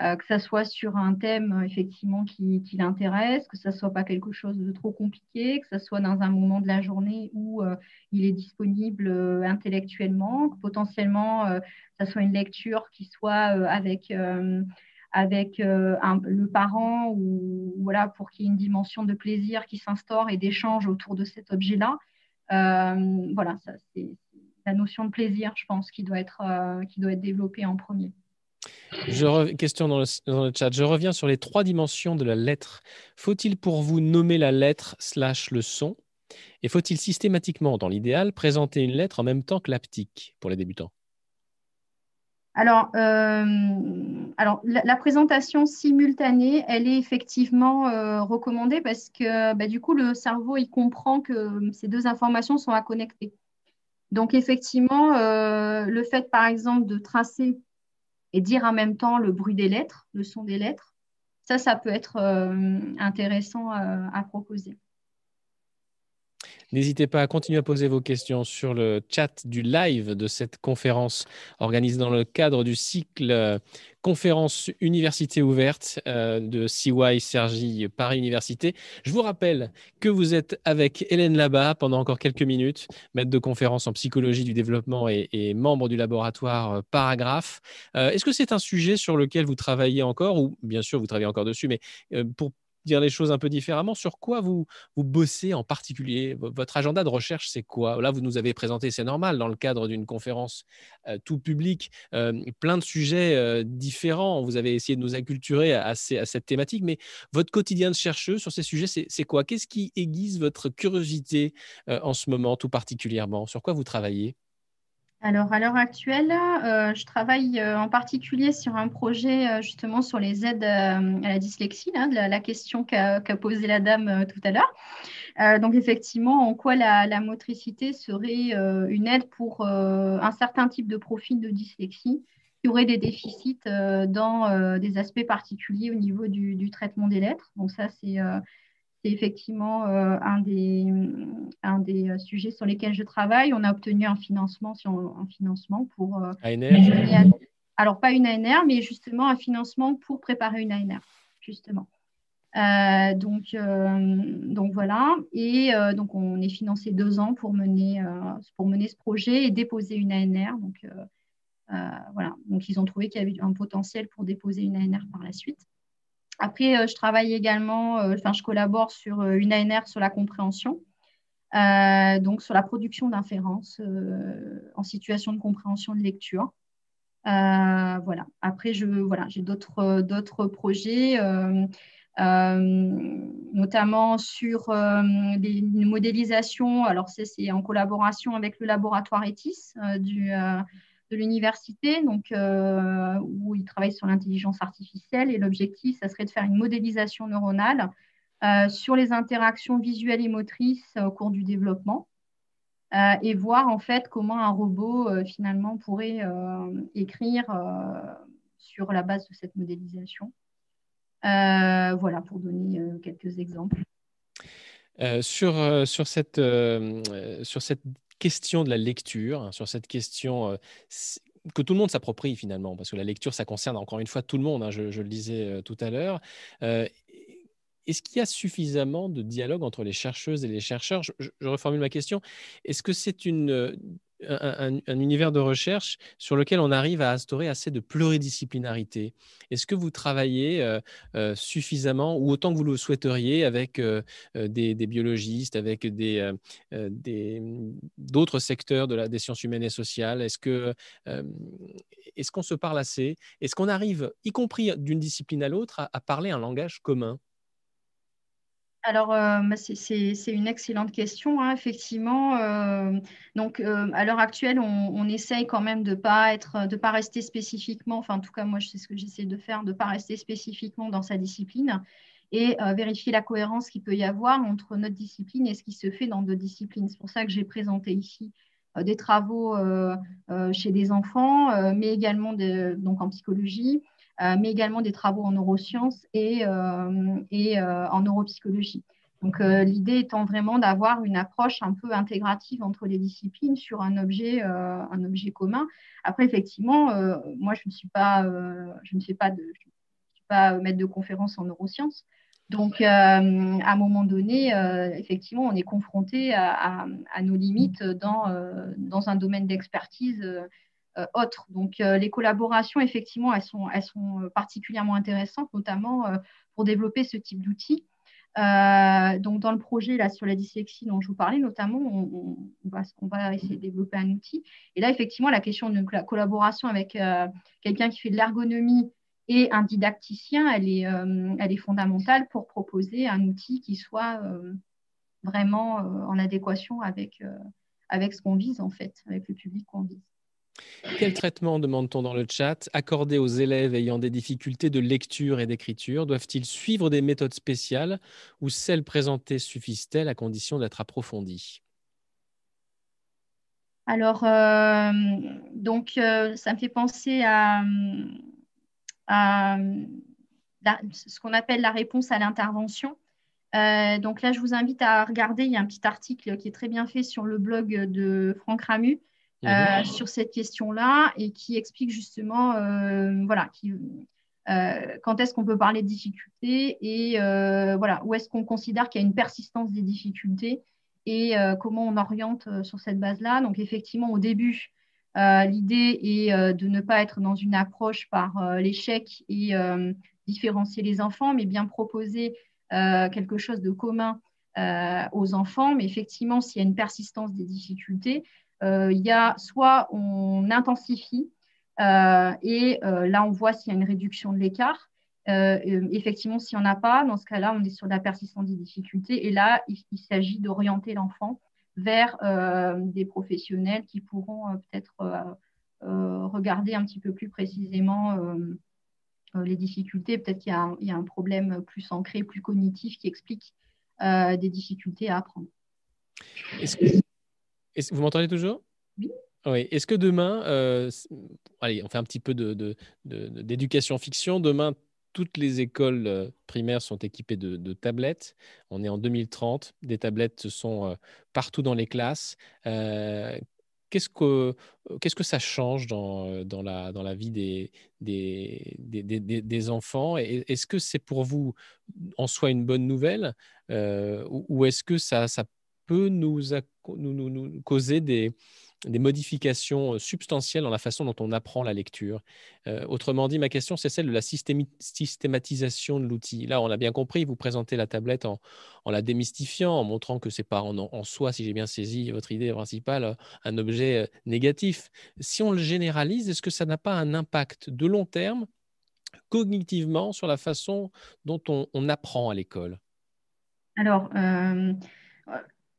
euh, que ça soit sur un thème effectivement qui, qui l'intéresse, que ça soit pas quelque chose de trop compliqué, que ça soit dans un moment de la journée où euh, il est disponible euh, intellectuellement, que potentiellement euh, ça soit une lecture qui soit euh, avec... Euh, avec euh, un, le parent, ou voilà, pour qu'il y ait une dimension de plaisir qui s'instaure et d'échange autour de cet objet-là. Euh, voilà, ça, c'est la notion de plaisir, je pense, qui doit être, euh, qui doit être développée en premier. Je re... Question dans le, dans le chat. Je reviens sur les trois dimensions de la lettre. Faut-il pour vous nommer la lettre slash le son? Et faut-il systématiquement, dans l'idéal, présenter une lettre en même temps que l'haptique pour les débutants? Alors, euh, alors la, la présentation simultanée, elle est effectivement euh, recommandée parce que bah, du coup, le cerveau, il comprend que ces deux informations sont à connecter. Donc, effectivement, euh, le fait, par exemple, de tracer et dire en même temps le bruit des lettres, le son des lettres, ça, ça peut être euh, intéressant à, à proposer. N'hésitez pas à continuer à poser vos questions sur le chat du live de cette conférence organisée dans le cadre du cycle Conférence Université ouverte de C Y Cergy Paris Université. Je vous rappelle que vous êtes avec Hélène Labat pendant encore quelques minutes, maître de conférence en psychologie du développement et, et membre du laboratoire Paragraphe. Euh, Est-ce que c'est un sujet sur lequel vous travaillez encore, ou bien sûr vous travaillez encore dessus, mais pour dire les choses un peu différemment, sur quoi vous, vous bossez en particulier? Votre agenda de recherche, c'est quoi? Là, vous nous avez présenté, c'est normal, dans le cadre d'une conférence euh, tout public, euh, plein de sujets euh, différents. Vous avez essayé de nous acculturer à, à, ces, à cette thématique, mais votre quotidien de chercheux sur ces sujets, c'est quoi? Qu'est-ce qui aiguise votre curiosité euh, en ce moment, tout particulièrement? Sur quoi vous travaillez? Alors, à l'heure actuelle, euh, je travaille euh, en particulier sur un projet euh, justement sur les aides euh, à la dyslexie, hein, de la, la question qu'a qu'a posée la dame euh, tout à l'heure. Euh, donc, effectivement, en quoi la, la motricité serait euh, une aide pour euh, un certain type de profil de dyslexie qui aurait des déficits euh, dans euh, des aspects particuliers au niveau du, du traitement des lettres. Donc, ça, c'est... Euh, C'est effectivement euh, un des, un des euh, sujets sur lesquels je travaille. On a obtenu un financement, si on, un financement pour… Euh, A N R. Alors, pas une A N R, mais justement un financement pour préparer une A N R, justement. Euh, donc, euh, donc, voilà. Et euh, donc, on est financé deux ans pour mener, euh, pour mener ce projet et déposer une A N R. Donc, euh, euh, voilà. Donc, ils ont trouvé qu'il y avait un potentiel pour déposer une A N R par la suite. Après, je travaille également, enfin, je collabore sur une A N R sur la compréhension, euh, donc sur la production d'inférences euh, en situation de compréhension de lecture. Euh, voilà. Après, je, voilà, j'ai d'autres d'autres projets, euh, euh, notamment sur euh, des modélisations. Alors, c'est en collaboration avec le laboratoire E T I S euh, du. Euh, de l'université, donc euh, où ils travaillent sur l'intelligence artificielle, et l'objectif, ça serait de faire une modélisation neuronale euh, sur les interactions visuelles et motrices euh, au cours du développement, euh, et voir en fait comment un robot euh, finalement pourrait euh, écrire euh, sur la base de cette modélisation. Euh, voilà, pour donner euh, quelques exemples. Euh, sur, euh, sur cette, euh, euh, sur cette question de la lecture, sur cette question que tout le monde s'approprie finalement, parce que la lecture, ça concerne encore une fois tout le monde, hein, je, je le disais tout à l'heure. Euh, est-ce qu'il y a suffisamment de dialogue entre les chercheuses et les chercheurs? je, je reformule ma question. Est-ce que c'est une... Un, un, un univers de recherche sur lequel on arrive à instaurer assez de pluridisciplinarité? Est-ce que vous travaillez euh, euh, suffisamment, ou autant que vous le souhaiteriez, avec euh, des, des biologistes, avec des, euh, des, d'autres secteurs de la, des sciences humaines et sociales? Est-ce que, euh, est-ce qu'on se parle assez? Est-ce qu'on arrive, y compris d'une discipline à l'autre, à, à parler un langage commun? Alors, euh, c'est une excellente question, hein, effectivement. Euh, donc, euh, à l'heure actuelle, on, on essaye quand même de ne pas, pas rester spécifiquement, enfin, en tout cas, moi, c'est ce que j'essaie de faire, de ne pas rester spécifiquement dans sa discipline, et euh, vérifier la cohérence qu'il peut y avoir entre notre discipline et ce qui se fait dans d'autres disciplines. C'est pour ça que j'ai présenté ici euh, des travaux euh, euh, chez des enfants, euh, mais également de, donc en psychologie, Euh, mais également des travaux en neurosciences et, euh, et euh, en neuropsychologie. Donc, euh, l'idée étant vraiment d'avoir une approche un peu intégrative entre les disciplines sur un objet, euh, un objet commun. Après, effectivement, euh, moi, je ne suis pas, euh, je ne fais pas de, pas maître de conférence en neurosciences. Donc, euh, à un moment donné, euh, effectivement, on est confronté à, à, à nos limites dans, euh, dans un domaine d'expertise euh, autre. Donc, euh, les collaborations, effectivement, elles sont, elles sont particulièrement intéressantes, notamment euh, pour développer ce type d'outils. Euh, donc, dans le projet là, sur la dyslexie dont je vous parlais, notamment, on, on, va, on va essayer de développer un outil. Et là, effectivement, la question de la collaboration avec euh, quelqu'un qui fait de l'ergonomie et un didacticien, elle est, euh, elle est fondamentale pour proposer un outil qui soit euh, vraiment euh, en adéquation avec, euh, avec ce qu'on vise, en fait, avec le public qu'on vise. Quel traitement, demande-t-on dans le chat, accordé aux élèves ayant des difficultés de lecture et d'écriture? Doivent-ils suivre des méthodes spéciales ou celles présentées suffisent-elles à condition d'être approfondies? Alors, euh, donc, euh, ça me fait penser à... Euh, la, ce qu'on appelle la réponse à l'intervention. Euh, donc là, je vous invite à regarder, il y a un petit article qui est très bien fait sur le blog de Franck Ramus euh, mmh. sur cette question-là et qui explique justement euh, voilà, qui, euh, quand est-ce qu'on peut parler de difficultés et euh, voilà, où est-ce qu'on considère qu'il y a une persistance des difficultés et euh, comment on oriente sur cette base-là. Donc effectivement, au début, Euh, l'idée est euh, de ne pas être dans une approche par euh, l'échec et euh, différencier les enfants, mais bien proposer euh, quelque chose de commun euh, aux enfants. Mais effectivement, s'il y a une persistance des difficultés, euh, il y a soit on intensifie euh, et euh, là, on voit s'il y a une réduction de l'écart. Euh, effectivement, s'il n'y en a pas, dans ce cas-là, on est sur la persistance des difficultés. Et là, il, il s'agit d'orienter l'enfant vers euh, des professionnels qui pourront euh, peut-être euh, euh, regarder un petit peu plus précisément euh, euh, les difficultés. Peut-être qu'il y, y a un problème plus ancré, plus cognitif qui explique euh, des difficultés à apprendre. Est-ce que, est-ce que vous m'entendez toujours ? Oui. Oui. Est-ce que demain, euh, allez, on fait un petit peu de, de, de, de, d'éducation fiction, demain, toutes les écoles primaires sont équipées de, de tablettes. On est en deux mille trente. Des tablettes sont partout dans les classes. Euh, qu'est-ce que, qu'est-ce que ça change dans, dans, la, dans la vie des, des, des, des, des enfants? Et est-ce que c'est pour vous en soi une bonne nouvelle euh, ou, ou est-ce que ça, ça peut nous, nous, nous, nous causer des... des modifications substantielles dans la façon dont on apprend la lecture? Euh, autrement dit, ma question, c'est celle de la systématisation de l'outil. Là, on a bien compris, vous présentez la tablette en, en la démystifiant, en montrant que ce n'est pas en, en soi, si j'ai bien saisi votre idée principale, un objet négatif. Si on le généralise, est-ce que ça n'a pas un impact de long terme, cognitivement, sur la façon dont on, on apprend à l'école? Alors... Euh...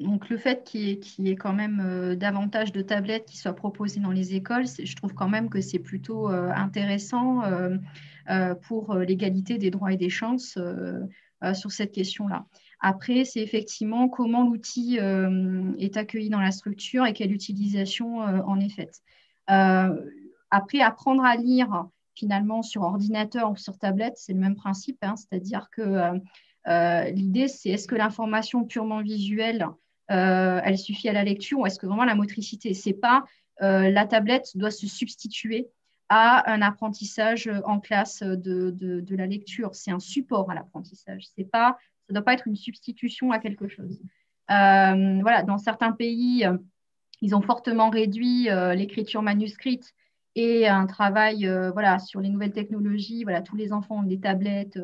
Donc, le fait qu'il y ait, qu'il y ait quand même euh, davantage de tablettes qui soient proposées dans les écoles, je trouve quand même que c'est plutôt euh, intéressant euh, euh, pour l'égalité des droits et des chances euh, euh, sur cette question-là. Après, c'est effectivement comment l'outil euh, est accueilli dans la structure et quelle utilisation euh, en est faite. Euh, après, apprendre à lire finalement sur ordinateur ou sur tablette, c'est le même principe, hein, c'est-à-dire que euh, euh, l'idée, c'est est-ce que l'information purement visuelle Euh, elle suffit à la lecture ou est-ce que vraiment la motricité, c'est pas euh, la tablette doit se substituer à un apprentissage en classe de, de, de la lecture, c'est un support à l'apprentissage, c'est pas, ça ne doit pas être une substitution à quelque chose. Euh, voilà, dans certains pays, ils ont fortement réduit euh, l'écriture manuscrite et un travail euh, voilà, sur les nouvelles technologies, voilà, tous les enfants ont des tablettes,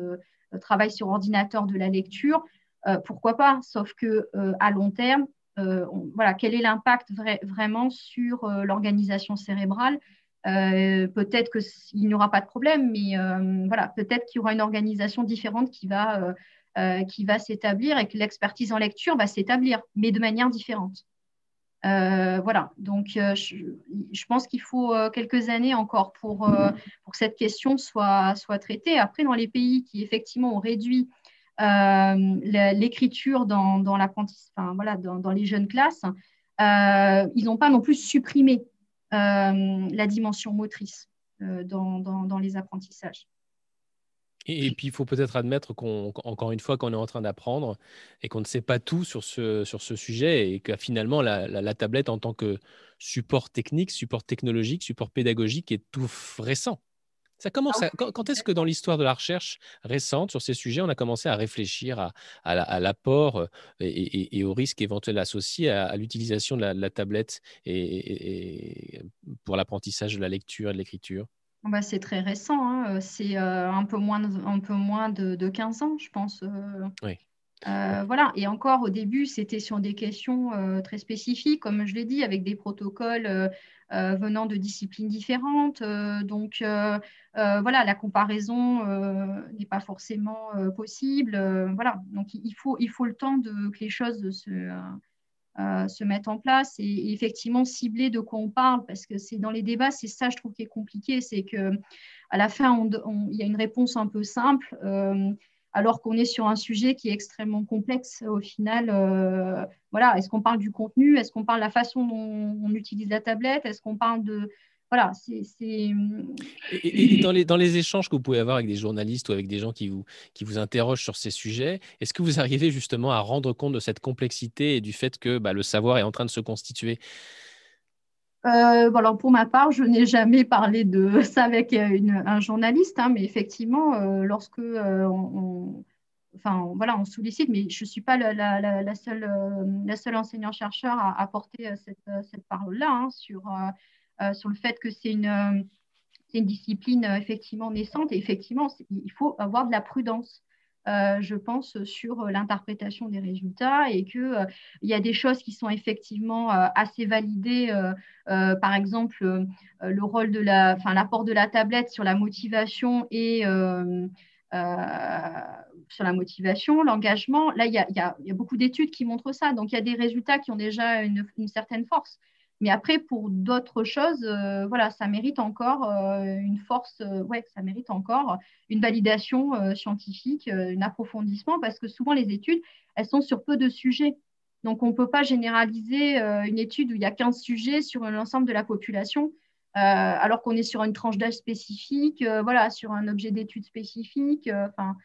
euh, travaillent sur ordinateur de la lecture. Euh, pourquoi pas, sauf que euh, à long terme, euh, on, voilà, quel est l'impact vrai, vraiment sur euh, l'organisation cérébrale? euh, Peut-être qu'il n'y aura pas de problème, mais euh, voilà, peut-être qu'il y aura une organisation différente qui va, euh, euh, qui va s'établir et que l'expertise en lecture va s'établir, mais de manière différente. Euh, voilà, donc euh, je, je pense qu'il faut euh, quelques années encore pour, euh, pour que cette question soit, soit traitée. Après, dans les pays qui effectivement ont réduit Euh, l'écriture dans, dans l'apprentissage, enfin, voilà, dans, dans les jeunes classes, euh, ils n'ont pas non plus supprimé euh, la dimension motrice euh, dans, dans, dans les apprentissages. Et, et puis, il faut peut-être admettre qu'on, qu'encore une fois qu'on est en train d'apprendre et qu'on ne sait pas tout sur ce, sur ce sujet et que finalement, la, la, la tablette en tant que support technique, support technologique, support pédagogique est tout récent. Ça commence ah, oui. à, quand est-ce que dans l'histoire de la recherche récente sur ces sujets, on a commencé à réfléchir à, à l'apport et, et, et aux risques éventuels associés à, à l'utilisation de, de la tablette et, et, et pour l'apprentissage de la lecture et de l'écriture? Bah, c'est très récent, hein. C'est euh, un peu moins, un peu moins de, de quinze ans, je pense. Euh, oui. Euh, voilà. Et encore, au début, c'était sur des questions euh, très spécifiques, comme je l'ai dit, avec des protocoles euh, euh, venant de disciplines différentes. Euh, donc, euh, euh, voilà, la comparaison euh, n'est pas forcément euh, possible. Euh, voilà. Donc, il faut, il faut le temps de, que les choses se... Euh, Euh, se mettre en place et, et effectivement cibler de quoi on parle, parce que c'est dans les débats, c'est ça je trouve qui est compliqué, c'est que à la fin il y a une réponse un peu simple euh, alors qu'on est sur un sujet qui est extrêmement complexe au final. Euh, voilà, est-ce qu'on parle du contenu, est-ce qu'on parle de la façon dont on utilise la tablette, est-ce qu'on parle de... Voilà, c'est... Et, et, et dans, les, dans les échanges que vous pouvez avoir avec des journalistes ou avec des gens qui vous, qui vous interrogent sur ces sujets, est-ce que vous arrivez justement à rendre compte de cette complexité et du fait que bah, le savoir est en train de se constituer? Euh, bon, alors pour ma part, je n'ai jamais parlé de ça avec une, un journaliste, hein, mais effectivement, euh, lorsque euh, on, on, enfin, voilà, on sollicite, mais je ne suis pas la, la, la, la seule, la seule enseignant-chercheur à, à porter cette, cette parole-là, hein, sur... Euh, Euh, sur le fait que c'est une, euh, une discipline euh, effectivement naissante, et effectivement, il faut avoir de la prudence, euh, je pense, sur euh, l'interprétation des résultats, et qu'il euh, y a des choses qui sont effectivement euh, assez validées, euh, euh, par exemple, euh, le rôle de la, enfin, l'apport de la tablette sur la motivation et euh, euh, sur la motivation, l'engagement. Là, il y a, y a, y a beaucoup d'études qui montrent ça, donc il y a des résultats qui ont déjà une, une certaine force. Mais après, pour d'autres choses, euh, voilà, ça mérite encore euh, une force, euh, ouais, ça mérite encore une validation euh, scientifique, euh, un approfondissement, parce que souvent les études, elles sont sur peu de sujets. Donc, on ne peut pas généraliser euh, une étude où il y a quinze sujets sur l'ensemble de la population, euh, alors qu'on est sur une tranche d'âge spécifique, euh, voilà, sur un objet d'étude spécifique, enfin… Euh,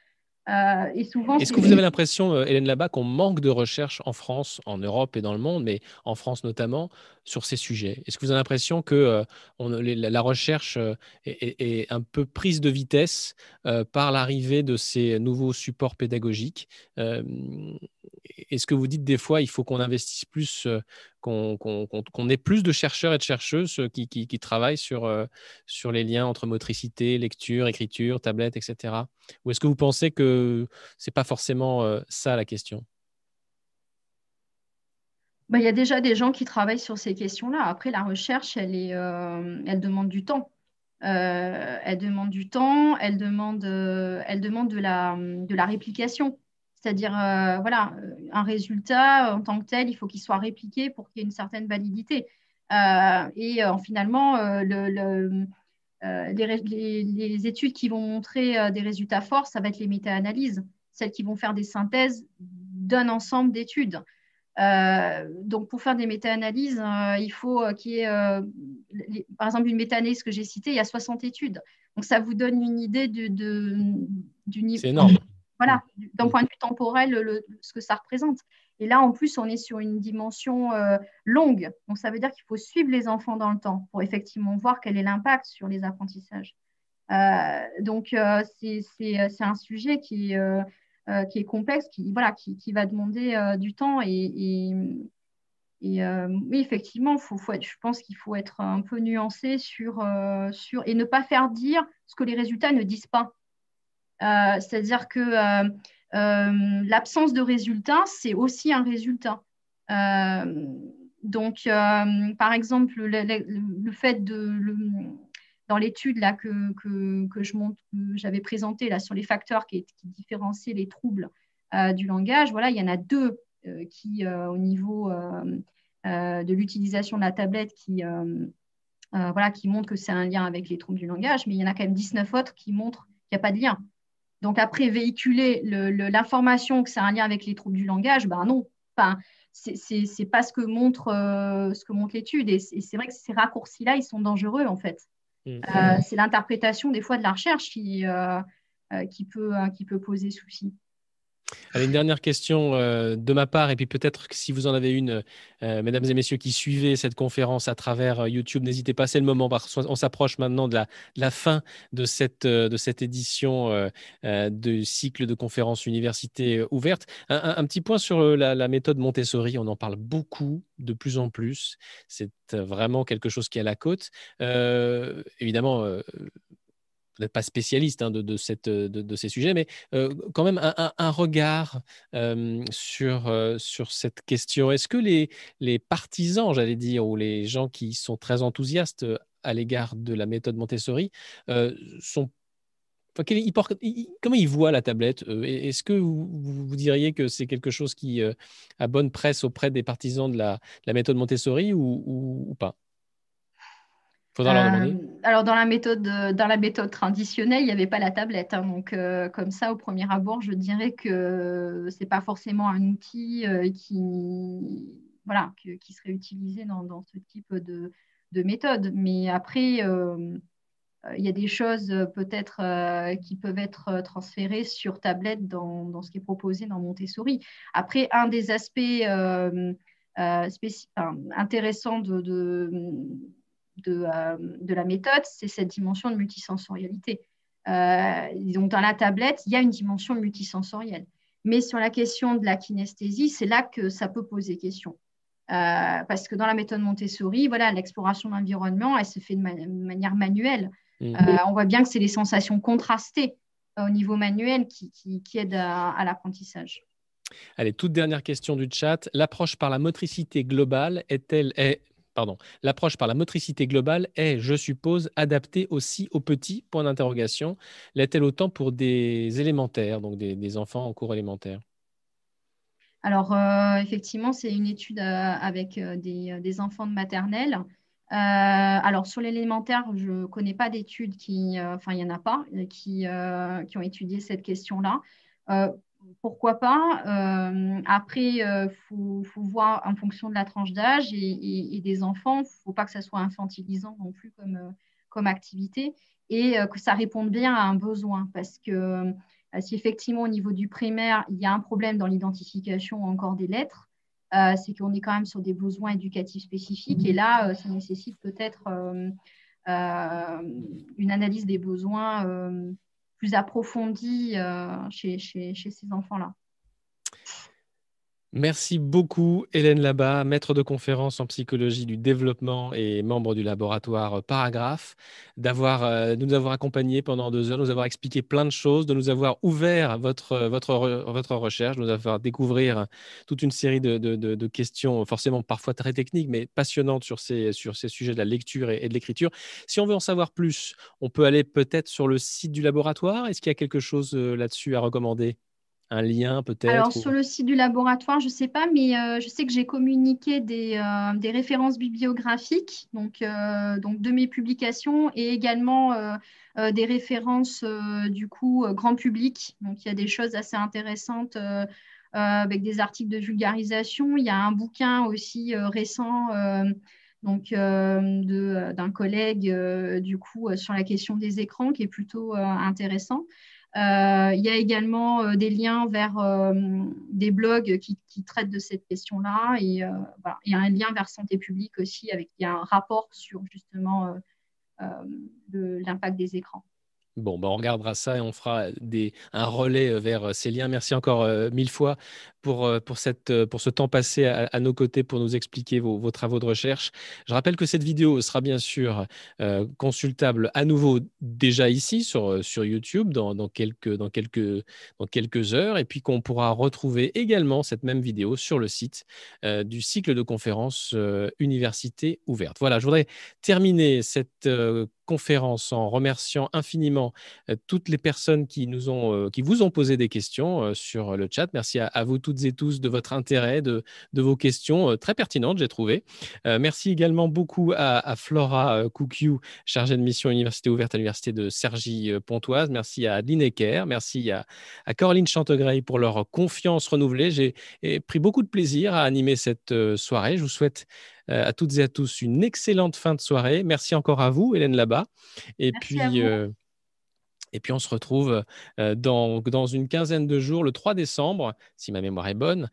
Euh, et souvent, est-ce que vous avez l'impression, Hélène Labat, qu'on manque de recherche en France, en Europe et dans le monde, mais en France notamment, sur ces sujets? Est-ce que vous avez l'impression que euh, on, les, la recherche est, est, est un peu prise de vitesse euh, par l'arrivée de ces nouveaux supports pédagogiques? euh, Est-ce que vous dites des fois il faut qu'on investisse plus, euh, qu'on qu'on, qu'on ait plus de chercheurs et de chercheuses qui, qui, qui travaillent sur, euh, sur les liens entre motricité, lecture, écriture, tablette, et cetera? Ou est-ce que vous pensez que ce n'est pas forcément euh, ça la question? Ben, il y a déjà des gens qui travaillent sur ces questions-là. Après, la recherche, elle, est, euh, elle demande du temps. Euh, elle demande du temps, elle demande, euh, elle demande de, la, de la réplication. C'est-à-dire, euh, voilà, un résultat en tant que tel, il faut qu'il soit répliqué pour qu'il y ait une certaine validité. Euh, et euh, finalement, euh, le, le, euh, les, les, les études qui vont montrer euh, des résultats forts, ça va être les méta-analyses, celles qui vont faire des synthèses d'un ensemble d'études. Euh, donc, pour faire des méta-analyses, euh, il faut qu'il y ait, euh, les, par exemple, une méta-analyse que j'ai citée, il y a soixante études. Donc, ça vous donne une idée du niveau. C'est énorme. Voilà, d'un point de vue temporel, le, ce que ça représente. Et là, en plus, on est sur une dimension euh, longue. Donc, ça veut dire qu'il faut suivre les enfants dans le temps pour effectivement voir quel est l'impact sur les apprentissages. Euh, donc, euh, c'est un sujet qui, euh, qui est complexe, qui, voilà, qui, qui va demander euh, du temps. Et, et, et euh, oui, effectivement, faut, faut être, je pense qu'il faut être un peu nuancé sur, euh, sur, et ne pas faire dire ce que les résultats ne disent pas. Euh, c'est-à-dire que euh, euh, l'absence de résultat, c'est aussi un résultat. Euh, donc, euh, par exemple, le, le, le fait de, le, dans l'étude que, que, que j'avais présentée là, sur les facteurs qui, qui différenciaient les troubles euh, du langage, voilà, il y en a deux euh, qui, euh, au niveau euh, euh, de l'utilisation de la tablette, qui, euh, euh, voilà, qui montrent que c'est un lien avec les troubles du langage, mais il y en a quand même dix-neuf autres qui montrent qu'il n'y a pas de lien. Donc, après, véhiculer l'information que c'est un lien avec les troubles du langage, ben non, enfin, c'est pas ce que montre, euh, ce que montre l'étude. Et c'est vrai que ces raccourcis-là, ils sont dangereux, en fait. Mmh. Euh, c'est l'interprétation, des fois, de la recherche qui, euh, qui, peut, qui peut poser souci. Allez, une dernière question euh, de ma part, et puis peut-être que si vous en avez une, euh, mesdames et messieurs qui suivez cette conférence à travers euh, YouTube, n'hésitez pas, c'est le moment, parce qu'on s'approche maintenant de la, de la fin de cette, euh, de cette édition euh, euh, de cycle de conférences université euh, ouverte. Un, un, un petit point sur euh, la, la méthode Montessori, on en parle beaucoup, de plus en plus, c'est vraiment quelque chose qui est à la côte. Euh, évidemment, euh, vous n'êtes pas spécialiste hein, de, de, cette, de, de ces sujets, mais euh, quand même un, un, un regard euh, sur, euh, sur cette question. Est-ce que les, les partisans, j'allais dire, ou les gens qui sont très enthousiastes à l'égard de la méthode Montessori, euh, sont, enfin, quel, ils portent, ils, comment ils voient la tablette? Est-ce que vous, vous diriez que c'est quelque chose qui euh, a bonne presse auprès des partisans de la, de la méthode Montessori ou, ou, ou pas? Faudra leur demander. Euh, alors, dans la méthode, dans la méthode traditionnelle, il n'y avait pas la tablette. Hein, donc, euh, comme ça, au premier abord, je dirais que ce n'est pas forcément un outil euh, qui, voilà, que, qui serait utilisé dans, dans ce type de, de méthode. Mais après, euh, il y a des choses peut-être euh, qui peuvent être transférées sur tablette dans, dans ce qui est proposé dans Montessori. Après, un des aspects euh, euh, spécif- enfin, intéressants de... de De, euh, de la méthode, c'est cette dimension de multisensorialité. Euh, donc, dans la tablette, il y a une dimension multisensorielle. Mais sur la question de la kinesthésie, c'est là que ça peut poser question. Euh, parce que dans la méthode Montessori, voilà, l'exploration de l'environnement, elle se fait de, man- de manière manuelle. Mmh. Euh, on voit bien que c'est les sensations contrastées euh, au niveau manuel qui, qui, qui aident à, à l'apprentissage. Allez, toute dernière question du chat. L'approche par la motricité globale est-elle... Est... Pardon. L'approche par la motricité globale est, je suppose, adaptée aussi aux petits, point d'interrogation. L'est-elle autant pour des élémentaires, donc des, des enfants en cours élémentaire? Alors, euh, effectivement, c'est une étude euh, avec des, des enfants de maternelle. Euh, alors, sur l'élémentaire, je ne connais pas d'études qui, euh, enfin, il n'y en a pas, qui, euh, qui ont étudié cette question-là. Euh, Pourquoi pas euh, Après, il euh, faut, faut voir en fonction de la tranche d'âge et, et, et des enfants. Il ne faut pas que ça soit infantilisant non plus comme, euh, comme activité et euh, que ça réponde bien à un besoin. Parce que euh, si effectivement, au niveau du primaire, il y a un problème dans l'identification encore des lettres, euh, c'est qu'on est quand même sur des besoins éducatifs spécifiques. Et là, euh, ça nécessite peut-être euh, euh, une analyse des besoins euh, plus approfondie euh, chez, chez, chez ces enfants-là. Merci beaucoup, Hélène Labat, maître de conférence en psychologie du développement et membre du laboratoire Paragraphe, d'avoir, euh, de nous avoir accompagnés pendant deux heures, de nous avoir expliqué plein de choses, de nous avoir ouvert votre, votre, votre recherche, de nous avoir découvrir toute une série de, de, de, de questions, forcément parfois très techniques, mais passionnantes sur ces, sur ces sujets de la lecture et, et de l'écriture. Si on veut en savoir plus, on peut aller peut-être sur le site du laboratoire. Est-ce qu'il y a quelque chose là-dessus à recommander ? Un lien peut-être? Alors, ou... sur le site du laboratoire, je ne sais pas, mais euh, je sais que j'ai communiqué des, euh, des références bibliographiques donc, euh, donc de mes publications et également euh, euh, des références euh, du coup euh, grand public. Donc, il y a des choses assez intéressantes euh, euh, avec des articles de vulgarisation. Il y a un bouquin aussi euh, récent euh, donc, euh, de, d'un collègue euh, du coup euh, sur la question des écrans qui est plutôt euh, intéressant. Euh, il y a également euh, des liens vers euh, des blogs qui, qui traitent de cette question-là et euh, voilà. Il y a un lien vers santé publique aussi, avec, il y a un rapport sur justement euh, euh, de, l'impact des écrans. Bon, ben on regardera ça et on fera des, un relais vers ces liens. Merci encore euh, mille fois pour, pour, cette, pour ce temps passé à, à nos côtés pour nous expliquer vos, vos travaux de recherche. Je rappelle que cette vidéo sera bien sûr euh, consultable à nouveau déjà ici sur, sur YouTube dans, dans, quelques, dans, quelques, dans quelques heures et puis qu'on pourra retrouver également cette même vidéo sur le site euh, du cycle de conférences euh, Université ouverte. Voilà, je voudrais terminer cette euh, conférence en remerciant infiniment toutes les personnes qui, nous ont, qui vous ont posé des questions sur le chat. Merci à, à vous toutes et tous de votre intérêt, de, de vos questions très pertinentes, j'ai trouvé. Euh, merci également beaucoup à, à Flora Koukiou, chargée de mission Université ouverte à l'Université de Cergy-Pontoise. Merci à Adeline Ecker. Merci à, à Caroline Chantegreil pour leur confiance renouvelée. J'ai pris beaucoup de plaisir à animer cette soirée. Je vous souhaite à toutes et à tous une excellente fin de soirée. Merci encore à vous, Hélène Labat. Et Merci puis, euh, Et puis, on se retrouve dans, dans une quinzaine de jours, le trois décembre, si ma mémoire est bonne,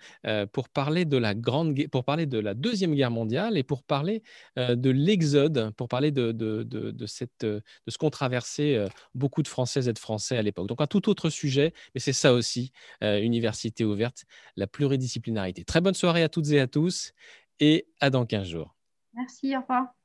pour parler de la, grande, pour parler de la Deuxième Guerre mondiale et pour parler de l'exode, pour parler de, de, de, de, cette, de ce qu'ont traversé beaucoup de Françaises et de Français à l'époque. Donc, un tout autre sujet, mais c'est ça aussi, Université ouverte, la pluridisciplinarité. Très bonne soirée à toutes et à tous et à dans quinze jours. Merci, au revoir.